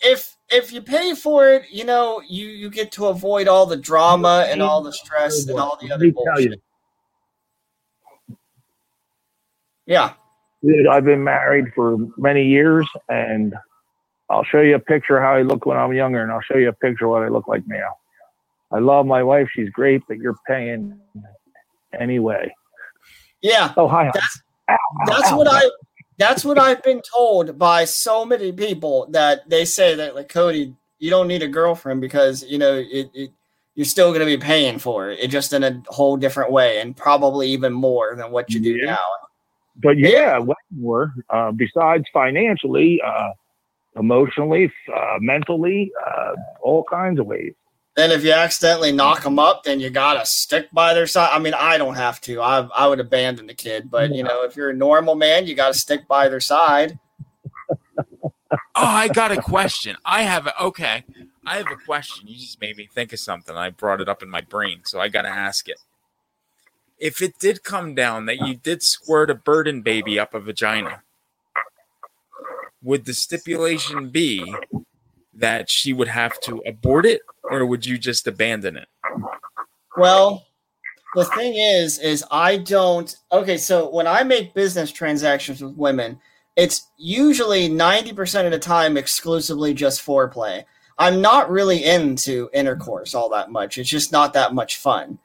if if you pay for it, you know, you, you get to avoid all the drama and all the stress and all the other bullshit. Yeah. Dude, I've been married for many years, and I'll show you a picture of how I looked when I was younger, and I'll show you a picture of what I look like now. I love my wife. She's great, but you're paying anyway. Yeah. Oh, hi. hi. That's, ow, that's ow, what ow. I. That's what I've been told by so many people that they say that, like, Cody, you don't need a girlfriend because you know it. it you're still going to be paying for it, it, just in a whole different way, and probably even more than what you do yeah. now. But yeah, yeah. way more. Uh, besides financially, uh, emotionally, uh, mentally, uh, all kinds of ways. Then if you accidentally knock them up, then you got to stick by their side. I mean, I don't have to. I I would abandon the kid. But, you know, if you're a normal man, you got to stick by their side. Oh, I got a question. I have a, okay. I have a question. You just made me think of something. I brought it up in my brain, so I got to ask it. If it did come down that you did squirt a burden baby up a vagina, would the stipulation be that she would have to abort it, or would you just abandon it? Well, the thing is, is I don't... Okay, so when I make business transactions with women, it's usually ninety percent of the time exclusively just foreplay. I'm not really into intercourse all that much. It's just not that much fun.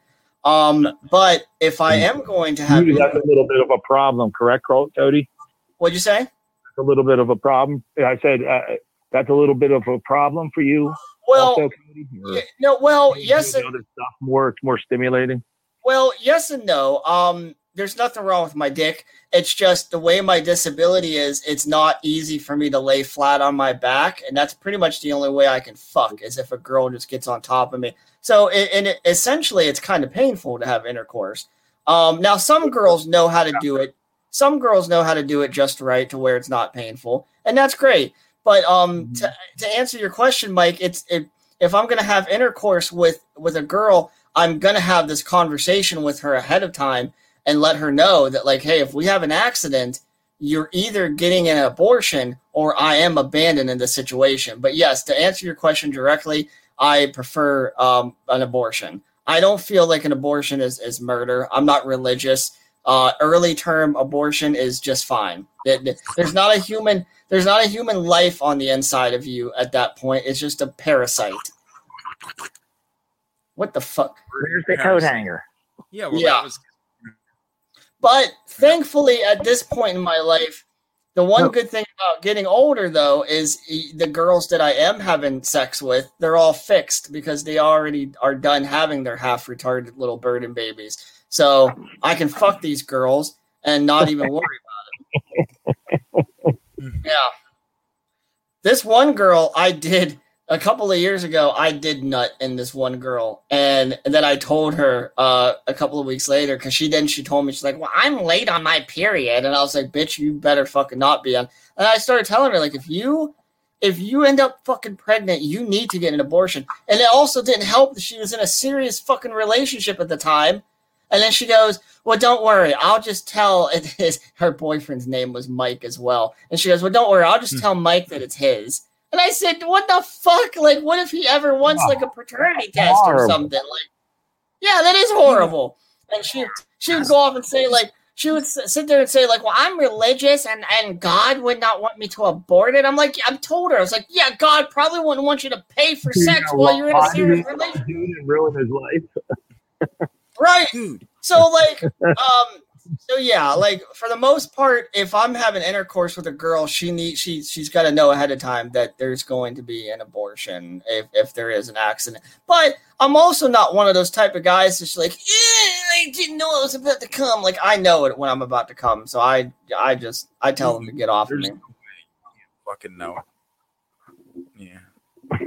Um, but if I am going to have... That's a little bit of a problem, correct, Cody? What'd you say? That's a little bit of a problem. I said... Uh, That's a little bit of a problem for you. Well, also, Cody, no. Well, yes. And, other stuff more, more stimulating. Well, yes and no. Um, there's nothing wrong with my dick. It's just the way my disability is. It's not easy for me to lay flat on my back, and that's pretty much the only way I can fuck is if a girl just gets on top of me. So, it, and it, essentially, it's kind of painful to have intercourse. Um, now, some girls know how to do it. Some girls know how to do it just right to where it's not painful, and that's great. But um, to, to answer your question, Mike, it's it, if I'm going to have intercourse with, with a girl, I'm going to have this conversation with her ahead of time and let her know that, like, hey, if we have an accident, you're either getting an abortion or I am abandoned in this situation. But, yes, to answer your question directly, I prefer um, an abortion. I don't feel like an abortion is, is murder. I'm not religious. Uh, early term abortion is just fine. There's not a human, there's not a human life on the inside of you at that point. It's just a parasite. What the fuck? Where's the coat hanger? Yeah. Well, yeah. Was- but thankfully, at this point in my life, the one no. good thing about getting older, though, is the girls that I am having sex with, they're all fixed because they already are done having their half retarded little burden babies. So I can fuck these girls and not even worry about it. Yeah. This one girl I did a couple of years ago, I did nut in this one girl. And then I told her uh, a couple of weeks later, because she then she told me, she's like, well, I'm late on my period. And I was like, bitch, you better fucking not be on. And I started telling her, like, if you if you end up fucking pregnant, you need to get an abortion. And it also didn't help that she was in a serious fucking relationship at the time. And then she goes, well, don't worry. I'll just tell it his. Her boyfriend's name was Mike as well. And she goes, well, don't worry. I'll just tell Mike that it's his. And I said, what the fuck? Like, what if he ever wants, like, a paternity test or something? Like, yeah, that is horrible. And she she would go off and say, like, she would sit there and say, like, well, I'm religious and, and God would not want me to abort it. I'm like, I told her. I was like, yeah, God probably wouldn't want you to pay for you sex know, while you're in a serious relationship. Dude, and ruin his life. Right. Dude. So, like, um, so yeah, like, for the most part, if I'm having intercourse with a girl, she needs, she, she's got to know ahead of time that there's going to be an abortion if, if there is an accident. But I'm also not one of those type of guys that's like, yeah, I didn't know it was about to come. Like, I know it when I'm about to come. So I, I just, I tell them to get off there's of me. No way you fucking know. Yeah.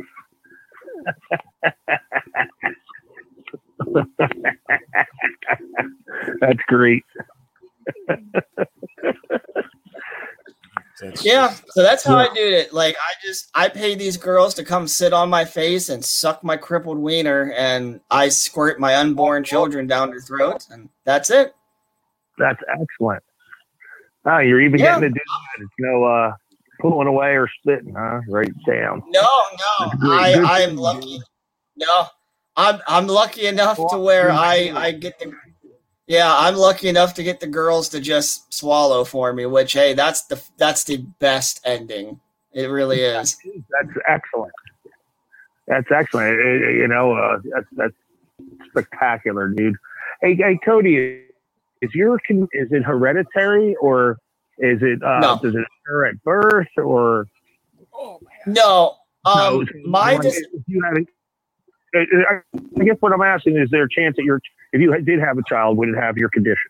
That's great. Yeah, so that's how I do it. Like, I just I pay these girls to come sit on my face and suck my crippled wiener, and I squirt my unborn children down their throats, and that's it. That's excellent. Wow, you're even yeah. getting to do that. It's no uh, pulling away or spitting, huh? Right down. No, no, I I am lucky. No. I'm I'm lucky enough to where I, I get the yeah I'm lucky enough to get the girls to just swallow for me, which hey that's the that's the best ending. It really is. That's excellent. That's excellent. It, you know uh, that's that's spectacular, dude. Hey, hey, Cody, is your is it hereditary or is it uh, no. does it occur at birth or oh, no? Um, no, my dis- you haven't. I guess what I'm asking is there a chance that you're, if you did have a child, would it have your condition?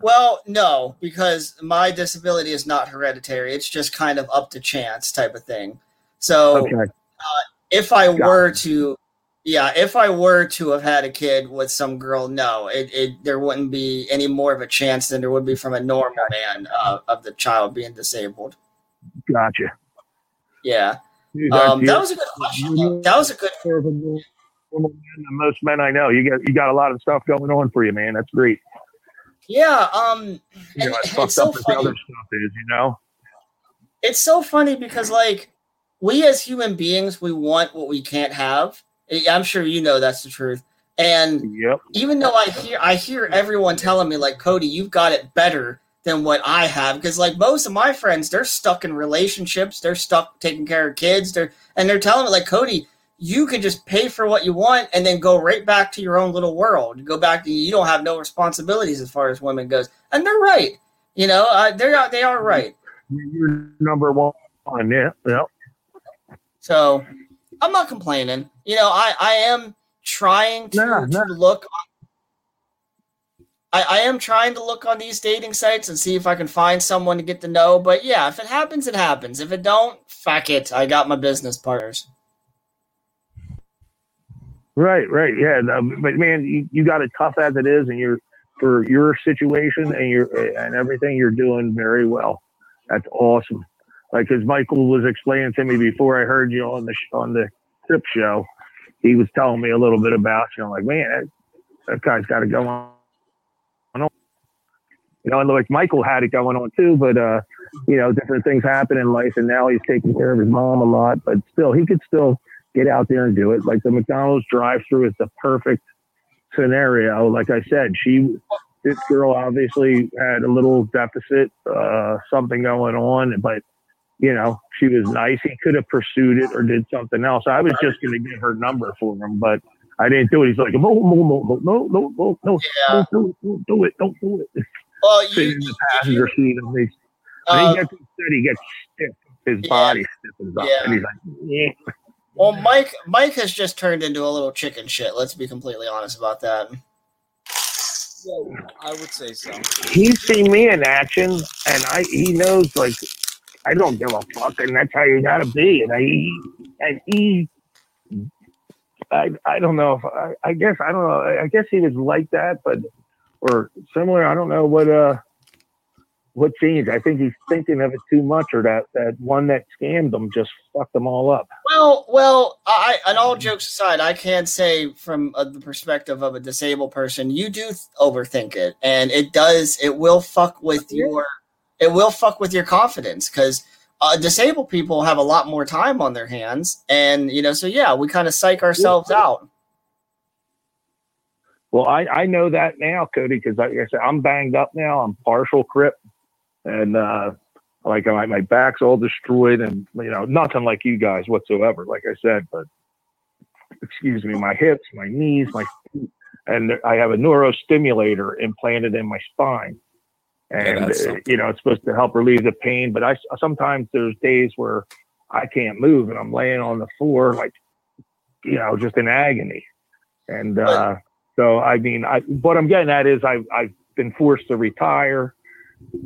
Well, no, because my disability is not hereditary. It's just kind of up to chance type of thing. So okay. uh, If I God. were to, yeah, if I were to have had a kid with some girl, no, it, it there wouldn't be any more of a chance than there would be from a normal man uh, of the child being disabled. Gotcha. Yeah. Dude, um, that was a good question. That was a good question. Most men I know, you got you got a lot of stuff going on for you, man. That's great. Yeah. Um. You know, it's fucked it's so up as the other stuff is, you know. It's so funny because, like, we as human beings, we want what we can't have. I'm sure you know that's the truth. And yep. even though I hear I hear everyone telling me, like, Cody, you've got it better than what I have, because, like, most of my friends, they're stuck in relationships, they're stuck taking care of kids, they're and they're telling me, like, Cody, you can just pay for what you want and then go right back to your own little world. Go back to, you don't have no responsibilities as far as women goes. And they're right. You know, uh, they're they are right. You're number one. Yeah, yeah. So I'm not complaining. You know, I, I am trying to, nah, nah. to look. On, I, I am trying to look on these dating sites and see if I can find someone to get to know. But yeah, if it happens, it happens. If it don't, fuck it. I got my business partners. Right, right, yeah. No, but man, you, you got it tough as it is, and you're for your situation and your and everything. You're doing very well. That's awesome. Like, as Michael was explaining to me before I heard you on the on the Crip show, he was telling me a little bit about you. I'm like, man, that, that guy's got it going on. You know, and like Michael had it going on too, but, uh, you know, different things happen in life, and now he's taking care of his mom a lot, but still, he could still get out there and do it. Like, the McDonald's drive-thru is the perfect scenario. Like I said, she... This girl obviously had a little deficit, uh, something going on, but, you know, she was nice. He could have pursued it or did something else. I was just going to get her number for him, but I didn't do it. He's like, no, no, no, no, no, no, no, yeah. don't, don't do it. Don't do it. Well, Sitting you, in the passenger you, seat. And, uh, and he gets upset. He gets stiff. His yeah, body stiffens up. Yeah. And he's like, yeah. Well, Mike, Mike has just turned into a little chicken shit. Let's be completely honest about that. So, I would say so. He's seen me in action, and I he knows, like, I don't give a fuck, and that's how you gotta be. And I, and he, I, I don't know. If, I, I guess I don't know. I guess he was like that, but or similar. I don't know what uh what changed. I think he's thinking of it too much, or that, that one that scammed them just fucked them all up. Well, well, I, and all jokes aside, I can say from uh, the perspective of a disabled person, you do th- overthink it, and it does. It will fuck with yeah. your. It will fuck with your confidence, because uh, disabled people have a lot more time on their hands, and you know, so yeah, we kind of psych ourselves well, out. Well, I, I know that now, Cody, because like I said, I'm banged up now. I'm partial crip, and uh, like my, my back's all destroyed, and you know, nothing like you guys whatsoever. Like I said, but excuse me, my hips, my knees, my feet, and I have a neurostimulator implanted in my spine. And, yeah, you know, it's supposed to help relieve the pain. But I sometimes there's days where I can't move and I'm laying on the floor, like, you know, just in agony. And uh, so, I mean, I, what I'm getting at is I've, I've been forced to retire,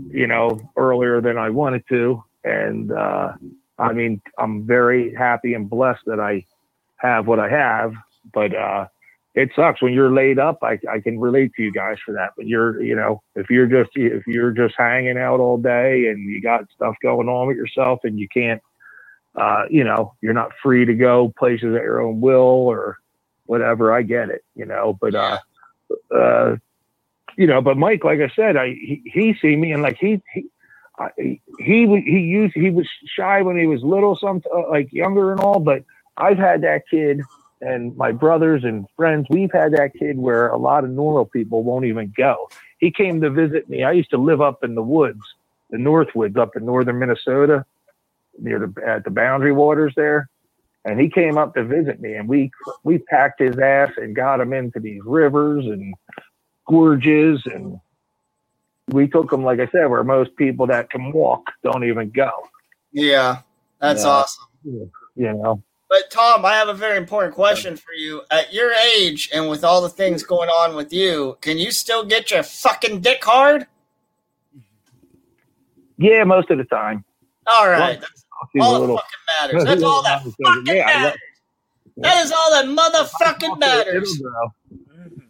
you know, earlier than I wanted to. And uh, I mean, I'm very happy and blessed that I have what I have. But uh, it sucks when you're laid up. I, I can relate to you guys for that. But you're, you know, if you're just, if you're just hanging out all day and you got stuff going on with yourself and you can't, uh, you know, you're not free to go places at your own will or whatever. I get it, you know, but, uh, uh, you know, but Mike, like I said, I, he, he seen me and like, he, he, I, he, he used, he was shy when he was little, some like younger and all, but I've had that kid. And my brothers and friends, we've had that kid where a lot of normal people won't even go. He came to visit me. I used to live up in the woods, the North Woods, up in northern Minnesota, near the at the Boundary Waters there. And he came up to visit me, and we we packed his ass and got him into these rivers and gorges, and we took him, like I said, where most people that can walk don't even go. Yeah, that's uh, awesome. You know. But, Tom, I have a very important question for you. At your age and with all the things going on with you, can you still get your fucking dick hard? Yeah, most of the time. All right. Well, that's all that fucking matters. That's all that fucking matters. That is all that motherfucking matters.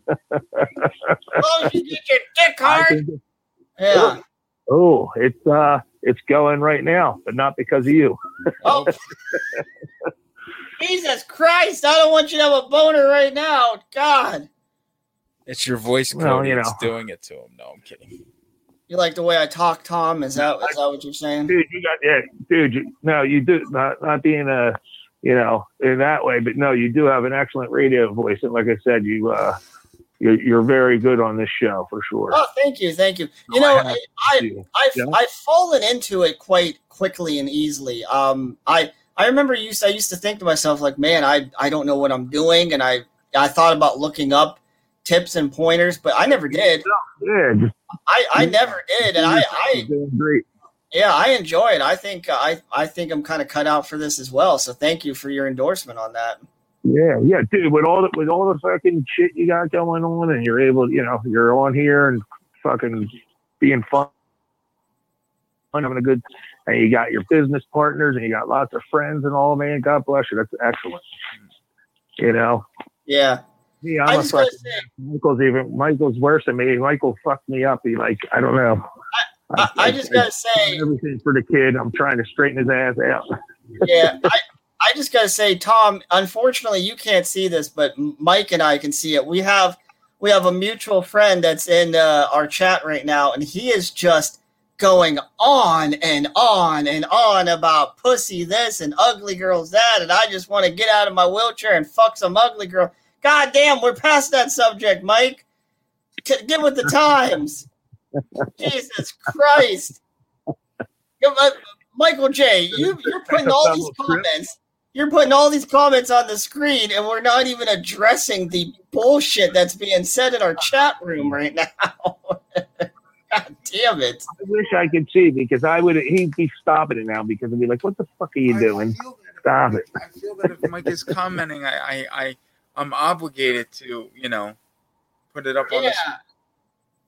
As long as you get your dick hard. Yeah. Oh, it's uh, it's going right now, but not because of you. Oh, Jesus Christ! I don't want you to have a boner right now. God. It's your voice, Cody. Well, you know. It's doing it to him. No, I'm kidding. You like the way I talk, Tom? Is that is that what you're saying? Dude, you got yeah, dude. You, no, you do not not being a. You know, in that way, but no, you do have an excellent radio voice, and like I said, you uh, you're, you're very good on this show for sure. Oh, thank you, thank you. You no, know, I I I've, I've, yeah. I've fallen into it quite quickly and easily. Um, I I remember you. I used to think to myself like, man, I I don't know what I'm doing, and I I thought about looking up tips and pointers, but I never did. Yeah, just, I I never did, and I I. Doing great. Yeah, I enjoy it. I think uh, I I think I'm kind of cut out for this as well. So thank you for your endorsement on that. Yeah, yeah, dude. With all the with all the fucking shit you got going on, and you're able, you know, you're on here and fucking being fun, having a good, and you got your business partners and you got lots of friends and all. Man, God bless you. That's excellent. You know. Yeah. Yeah, I'm I just fucking, say, Michael's even Michael's worse than me. Michael fucked me up. He like I don't know. I, I, I just gotta say everything for the kid. I'm trying to straighten his ass out. yeah, I, I just gotta say, Tom. Unfortunately, you can't see this, but Mike and I can see it. We have we have a mutual friend that's in uh, our chat right now, and he is just going on and on and on about pussy this and ugly girls that, and I just want to get out of my wheelchair and fuck some ugly girl. God damn, we're past that subject, Mike. Get with the times. Jesus Christ. Michael J, you, you're putting all these comments you're putting all these comments on the screen, and we're not even addressing the bullshit that's being said in our chat room right now. God damn it. I wish I could see, because I would he'd be stopping it now, because I'd be like, what the fuck are you I doing? Stop it. I feel that if Mike is commenting, I, I, I I'm obligated to, you know, put it up yeah. on the screen.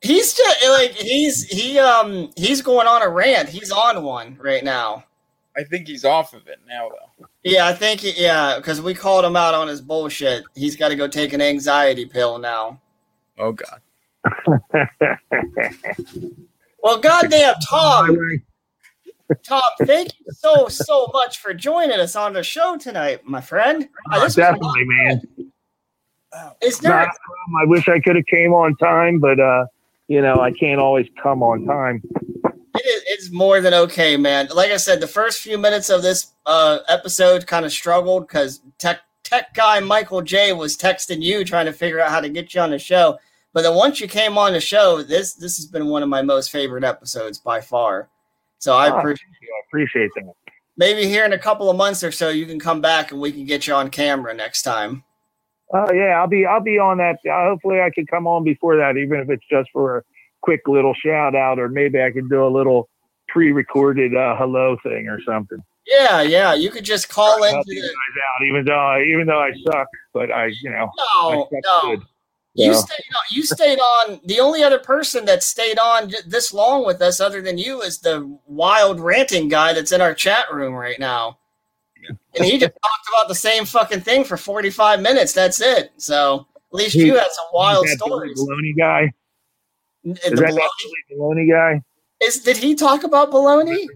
He's just like he's he um he's going on a rant. He's on one right now. I think he's off of it now though. Yeah, I think he, yeah, because we called him out on his bullshit. He's got to go take an anxiety pill now. Oh God. Well, goddamn, Tom. Tom, thank you so so much for joining us on the show tonight, my friend. Oh, definitely, man. Is there? Not a problem. I wish I could have came on time, but uh. You know, I can't always come on time. It is, it's more than okay, man. Like I said, the first few minutes of this uh, episode kind of struggled because tech tech guy Michael J was texting you trying to figure out how to get you on the show. But then once you came on the show, this this has been one of my most favorite episodes by far. So I, oh, appreciate, I appreciate that. Maybe here in a couple of months or so, you can come back and we can get you on camera next time. Oh yeah, I'll be I'll be on that. Uh, hopefully, I can come on before that, even if it's just for a quick little shout out, or maybe I can do a little pre-recorded uh, hello thing or something. Yeah, yeah, you could just call in. The... out, even though I, even though I suck, but I, you know, no, no, good, you so. stayed on. You stayed on. The only other person that stayed on this long with us, other than you, is the wild ranting guy that's in our chat room right now. And he just talked about the same fucking thing for forty-five minutes. That's it. So at least he, you had some wild stories. The baloney guy. Is the that baloney? baloney guy? Is did he talk about baloney?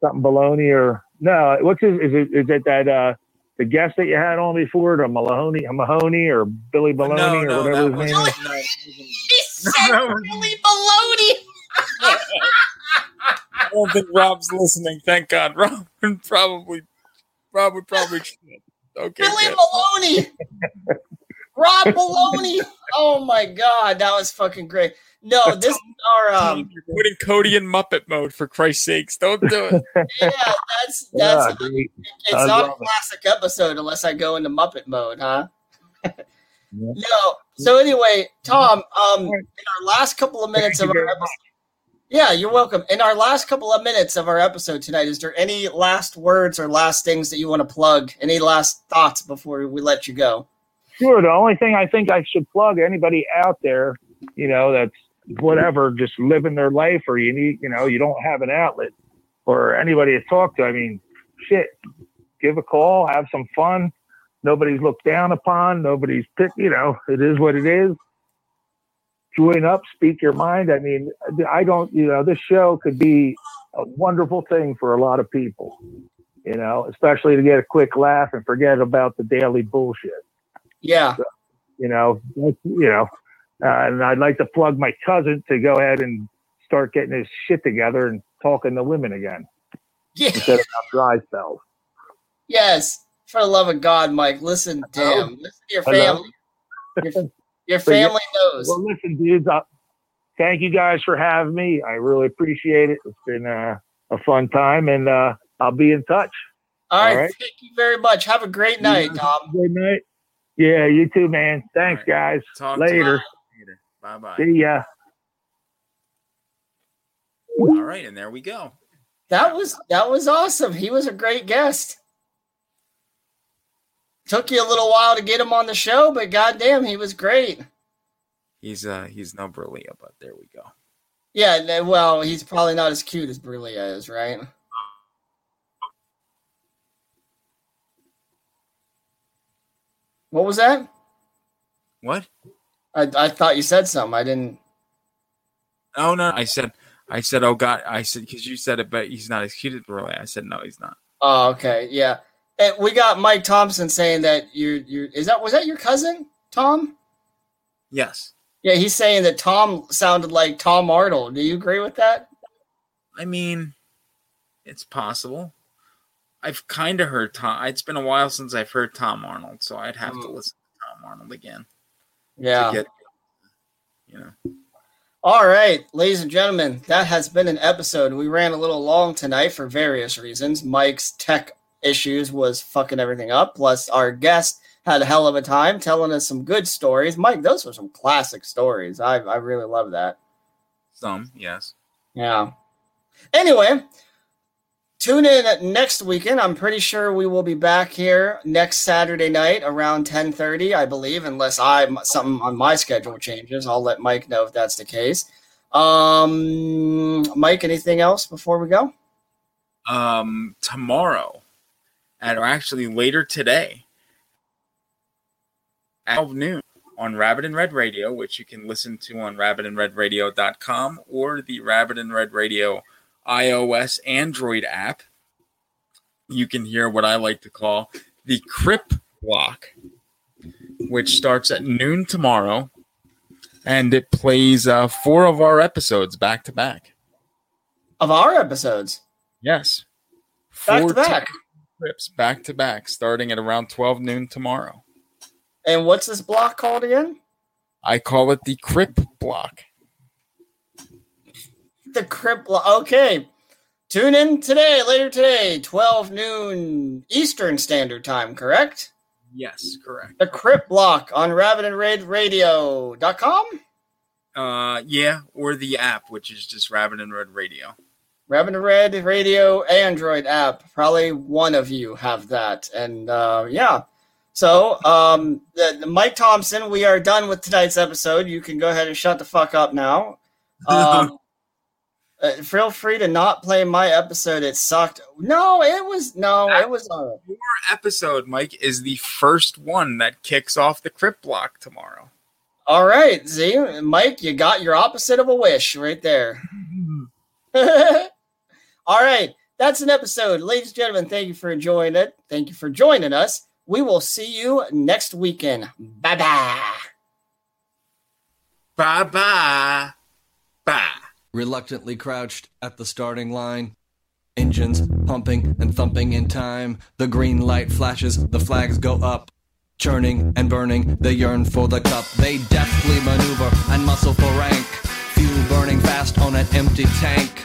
Something baloney or no? What's his, is it? Is it that uh, the guest that you had on before, or Maloney, or Mahoney, or Billy Baloney, no, no, or whatever his name was, is? He said Billy Baloney. I don't think Rob's listening. Thank God, Rob probably. Rob would probably okay. Billy Maloney, Rob Maloney. Oh my God, that was fucking great. No, this is our um. You're putting Cody in Muppet mode for Christ's sakes. Don't do it. Yeah, that's that's. Yeah, not, it's I not a classic it. episode unless I go into Muppet mode, huh? Yeah. No. So anyway, Tom, um, in our last couple of minutes Thank of our episode. Much. Yeah, you're welcome. In our last couple of minutes of our episode tonight, is there any last words or last things that you want to plug? Any last thoughts before we let you go? Sure. The only thing I think I should plug anybody out there, you know, that's whatever, just living their life, or you need, you know, you don't have an outlet or anybody to talk to. I mean, shit, give a call, have some fun. Nobody's looked down upon. Nobody's, you know, it is what it is. Join up, speak your mind. I mean, I don't, you know, this show could be a wonderful thing for a lot of people, you know, especially to get a quick laugh and forget about the daily bullshit. Yeah. So, you know, you know, uh, and I'd like to plug my cousin to go ahead and start getting his shit together and talking to women again. Yeah. Instead of dry spells. Yes. For the love of God, Mike, listen, hello? Damn, listen to your family. Your, your family yeah, knows. Well, listen, dudes, I, thank you guys for having me. I really appreciate it. It's been uh, a fun time, and uh, I'll be in touch. All, All right, right, thank you very much. Have a great night, Tom. Good night. Yeah, you too, man. Thanks, right, guys. Talk later. later. Bye-bye. See ya. All right, and there we go. That was that was awesome. He was a great guest. Took you a little while to get him on the show, but goddamn, he was great. He's uh, he's not Brulia, but there we go. Yeah, well, he's probably not as cute as Brulia is, right? What was that? What? I I thought you said something. I didn't. Oh no, I said I said oh god, I said because you said it, but he's not as cute as Brulia. I said no, he's not. Oh, okay, yeah. We got Mike Thompson saying that you you is that was that your cousin Tom? Yes. Yeah, he's saying that Tom sounded like Tom Arnold. Do you agree with that? I mean, it's possible. I've kind of heard Tom. It's been a while since I've heard Tom Arnold, so I'd have mm. to listen to Tom Arnold again. Yeah. To get, you know. All right, ladies and gentlemen, that has been an episode. We ran a little long tonight for various reasons. Mike's tech issues was fucking everything up. Plus, our guest had a hell of a time telling us some good stories. Mike, those were some classic stories. I I really love that. Some, yes. Yeah. Anyway, tune in next weekend. I'm pretty sure we will be back here next Saturday night around ten thirty, I believe, unless I something on my schedule changes. I'll let Mike know if that's the case. Um, Mike, anything else before we go? Um, tomorrow. At, or actually later today at twelve noon on Rabbit and Red Radio, which you can listen to on rabbit and red radio dot com or the Rabbit and Red Radio iOS Android app. You can hear what I like to call the Crip Block, which starts at noon tomorrow, and it plays uh, four of our episodes back to back. Of our episodes? Yes. Back to back. Crips back to back, starting at around twelve noon tomorrow. And what's this block called again? I call it the Crip Block. The Crip Block. Okay. Tune in today, later today, twelve noon Eastern Standard Time, correct? Yes, correct. The Crip Block on rabbit and red radio dot com? Uh, yeah, or the app, which is just Rabbit and Red Radio. Rabbit and Red Radio Android app. Probably one of you have that. And uh, yeah. So, um, the, the Mike Thompson, we are done with tonight's episode. You can go ahead and shut the fuck up now. Um, uh, feel free to not play my episode. It sucked. No, it was. No, that it was. All right. Your episode, Mike, is the first one that kicks off the Crip Block tomorrow. All right. See, Mike, you got your opposite of a wish right there. All right, that's an episode. Ladies and gentlemen, thank you for enjoying it. Thank you for joining us. We will see you next weekend. Bye-bye. Bye-bye. Bye. Reluctantly crouched at the starting line. Engines pumping and thumping in time. The green light flashes, the flags go up. Churning and burning, they yearn for the cup. They deftly maneuver and muscle for rank. Fuel burning fast on an empty tank.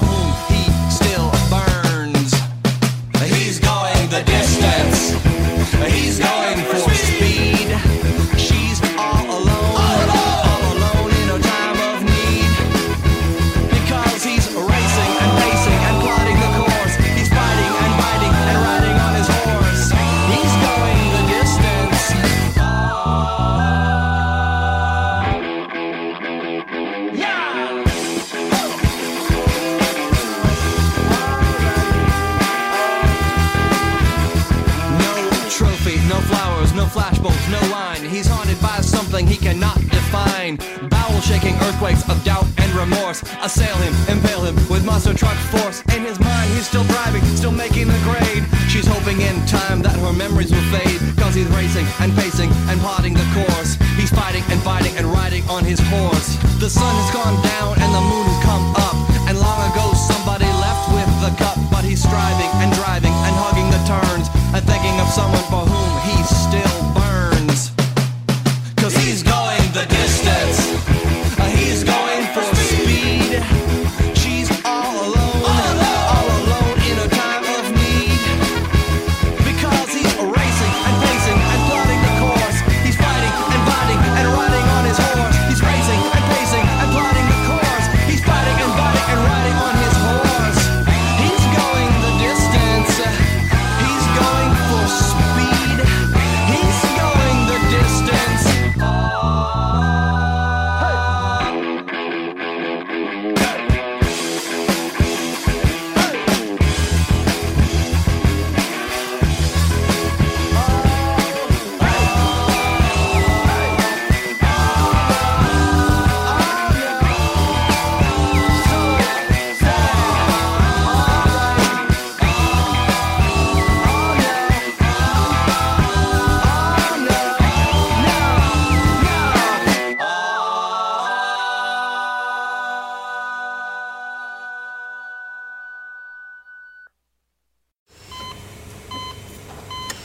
whom he still burns. He's going the distance. He's going for speed. She's all alone, all alone in a time of no flashbulbs, no wine. He's haunted by something he cannot define. Bowel-shaking earthquakes of doubt and remorse assail him, impale him with monster truck force. In his mind, he's still driving, still making the grade. She's hoping in time that her memories will fade, 'cause he's racing and pacing and plotting the course. He's fighting and fighting and riding on his horse. The sun has gone down and the moon has come up, and long ago somebody left with the cup. But he's striving and driving and hugging the turns and thinking of someone for whom he still burns. 'Cause he's going the distance, he's going for speed. She's all alone, all alone in a time of need. Because he's racing and pacing and plotting the course. He's fighting and fighting and riding on his horse. He's racing and pacing and plotting the course. He's fighting and fighting and riding on his horse. He's going the distance. He's going for speed. He's going the distance.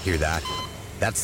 Hear that? That's